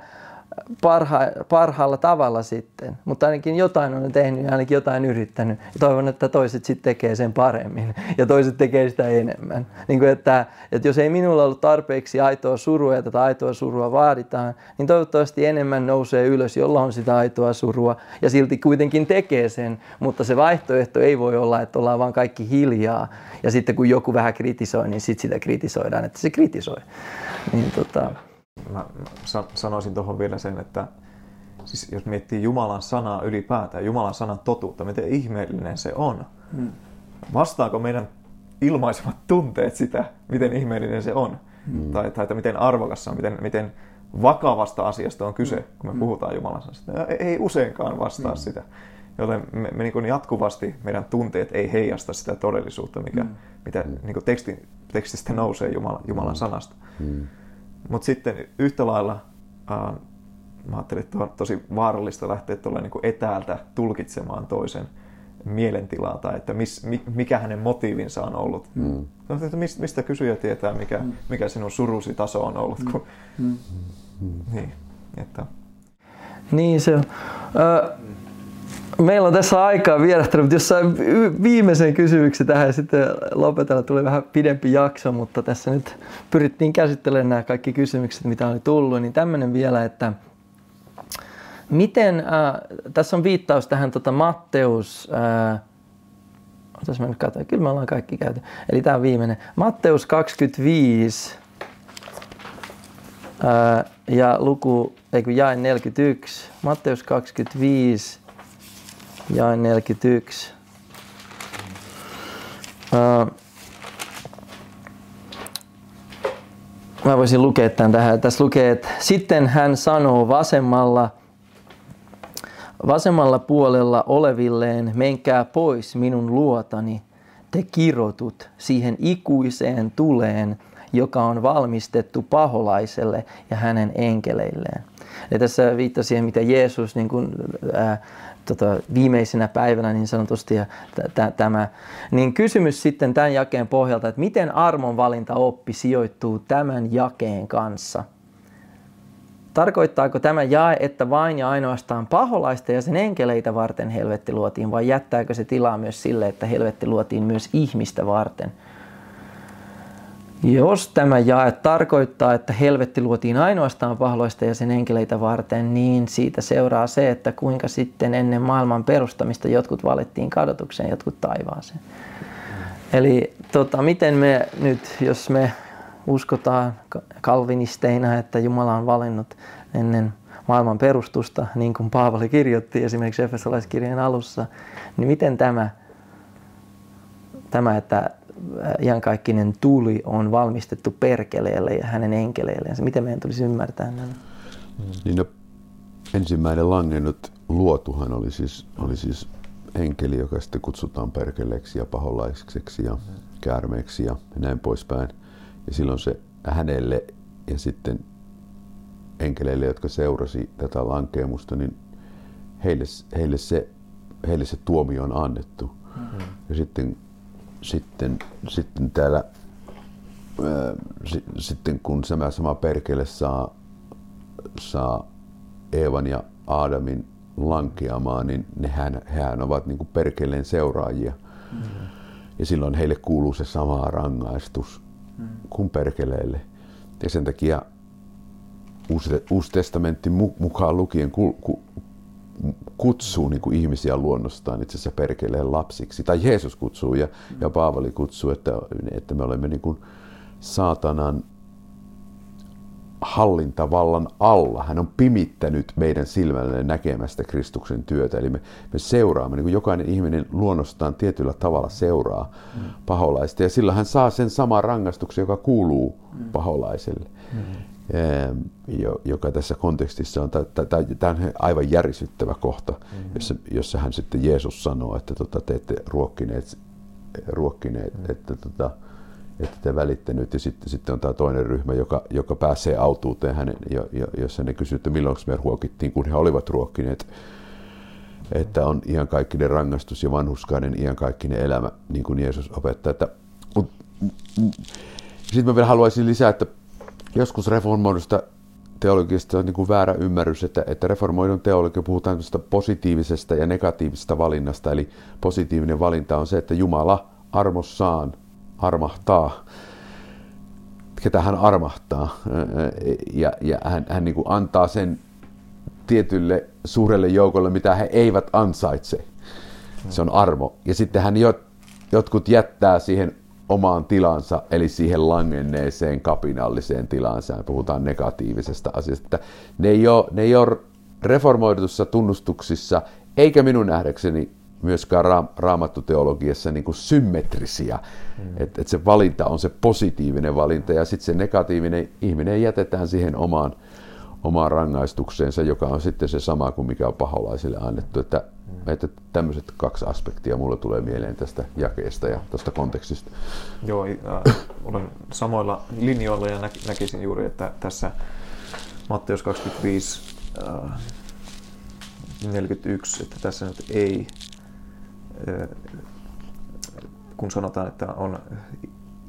parha, parhaalla tavalla sitten, mutta ainakin jotain olen tehnyt ja ainakin jotain yrittänyt. Ja toivon, että toiset sitten tekee sen paremmin ja toiset tekee sitä enemmän. Niin kuin että, että jos ei minulla ollut tarpeeksi aitoa surua ja tätä aitoa surua vaaditaan, niin toivottavasti enemmän nousee ylös, jolla on sitä aitoa surua ja silti kuitenkin tekee sen. Mutta se vaihtoehto ei voi olla, että ollaan vaan kaikki hiljaa ja sitten kun joku vähän kritisoi, niin sitten sitä kritisoidaan, että se kritisoi. Niin, tota... Mä sanoisin tuohon vielä sen, että siis jos miettii Jumalan sanaa ylipäätään, Jumalan sanan totuutta, miten ihmeellinen se on. Mm. Vastaako meidän ilmaisemat tunteet sitä, miten ihmeellinen se on? Mm. Tai, tai että miten arvokassa, miten, miten vakavasta asiasta on kyse, kun me puhutaan Jumalan sanasta. Ja ei useinkaan vastaa mm. sitä. Joten me, me niin kuin jatkuvasti meidän tunteet ei heijasta sitä todellisuutta, mikä, mm. mitä niin kuin teksti, tekstistä nousee Jumala, Jumalan sanasta. Mm. Mutta sitten yhtä lailla, äh, mä ajattelin, että on tosi vaarallista lähteä tuolla niin kuin etäältä tulkitsemaan toisen mielentilaa tai että mis, mikä hänen motiivinsa on ollut. Mm. Mistä kysyjä tietää, mikä, mikä sinun surusi taso on ollut. Kun... Mm. Niin, että... niin se on. Ö, meillä on tässä aikaa vierähtänyt, mutta jossain viimeisen kysymyksen tähän sitten lopetella. Tuli vähän pidempi jakso, mutta tässä nyt pyrittiin käsittelemään nämä kaikki kysymykset, mitä oli tullut. Niin tämmöinen vielä, että miten, äh, tässä on viittaus tähän tota Matteus, äh, otas mä nyt katsoin, kyllä me ollaan kaikki käyty, eli tämä on viimeinen, Matteus kaksikymmentäviisi äh, ja luku, ei kun jae neljäkymmentäyksi, Matteus kaksikymmentäviisi. Jae neljäkymmentäyksi. Uh, mä voisin lukea tämän tähän. Tässä lukee, että sitten hän sanoo vasemmalla, vasemmalla puolella olevilleen, menkää pois minun luotani, te kirotut siihen ikuiseen tuleen, joka on valmistettu paholaiselle ja hänen enkeleilleen. Ja tässä viittasi siihen, mitä Jeesus niin kuin, äh, Tota, viimeisenä päivänä niin sanotusti ja tämä. Niin kysymys sitten tämän jakeen pohjalta, että miten armonvalintaoppi sijoittuu tämän jakeen kanssa? Tarkoittaako tämä jae, että vain ja ainoastaan paholaista ja sen enkeleitä varten helvetti luotiin, vai jättääkö se tilaa myös sille, että helvetti luotiin myös ihmistä varten? Jos tämä jae tarkoittaa, että helvetti luotiin ainoastaan paholaista ja sen enkeleitä varten, niin siitä seuraa se, että kuinka sitten ennen maailman perustamista jotkut valittiin kadotukseen, jotkut taivaaseen. Eli tota, miten me nyt, jos me uskotaan kalvinisteina, että Jumala on valinnut ennen maailman perustusta, niin kuin Paavali kirjoitti esimerkiksi Efesolaiskirjeen alussa, niin miten tämä, tämä että iankaikkinen tuli on valmistettu perkeleelle ja hänen enkeleilleen. Miten meidän tulisi ymmärtää nämä? Niin no, ensimmäinen langennut luotuhan oli siis, oli siis enkeli, joka sitten kutsutaan perkeleeksi ja paholaiseksi ja käärmeeksi ja näin poispäin. Ja silloin se hänelle ja sitten enkeleille, jotka seurasi tätä lankeemusta, niin heille, heille, se, heille se tuomio on annettu. Mm-hmm. Ja sitten, sitten, sitten täällä ää, si, sitten kun tämä sama perkele saa, saa Eevan ja Aadamin lankeamaan, niin nehän, hehän ovat niin kuin perkeleen seuraajia. Mm-hmm. Ja silloin heille kuuluu se sama rangaistus mm-hmm. kuin perkeleelle. Ja sen takia Uusi, uusi testamentti mukaan lukien ku, ku, kutsuu niin kuin ihmisiä luonnostaan itse asiassa perkeleen lapsiksi. Tai Jeesus kutsuu ja, ja Paavali kutsuu, että, että me olemme niin kuin saatanan hallintavallan alla. Hän on pimittänyt meidän silmälle näkemästä Kristuksen työtä. Eli me, me seuraamme, niin kuin jokainen ihminen luonnostaan tietyllä tavalla seuraa mm. paholaista. Ja silloin hän saa sen saman rangaistuksen, joka kuuluu mm. paholaiselle. Mm. Joka tässä kontekstissa on tämä on aivan järisyttävä kohta, mm-hmm. jossa, jossa hän sitten Jeesus sanoo, että tota, te ette ruokkineet, ruokkineet mm-hmm. että, tota, että te välitte nyt. Ja sitten, sitten on tämä toinen ryhmä, joka, joka pääsee autuuteen, hänen, jossa ne kysyy, että milloin me ruokittiin, kun he olivat ruokkineet. Mm-hmm. Että on iankaikkinen rangaistus ja vanhurskainen iankaikkinen elämä, niin kuin Jeesus opettaa. Sitten mä vielä haluaisin lisää, että joskus reformoidusta teologiasta on niin kuin väärä ymmärrys, että, että reformoidun teologia puhutaan positiivisesta ja negatiivisesta valinnasta. Eli positiivinen valinta on se, että Jumala armossaan armahtaa, ketä hän armahtaa. Ja, ja hän, hän niin kuin antaa sen tietylle suurelle joukolle, mitä he eivät ansaitse. Se on armo. Ja sitten hän jot, jotkut jättää siihen omaan tilansa, eli siihen langenneeseen kapinalliseen tilansaan. Puhutaan negatiivisesta asiasta. Ne ei ole, ne ei ole reformoidussa tunnustuksissa, eikä minun nähdäkseni myöskään ra- raamattuteologiassa niin kuin symmetrisiä. Mm. Että et se valinta on se positiivinen valinta, ja sitten se negatiivinen ihminen jätetään siihen omaan, omaan rangaistukseensa, joka on sitten se sama kuin mikä on paholaisille annettu. Että Että tämmöiset kaksi aspektia mulle tulee mieleen tästä jakeesta ja tästä kontekstista. Joo, äh, olen samoilla linjoilla ja nä- näkisin juuri, että tässä Matteus kaksikymmentäviisi, äh, neljäkymmentäyksi, että tässä nyt ei, äh, kun sanotaan, että on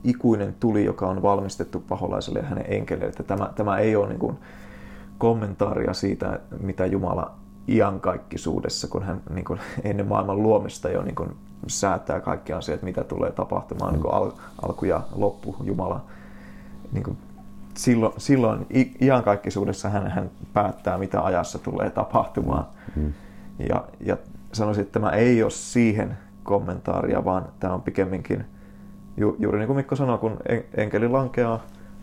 ikuinen tuli, joka on valmistettu paholaiselle ja hänen enkeleille, että tämä, tämä ei ole niin kuin kommentaaria siitä, mitä Jumala iankaikkisuudessa, kun hän niin kuin ennen maailman luomista jo niin kuin säätää kaikki asiat, mitä tulee tapahtumaan, niin kuin al- alku ja loppu. Jumala niin kuin silloin, silloin iankaikkisuudessa hän, hän päättää, mitä ajassa tulee tapahtumaan. Mm. Ja, ja sanoisin, että tämä ei ole siihen kommentaaria, vaan tämä on pikemminkin, ju- juuri niin kuin Mikko sanoi, kun en- enkeli lankeaa,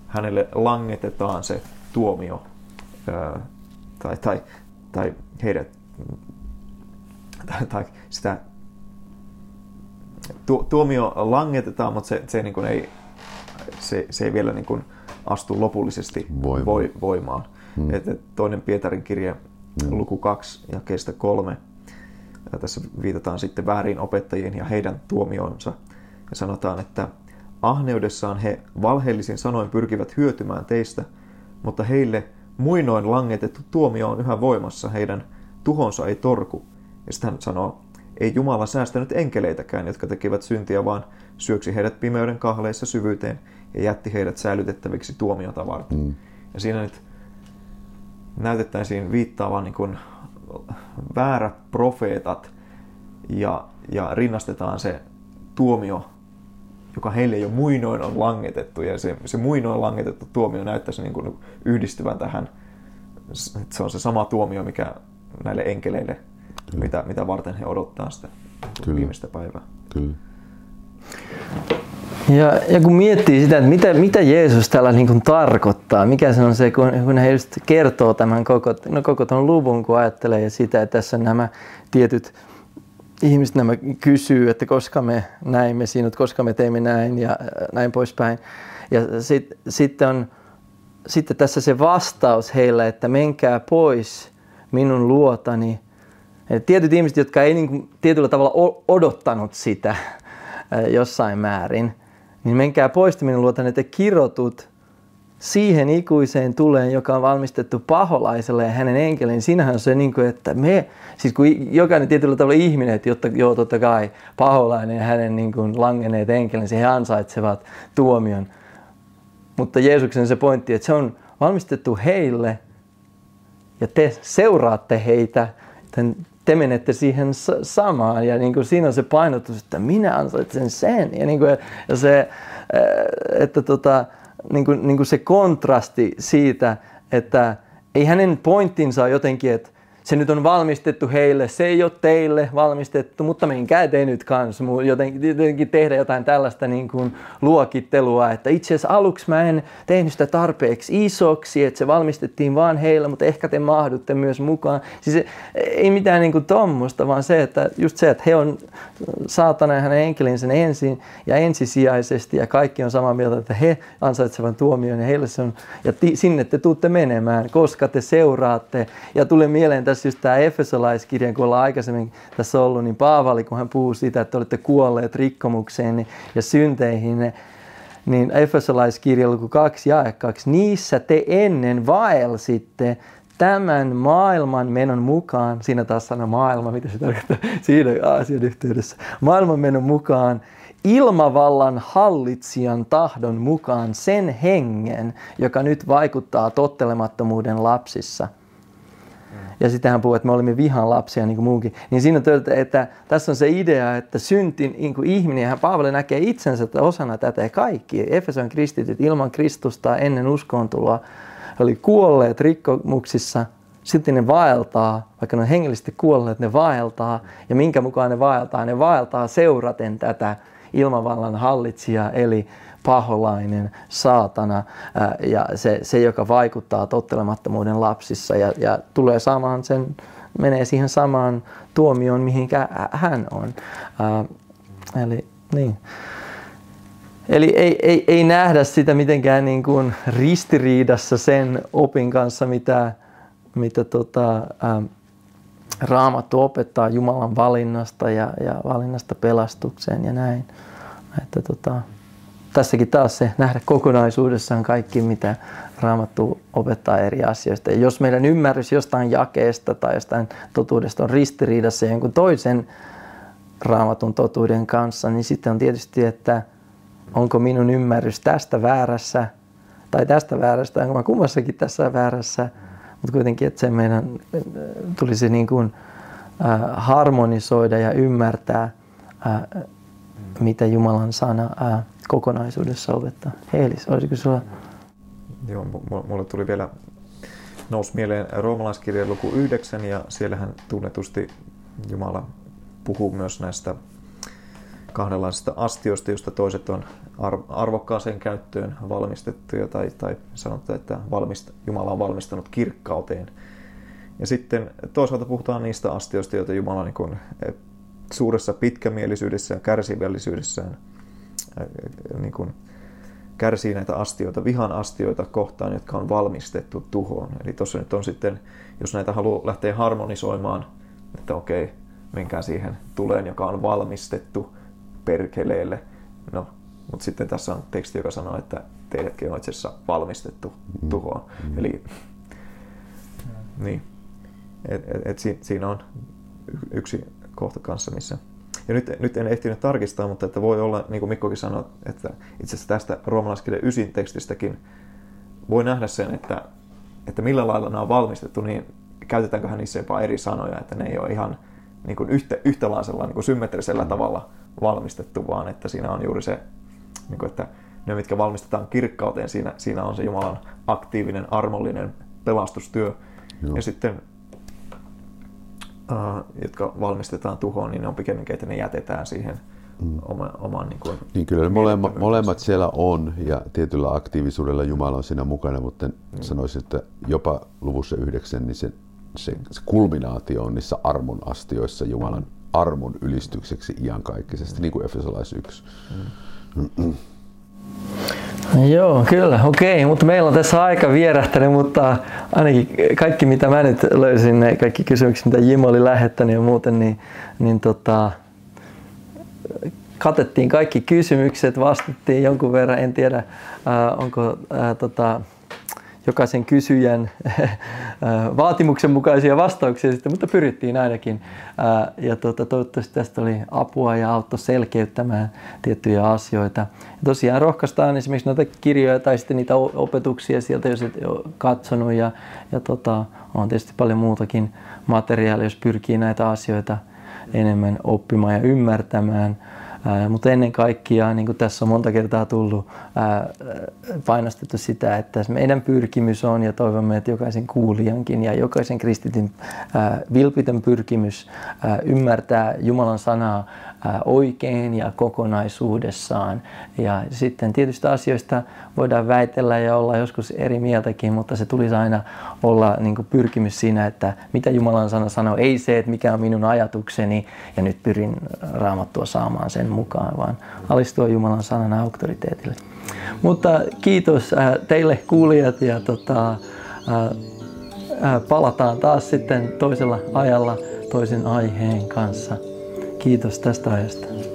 hänelle langetetaan se tuomio öö, tai, tai tai heidät tai sitä tu, tuomio langetetaan, mutta se, se, niin kuin ei, se, se ei vielä niin kuin astu lopullisesti voimaan. voimaan. Hmm. Et, et toinen Pietarin kirja, hmm. luku kaksi, jakeesta kolme. Ja tässä viitataan sitten väärin opettajiin ja heidän tuomionsa. Ja sanotaan, että ahneudessaan he valheellisin sanoin pyrkivät hyötymään teistä, mutta heille muinoin langetettu tuomio on yhä voimassa, heidän tuhonsa ei torku. Ja sitten hän sanoo, ei Jumala säästänyt enkeleitäkään, jotka tekivät syntiä, vaan syöksi heidät pimeyden kahleissa syvyyteen ja jätti heidät säilytettäviksi tuomiota varten. Mm. Ja siinä nyt näytettäisiin viittaavan niin kuin väärät profeetat ja, ja rinnastetaan se tuomio, joka heille jo muinoin on langetettu, ja se, se muinoin langetettu tuomio näyttäisi niin kuin yhdistyvän tähän, että se on se sama tuomio, mikä näille enkeleille, mitä, mitä varten he odottaa sitä Kyllä. viimeistä päivää. Kyllä. Ja, ja kun miettii sitä, että mitä, mitä Jeesus tällä niin kuin tarkoittaa, mikä se on se, kun, kun hän just kertoo tämän koko, no koko ton luvun, kun ajattelee ja sitä, että tässä nämä tietyt ihmiset nämä kysyy, että koska me näimme sinut, koska me teimme näin ja näin poispäin. Ja sitten sit sit tässä se vastaus heillä, että menkää pois minun luotani. Et tietyt ihmiset, jotka ei niinku tietyllä tavalla odottanut sitä jossain määrin, niin menkää pois minun luotani, että kirotut siihen ikuiseen tuleen, joka on valmistettu paholaiselle ja hänen enkeliin. Siinähän on se, että me, siis kun jokainen tietyllä tavalla ihminen, että joo, totta kai paholainen ja hänen niin kuin langeneet enkelinsä, he ansaitsevat tuomion. Mutta Jeesuksen se pointti, että se on valmistettu heille ja te seuraatte heitä, te menette siihen samaan. Ja niin kuin siinä on se painotus, että minä ansaitsen sen. Ja, niin kuin, ja se, että tota, niin kuin, niin kuin se kontrasti siitä, että ei hänen pointtinsa ole jotenkin, että se nyt on valmistettu heille, se ei ole teille valmistettu, mutta menkää te nyt kanssa. Jotenkin, jotenkin tehdä jotain tällaista niin kuin luokittelua, että itse asiassa aluksi mä en tehnyt sitä tarpeeksi isoksi, että se valmistettiin vaan heille, mutta ehkä te mahdutte myös mukaan. Siis ei mitään niin kuin tommosta, vaan se, että just se, että he on saatana ja hänen enkelinsä ensin ja ensisijaisesti ja kaikki on samaa mieltä, että he ansaitsevat tuomion ja heille se on, ja ti, sinne te tuutte menemään, koska te seuraatte. Ja tulee mieleen tässä just tämä Efesolaiskirja, kun ollaan aikaisemmin tässä ollut, niin Paavali, kun hän puhuu siitä, että olette kuolleet rikkomukseen ja synteihin, niin Efesolaiskirja luku kaksi jae kaksi. Niissä te ennen vaelsitte tämän maailman menon mukaan, siinä taas sana maailma, mitä se tarkoittaa siinä asian yhteydessä, maailman menon mukaan, ilmavallan hallitsijan tahdon mukaan sen hengen, joka nyt vaikuttaa tottelemattomuuden lapsissa. Ja sitten hän puhuu, että me olimme vihan lapsia niin kuin muunkin. Niin siinä on, että tässä on se idea, että synti, niin kuin ihminen, hän Paavali näkee itsensä osana tätä ja kaikki. Efeson kristityt ilman Kristusta ennen uskoontuloa oli kuolleet rikkomuksissa. Sitten ne vaeltaa, vaikka ne on hengellisesti kuolleet, ne vaeltaa. Ja minkä mukaan ne vaeltaa? Ne vaeltaa seuraten tätä ilmavallan hallitsijaa, eli paholainen, saatana ja se, se, joka vaikuttaa tottelemattomuuden lapsissa ja, ja tulee samaan sen, menee siihen samaan tuomioon, mihinkä hän on. Äh, eli niin. Eli ei, ei, ei nähdä sitä mitenkään niin kuin ristiriidassa sen opin kanssa, mitä, mitä tota, äh, Raamattu opettaa Jumalan valinnasta ja, ja valinnasta pelastukseen ja näin. Että tota, tässäkin taas se nähdä kokonaisuudessaan kaikki, mitä Raamattu opettaa eri asioista. Ja jos meidän ymmärrys jostain jakeesta tai jostain totuudesta on ristiriidassa jonkun toisen Raamatun totuuden kanssa, niin sitten on tietysti, että onko minun ymmärrys tästä väärässä tai tästä väärästä, onko mä kummassakin tässä väärässä. Mutta kuitenkin, että se meidän tulisi niin kuin harmonisoida ja ymmärtää, mitä Jumalan sana kokonaisuudessa opettaa. Eelis, olisiko sulla? Joo, mulle tuli vielä, nousi mieleen roomalaiskirjan luku yhdeksän, ja siellähän tunnetusti Jumala puhuu myös näistä kahdenlaisista astioista, joista toiset on arvokkaaseen käyttöön valmistettuja, tai, tai sanotaan, että valmist, Jumala on valmistanut kirkkauteen. Ja sitten toisaalta puhutaan niistä astioista, joita Jumala niin kuin suuressa pitkämielisyydessä ja kärsivällisyydessään niin kuin kärsii näitä astioita, vihan astioita kohtaan, jotka on valmistettu tuhoon. Eli tuossa nyt on sitten, jos näitä haluaa lähteä harmonisoimaan, että okei, menkää siihen tuleen, joka on valmistettu perkeleelle. No, mutta sitten tässä on teksti, joka sanoo, että teidätkin on itse asiassa valmistettu tuhoon. Eli niin, et, et, et si, siinä on yksi kohta kanssa, missä... Ja nyt, nyt en ehtinyt tarkistaa, mutta että voi olla, niin kuin Mikkokin sanoi, että itse asiassa tästä roomalaiskirjan ysin tekstistäkin voi nähdä sen, että, että millä lailla nämä on valmistettu, niin käytetäänköhän niissä jopa eri sanoja, että ne ei ole ihan niin kuin yhtä, yhtälaisella niin kuin symmetrisellä tavalla valmistettu, vaan että siinä on juuri se, niin kuin, että ne, mitkä valmistetaan kirkkauteen, siinä, siinä on se Jumalan aktiivinen, armollinen pelastustyö. Joo. Ja sitten Uh, jotka valmistetaan tuhoon, niin ne on pikemminkin, että ne jätetään siihen mm. oma, oman... Niin, kuin niin kyllä molemmat, molemmat siellä on, ja tietyllä aktiivisuudella Jumala on siinä mukana, mutta mm. sanoisin, että jopa luvussa yhdeksän, niin se, se, se kulminaatio on niissä armon astioissa Jumalan mm. armon ylistykseksi iankaikkisesti, mm. niin kuin Efesolais yksi. Mm. Mm. Joo, kyllä, okei, mutta meillä on tässä aika vierähtänyt, mutta ainakin kaikki mitä mä nyt löysin, ne kaikki kysymykset mitä Jim oli lähettänyt ja muuten, niin, niin tota, katettiin kaikki kysymykset, vastattiin jonkun verran, en tiedä onko ää, tota, jokaisen kysyjän vaatimuksen mukaisia vastauksia sitten, mutta pyrittiin ainakin. Ää, ja tuota, toivottavasti tästä oli apua ja auttoi selkeyttämään tiettyjä asioita. Ja tosiaan rohkaistaan esimerkiksi noita kirjoja tai sitten niitä opetuksia sieltä, jos et ole katsonut. Ja, ja tota, on tietysti paljon muutakin materiaalia, jos pyrkii näitä asioita enemmän oppimaan ja ymmärtämään. Ää, mutta ennen kaikkea, niin kuin tässä on monta kertaa tullut, ää, painostettu sitä, että meidän pyrkimys on, ja toivomme, että jokaisen kuulijankin ja jokaisen kristityn ää, vilpitön pyrkimys ää, ymmärtää Jumalan sanaa ää, oikein ja kokonaisuudessaan. Ja sitten tietystä asioista voidaan väitellä ja olla joskus eri mieltäkin, mutta se tulisi aina olla niin kuin pyrkimys siinä, että mitä Jumalan sana sanoo, ei se, että mikä on minun ajatukseni ja nyt pyrin Raamattua saamaan sen mukaan, vaan alistua Jumalan sanan auktoriteetille. Mutta kiitos teille kuulijat ja tota, palataan taas sitten toisella ajalla toisen aiheen kanssa. Kiitos tästä ajasta.